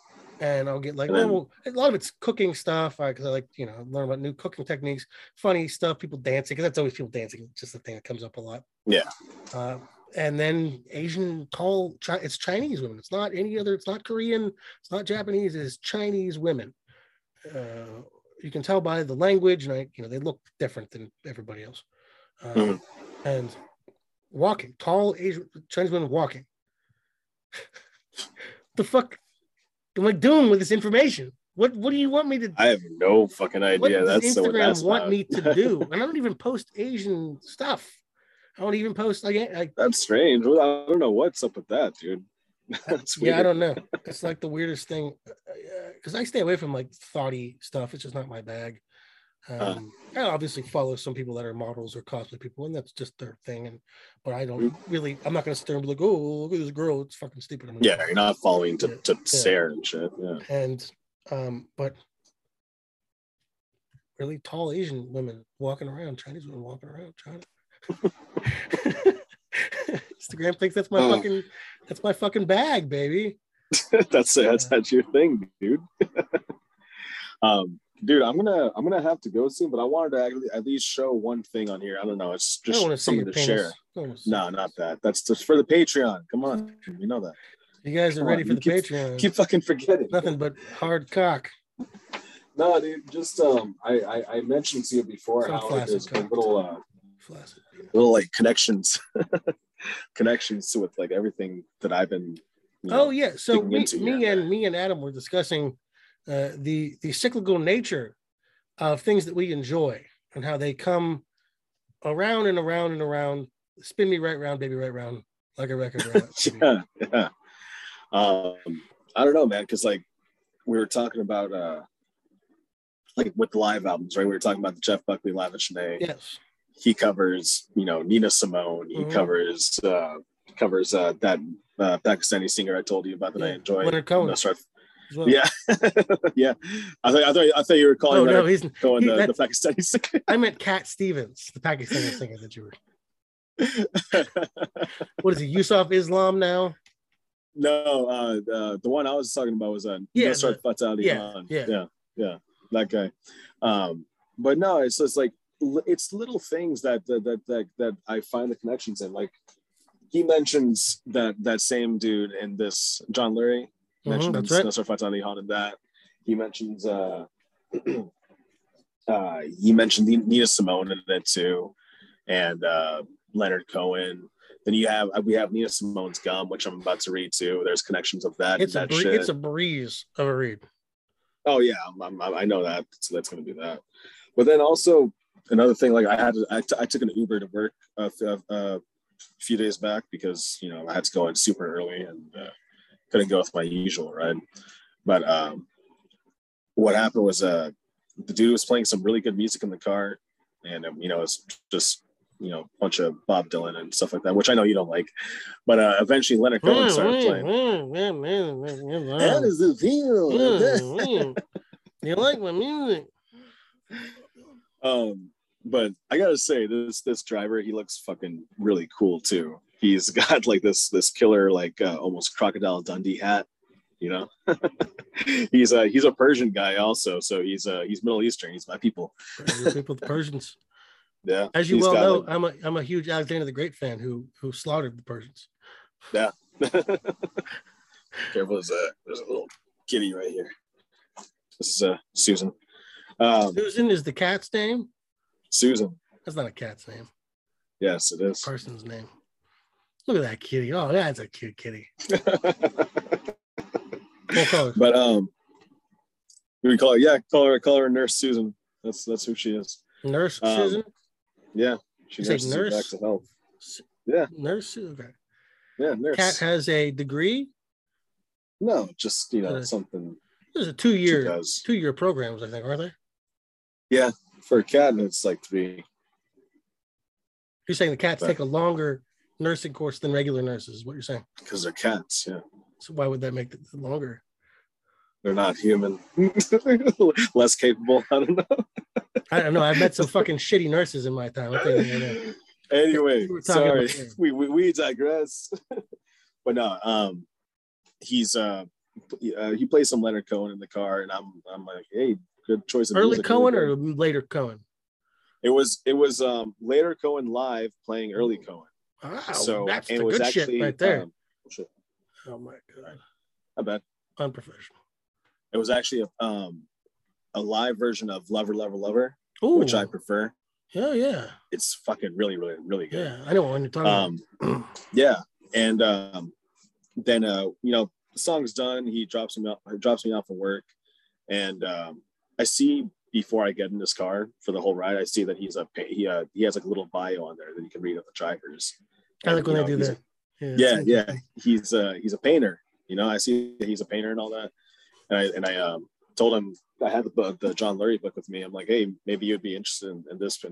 And I'll get like, a lot of it's cooking stuff because I like, you know, learn about new cooking techniques, funny stuff, people dancing, because that's always people dancing, just the thing that comes up a lot. Yeah. And then Asian tall, it's Chinese women. It's not any other, it's not Korean, it's not Japanese, it's Chinese women. You can tell by the language, and they look different than everybody else. And walking, tall Asian Chinese women walking. The fuck. Am I doing with this information? What do you want me to do? I have no fucking idea. What does Instagram want me to do? And I don't even post Asian stuff. I don't even post like that's strange. I don't know what's up with that, dude. That's weird. Yeah, I don't know. It's like the weirdest thing because I stay away from like thoughty stuff. It's just not my bag. I obviously follow some people that are models or cosplay people, and that's just their thing. But I don't really. I'm not going to stare and be like, "Oh, look at this girl, it's fucking stupid." You're not following to stare and shit. Yeah. And but really tall Asian women walking around, Chinese women walking around, China. Instagram thinks that's my fucking bag, baby. that's your thing, dude. Dude, I'm gonna have to go soon, but I wanted to at least show one thing on here. I don't know. It's just something to share. No, not that. That's just for the Patreon. Come on, you know that. You guys are ready for the Patreon. Keep fucking forgetting. Nothing but hard cock. No, dude, just I mentioned to you before so how there's been little like connections with like everything that I've been. You know, so me and Adam were discussing the cyclical nature of things that we enjoy and how they come around and around and around. Spin me right round, baby, right round, like a record. Right? Yeah. I don't know, man, because like we were talking about like with live albums, right? We were talking about the Jeff Buckley Live at Cheney. Yes. He covers, you know, Nina Simone. He covers that Pakistani singer I told you about that I enjoy. Leonard Cohen. Well. Yeah, yeah. I thought you were calling. No, he's going the Pakistani singer. I meant Cat Stevens, the Pakistani singer that you were. What is he? Yusuf Islam now? No, the one I was talking about was Nusrat Fateh Ali Khan. Yeah, that guy. But no, it's just like it's little things that I find the connections in. Like he mentions that same dude in this John Lurie. Mentions Nusrat Fateh Ali Khan and that. He mentions he mentioned Nina Simone in it too, and Leonard Cohen. Then we have Nina Simone's Gum, which I'm about to read too. There's connections of that. It's a breeze of a read. Oh yeah, I know that. So that's going to be that. But then also another thing, like I took an Uber to work a few days back because you know I had to go in super early and couldn't go with my usual ride. But what happened was the dude was playing some really good music in the car, and you know it's just. You know, a bunch of Bob Dylan and stuff like that, which I know you don't like, but eventually Leonard Cohen started playing. How does it feel? You like my music? But I gotta say, this driver, he looks fucking really cool too. He's got like this killer, like almost Crocodile Dundee hat. You know, he's a Persian guy also, so he's Middle Eastern. He's my people. Your people, the Persians. Yeah, as you well know, like, I'm a huge Alexander the Great fan who slaughtered the Persians. Yeah. Careful, there's a little kitty right here. This is Susan. Susan is the cat's name? Susan. That's not a cat's name. Yes, it is. A person's name. Look at that kitty. Oh, that's a cute kitty. Cool color. But we call her, call her Nurse Susan. That's who she is. Nurse Susan. Yeah, she nurses like back to health. Yeah, nurse. Okay. Yeah, nurse. Cat has a degree. No, just you know something. There's a two-year programs, I think, aren't there? Yeah, for a cat, it's like 3. You're saying the cats take a longer nursing course than regular nurses? Is what you're saying? Because they're cats. Yeah. So why would that make it longer? They're not human. Less capable. I don't know. I've met some fucking shitty nurses in my time. Anyway, sorry. We digress. But no, he plays some Leonard Cohen in the car, and I'm like, hey, good choice of early Cohen or later Cohen? It was later Cohen live playing early Cohen. Wow, so that's the good shit right there. Oh my god, I bet unprofessional. It was actually a live version of Lover, Lover, Lover, ooh, which I prefer. Yeah, yeah. It's fucking really, really, really good. Yeah, I know what you're talking about. Yeah, and then you know the song's done. He drops me off at work, and I see before I get in this car for the whole ride, I see that he has like a little bio on there that you can read of the drivers. I like when they do that. Yeah. He's a painter. You know, I see that he's a painter and all that, and I told him. I had the John Lurie book with me. I'm like, hey, maybe you'd be interested in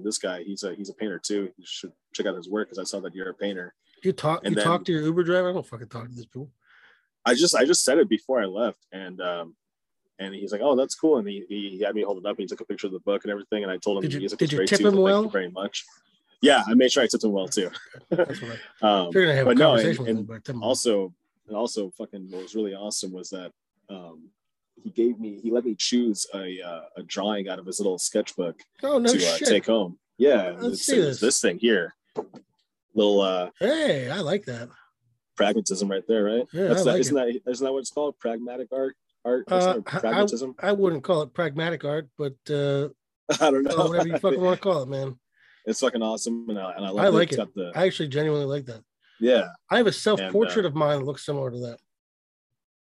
this guy. He's a painter too. You should check out his work because I saw that you're a painter. You talk to your Uber driver. I don't fucking talk to this people. I just said it before I left, and he's like, oh, that's cool. And he had me hold it up. And he took a picture of the book and everything. And I told him, did you tip him well? Thank you very much. Yeah, I made sure I tipped him well too. That's what you're gonna have a conversation with him. Also, fucking what was really awesome was that. He let me choose a drawing out of his little sketchbook to take home. Yeah, let's see this thing here. Little hey, I like that pragmatism right there, right? Yeah, isn't that what it's called? Pragmatic art. art? Pragmatism? I wouldn't call it pragmatic art, but I don't know. Whatever you fucking want to call it, man. It's fucking awesome, and I love like it. I actually genuinely like that. Yeah. I have a self-portrait of mine that looks similar to that.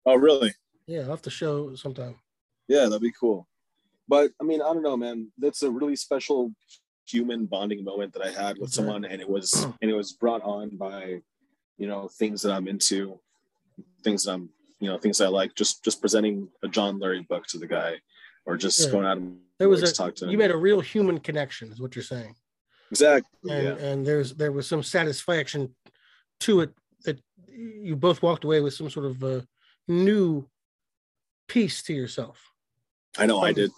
Oh, really? Yeah, I'll have to show sometime. Yeah, that'd be cool. But, I mean, I don't know, man. That's a really special human bonding moment that I had with someone, and it was brought on by, you know, things that I'm into, things that I'm, you know, things I like. Just presenting a John Lurie book to the guy, or just going out and talk to him. You made a real human connection, is what you're saying. Exactly. And there was some satisfaction to it that you both walked away with some sort of a new piece to yourself. I know I did.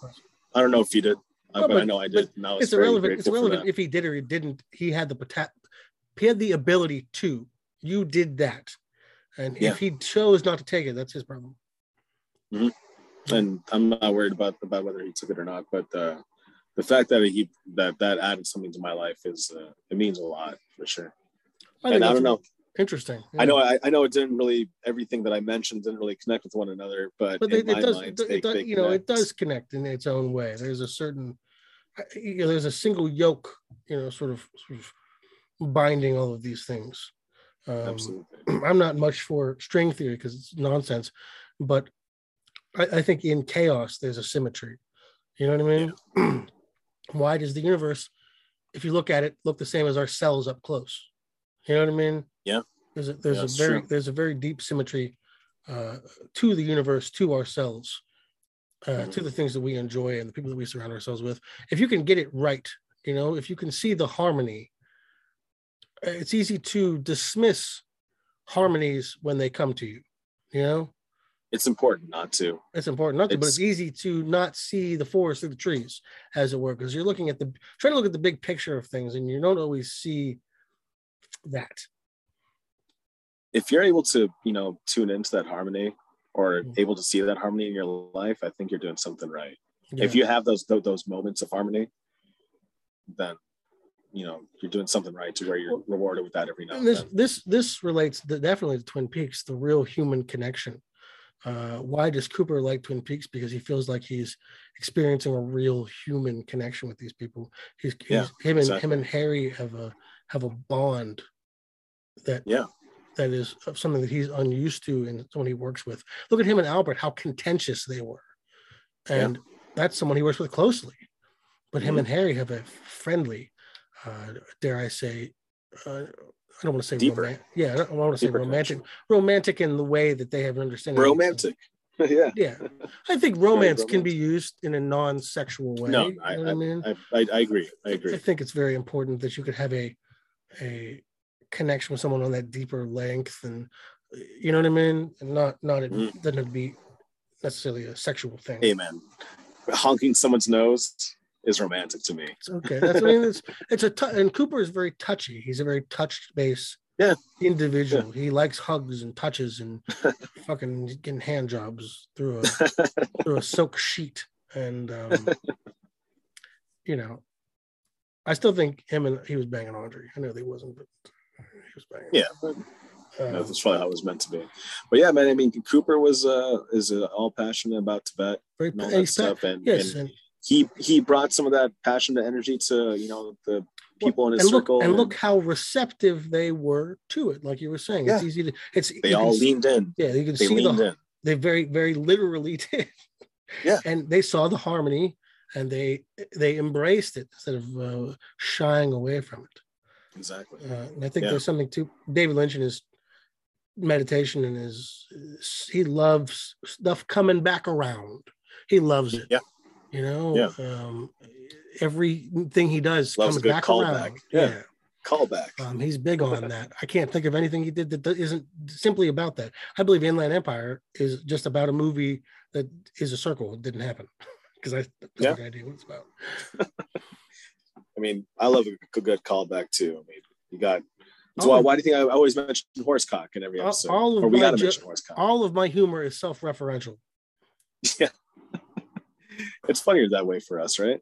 I don't know if he did. But I know I did. No, it's irrelevant. It's irrelevant if he did or he didn't. He had the ability to. You did that, and if he chose not to take it, that's his problem. Mm-hmm. And I'm not worried about whether he took it or not. But the fact that that added something to my life is it means a lot for sure. And I don't know. Interesting. Yeah. I know. I know. It didn't really. Everything that I mentioned didn't really connect with one another. But it does connect in its own way. There's a certain, there's a single yoke, sort of binding all of these things. Absolutely. I'm not much for string theory because it's nonsense, but I think in chaos there's a symmetry. You know what I mean? Yeah. Why does the universe, if you look at it, look the same as our cells up close? You know what I mean? Yeah. There's a very deep symmetry to the universe, to ourselves, to the things that we enjoy and the people that we surround ourselves with. If you can get it right, if you can see the harmony. It's easy to dismiss harmonies when they come to you, It's important not to. But it's easy to not see the forest through the trees, as it were, because you're trying to look at the big picture of things, and you don't always see that. If you're able to, tune into that harmony, or able to see that harmony in your life, I think you're doing something right. Yeah. If you have those moments of harmony, then you're doing something right to where you're rewarded with that every now and then. This relates definitely to Twin Peaks, the real human connection. Why does Cooper like Twin Peaks? Because he feels like he's experiencing a real human connection with these people. Him and Harry have a bond that is something that he's unused to in someone he works with. Look at him and Albert, how contentious they were. And that's someone he works with closely. But him and Harry have a friendly, dare I say, I don't want to say deeper. I don't want to say deeper romantic. Connection. Romantic in the way that they have an understanding. Romantic. Yeah. I think romance can be used in a non-sexual way. No, I agree. I think it's very important that you could have a connection with someone on that deeper length, and you know what I mean, and not doesn't be necessarily a sexual thing. Amen. Honking someone's nose is romantic to me. Okay, and Cooper is very touchy. He's a very touch-based individual. Yeah. He likes hugs and touches and fucking getting hand jobs through a silk sheet. And I still think he was banging Audrey. I know they wasn't, but he was banging. Yeah, that's probably how it was meant to be. But yeah, man, I mean, Cooper is all passionate about Tibet, very, and all that stuff, and He brought some of that passion and energy to the people in his circle, and look how receptive they were to it. Like you were saying, it's easy to. They all leaned in. Yeah, you can see them. They very, very literally did. Yeah, and they saw the harmony, and they embraced it instead of shying away from it. Exactly. And I think there's something to David Lynch and his meditation, and he loves stuff coming back around. He loves it. Yeah. Everything he does loves comes back around. Back. Yeah. Callback. He's big on that. I can't think of anything he did that isn't simply about that. I believe Inland Empire is just about a movie that is a circle. It didn't happen because I have no idea what it's about. I mean, I love a good callback too. I mean, you got. So why do you think I always mention horsecock in every episode? Mention horsecock. All of my humor is self-referential. Yeah. It's funnier that way for us, right?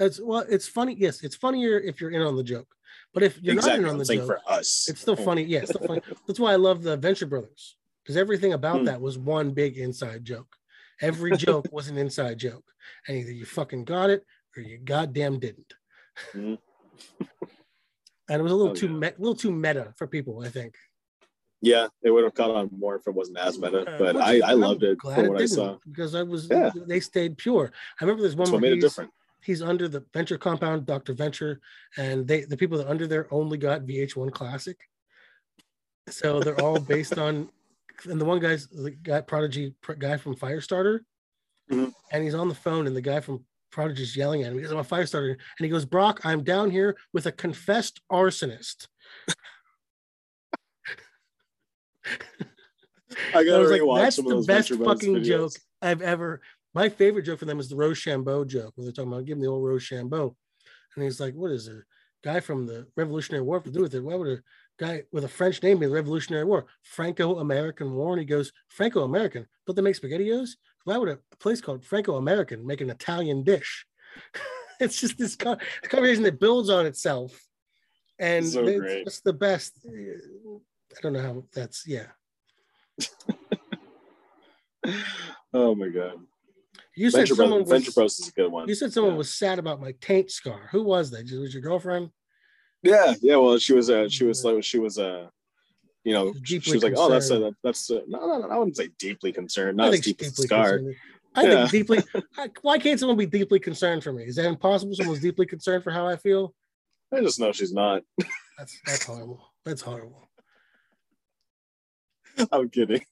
It's funny. Yes, it's funnier if you're in on the joke. But if you're not in on the joke, for us, it's still funny. Yes, yeah, that's why I love the Venture Brothers, because everything about that was one big inside joke. Every joke was an inside joke. And either you fucking got it or you goddamn didn't. Mm-hmm. And it was a little too meta for people, I think. Yeah, it would have caught on more if it wasn't as meta, but I loved it for what I saw. Because I was, they stayed pure. I remember there's one where he's under the Venture compound, Dr. Venture, and the people that are under there only got VH1 Classic. So they're all based on, and the one guy's the guy, Prodigy guy from Firestarter, mm-hmm. and he's on the phone, and the guy from Prodigy's yelling at him because I'm a Firestarter, and he goes, "Brock, I'm down here with a confessed arsonist." I gotta rewatch some of those. That's the best fucking joke I've ever. My favorite joke for them is the Rochambeau joke, where they're talking about giving the old Rochambeau, and he's like, "What is a guy from the Revolutionary War to do with it? Why would a guy with a French name in the Revolutionary War, Franco-American War?" And he goes, "Franco-American? Don't they make SpaghettiOs? Why would a place called Franco-American make an Italian dish?" It's just this conversation that builds on itself, and so it's just the best. I don't know how that's Oh my god! You said Venture Bros is a good one. You said someone was sad about my taint scar. Who was that? Was your girlfriend? Yeah. Well, she was you know, she was like, concerned. No, I wouldn't say deeply concerned. Not as deep as the scar. I think deeply. Why can't someone be deeply concerned for me? Is that impossible? Someone's deeply concerned for how I feel. I just know she's not. That's horrible. That's horrible. I'm kidding.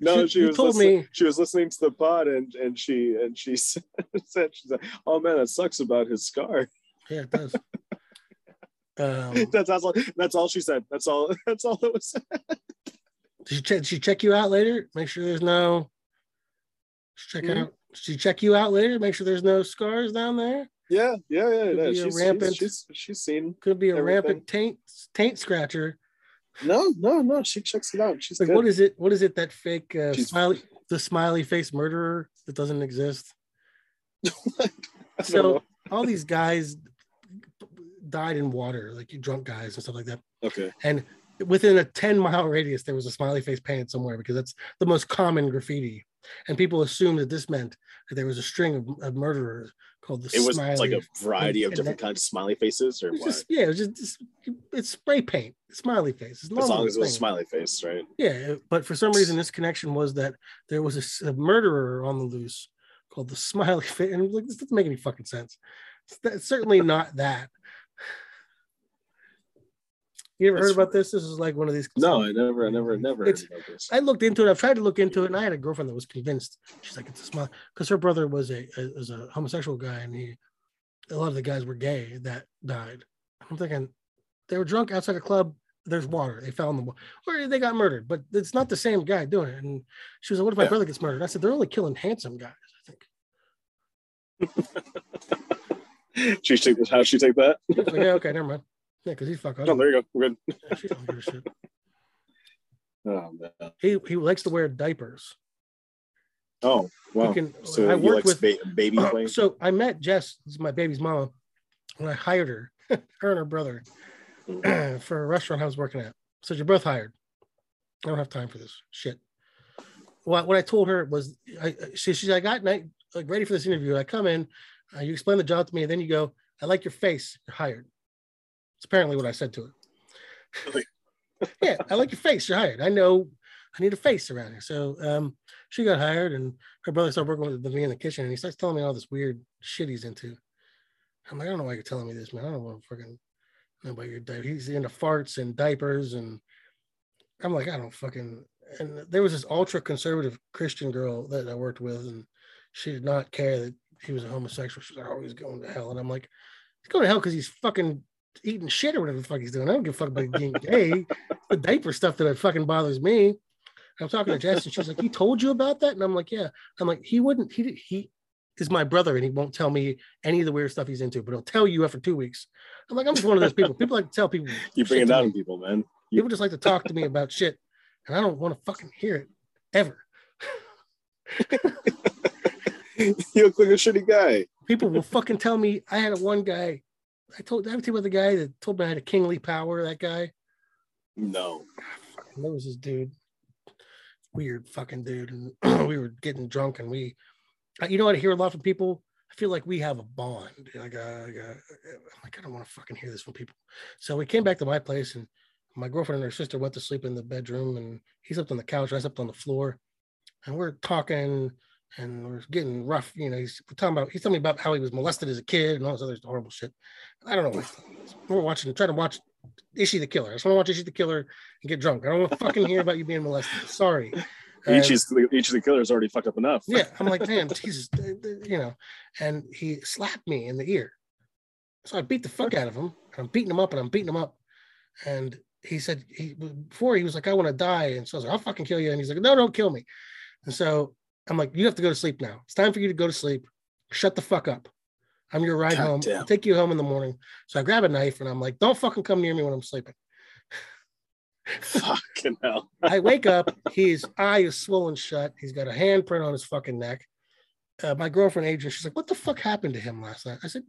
No, she was listening to the pod, and she said, she's like, "Oh man, that sucks about his scar." Yeah, it does. That's all she said. That's all that was said. Did she check you out later? Make sure there's no. She check you out later. Make sure there's no scars down there. Yeah. She's seen. Could be a rampant taint scratcher. No. She checks it out. She's like, good. What is it? That fake smiley face murderer that doesn't exist. So all these guys died in water, like you drunk guys and stuff like that. Okay. And within a 10-mile radius, there was a smiley face painted somewhere because that's the most common graffiti. And people assumed that this meant that there was a string of murderers called the smiley. It was like a variety of different kinds of smiley faces, or what? It's spray paint, smiley face. As long as it was a smiley face, right? Yeah, but for some reason, this connection was that there was a murderer on the loose called the smiley face, and like, this doesn't make any fucking sense. It's certainly not that. You ever heard about this? This is like one of these. No, I never heard about this. I looked into it. I've tried to look into it, and I had a girlfriend that was convinced. She's like, it's a smile, because her brother was a homosexual guy, and a lot of the guys were gay that died. I'm thinking they were drunk outside a club. There's water. They fell in the water, or they got murdered. But it's not the same guy doing it. And she was like, "What if my brother gets murdered?" I said, "They're only killing handsome guys, I think." How'd she take that? Like, yeah, okay, never mind. Yeah, because he's fucking. Oh, there you go. We're good. Yeah, she don't give a shit. Oh, man. He likes to wear diapers. Oh, wow. So I worked with baby play. So I met Jess, who's my baby's mama, when I hired her, her and her brother, for a restaurant I was working at. So you're both hired. I don't have time for this shit. Well, what I told her was, she's like, I got ready for this interview. I come in, you explain the job to me, and then you go, "I like your face. You're hired." Apparently what I said to her. Yeah, "I like your face, you're hired. I know I need a face around here." So she got hired, and her brother started working with me in the kitchen, and he starts telling me all this weird shit he's into. I'm like, "I don't know why you're telling me this, man. I don't want to fucking know about your diaper." He's into farts and diapers, and I'm like, I don't fucking. And there was this ultra conservative Christian girl that I worked with, and she did not care that he was a homosexual. She was like, "Oh, he's going to hell." And I'm like, he's going to hell because he's fucking eating shit or whatever the fuck he's doing. I don't give a fuck about being gay. The diaper stuff that fucking bothers me. I'm talking to Jess, and she's like, "He told you about that?" And I'm like, "Yeah." I'm like, "He wouldn't. He is my brother, and he won't tell me any of the weird stuff he's into, but he'll tell you after 2 weeks." I'm like, I'm just one of those people. People like to tell people. You bring it down on people, man. People just like to talk to me about shit, and I don't want to fucking hear it ever. You look like a shitty guy. People will fucking tell me. I had one guy. I told you about the guy that told me I had a kingly power, that guy. No. That was this dude. weird fucking dude, and we were getting drunk, and we, you know what I hear a lot from people? I feel like we have a bond. Like I don't want to fucking hear this from people. So we came back to my place, and my girlfriend and her sister went to sleep in the bedroom, and he slept on the couch, I slept on the floor, and we're talking, and we're getting rough. You know, he's telling me about how he was molested as a kid and all this other horrible shit. I don't know what we're watching, trying to watch Ishi the Killer. I just want to watch Ishi the Killer and get drunk. I don't want to fucking hear about you being molested. Sorry. Ishi the Killer is already fucked up enough. Yeah, I'm like, damn, Jesus, you know. And he slapped me in the ear. So I beat the fuck out of him. I'm beating him up. And he said, he was like, I want to die. And so I was like, I'll fucking kill you. And he's like, no, don't kill me. And so I'm like, you have to go to sleep now. It's time for you to go to sleep. Shut the fuck up. I'm your ride home. Damn. I'll take you home in the morning. So I grab a knife and I'm like, don't fucking come near me when I'm sleeping. Fucking hell. I wake up. His eye is swollen shut. He's got a handprint on his fucking neck. My girlfriend, Adrian, she's like, what the fuck happened to him last night? I said,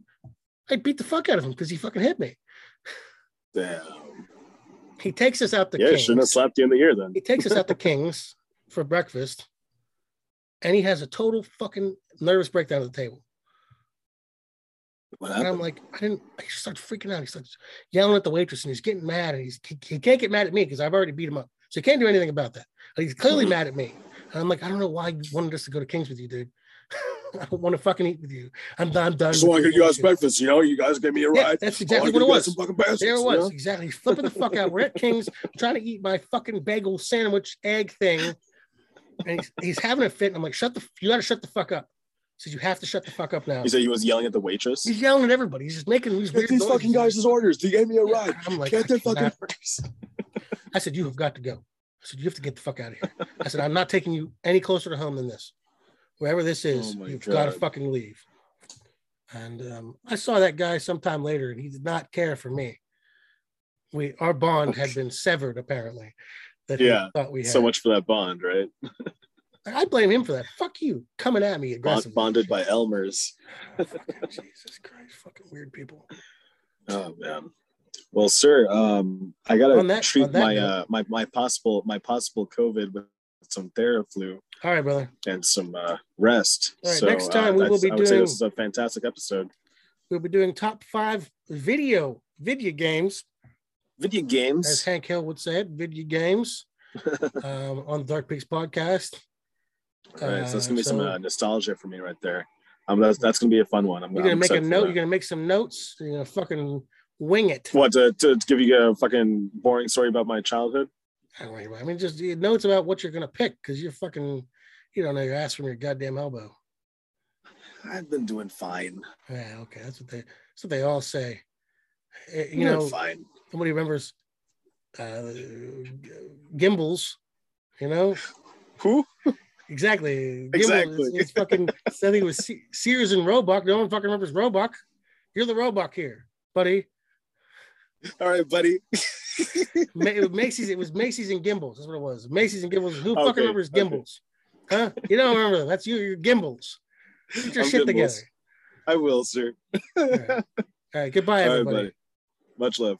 I beat the fuck out of him because he fucking hit me. Damn. He takes us out to King's. Yeah, shouldn't have slapped you in the ear then. He takes us out to King's for breakfast. And he has a total fucking nervous breakdown at the table. What happened? And I'm like, I just start freaking out. He starts yelling at the waitress, and he's getting mad, and he can't get mad at me because I've already beat him up. So he can't do anything about that. But he's clearly mad at me. And I'm like, I don't know why you wanted us to go to King's with you, dude. I don't want to fucking eat with you. I'm done. Just want to give you guys breakfast, you know? You guys gave me a ride. That's exactly what it was. There it was, you know? Exactly. He's flipping the fuck out. We're at King's trying to eat my fucking bagel sandwich egg thing. And he's having a fit, and I'm like, you gotta shut the fuck up. He says, you have to shut the fuck up now. He said he was yelling at the waitress. He's yelling at everybody. He's just making these weird noises. Fucking guys' orders. They gave me a ride. I'm like, get their fucking orders. I said, you have got to go. I said, you have to get the fuck out of here. I said, I'm not taking you any closer to home than this. Wherever this is, you've got to fucking leave. And I saw that guy sometime later, and he did not care for me. Our bond had been severed, apparently. Yeah, thought we had. So much for that bond, right? I blame him for that. Fuck you, coming at me aggressively. Bonded by Elmers. Oh, fucking Jesus Christ, fucking weird people. Oh man. Well, sir, I gotta treat my possible COVID with some Theraflu. All right, brother. And some rest. All right, so, next time we will be doing. I would say this is a fantastic episode. We'll be doing top 5 video games. Video games, as Hank Hill would say it, video games on the Dark Peaks podcast. All right, so it's gonna be some nostalgia for me right there. That's gonna be a fun one. You're gonna make a note. You're gonna make some notes. You're gonna fucking wing it. What to give you a fucking boring story about my childhood? I mean, just notes about what you're gonna pick because you don't know your ass from your goddamn elbow. I've been doing fine. Yeah, okay, that's what they all say. You know, fine. Somebody remembers Gimbals, you know? Who? Exactly. Gimbals. It's fucking, I think it was Sears and Roebuck. No one fucking remembers Roebuck. You're the Roebuck here, buddy. All right, buddy. It was Macy's and Gimbals. That's what it was. Macy's and Gimbals. Who fucking remembers Gimbals? Okay. Huh? You don't remember them. That's you. You're Gimbals. Get your shit together. I will, sir. All right. Goodbye, everybody. Much love.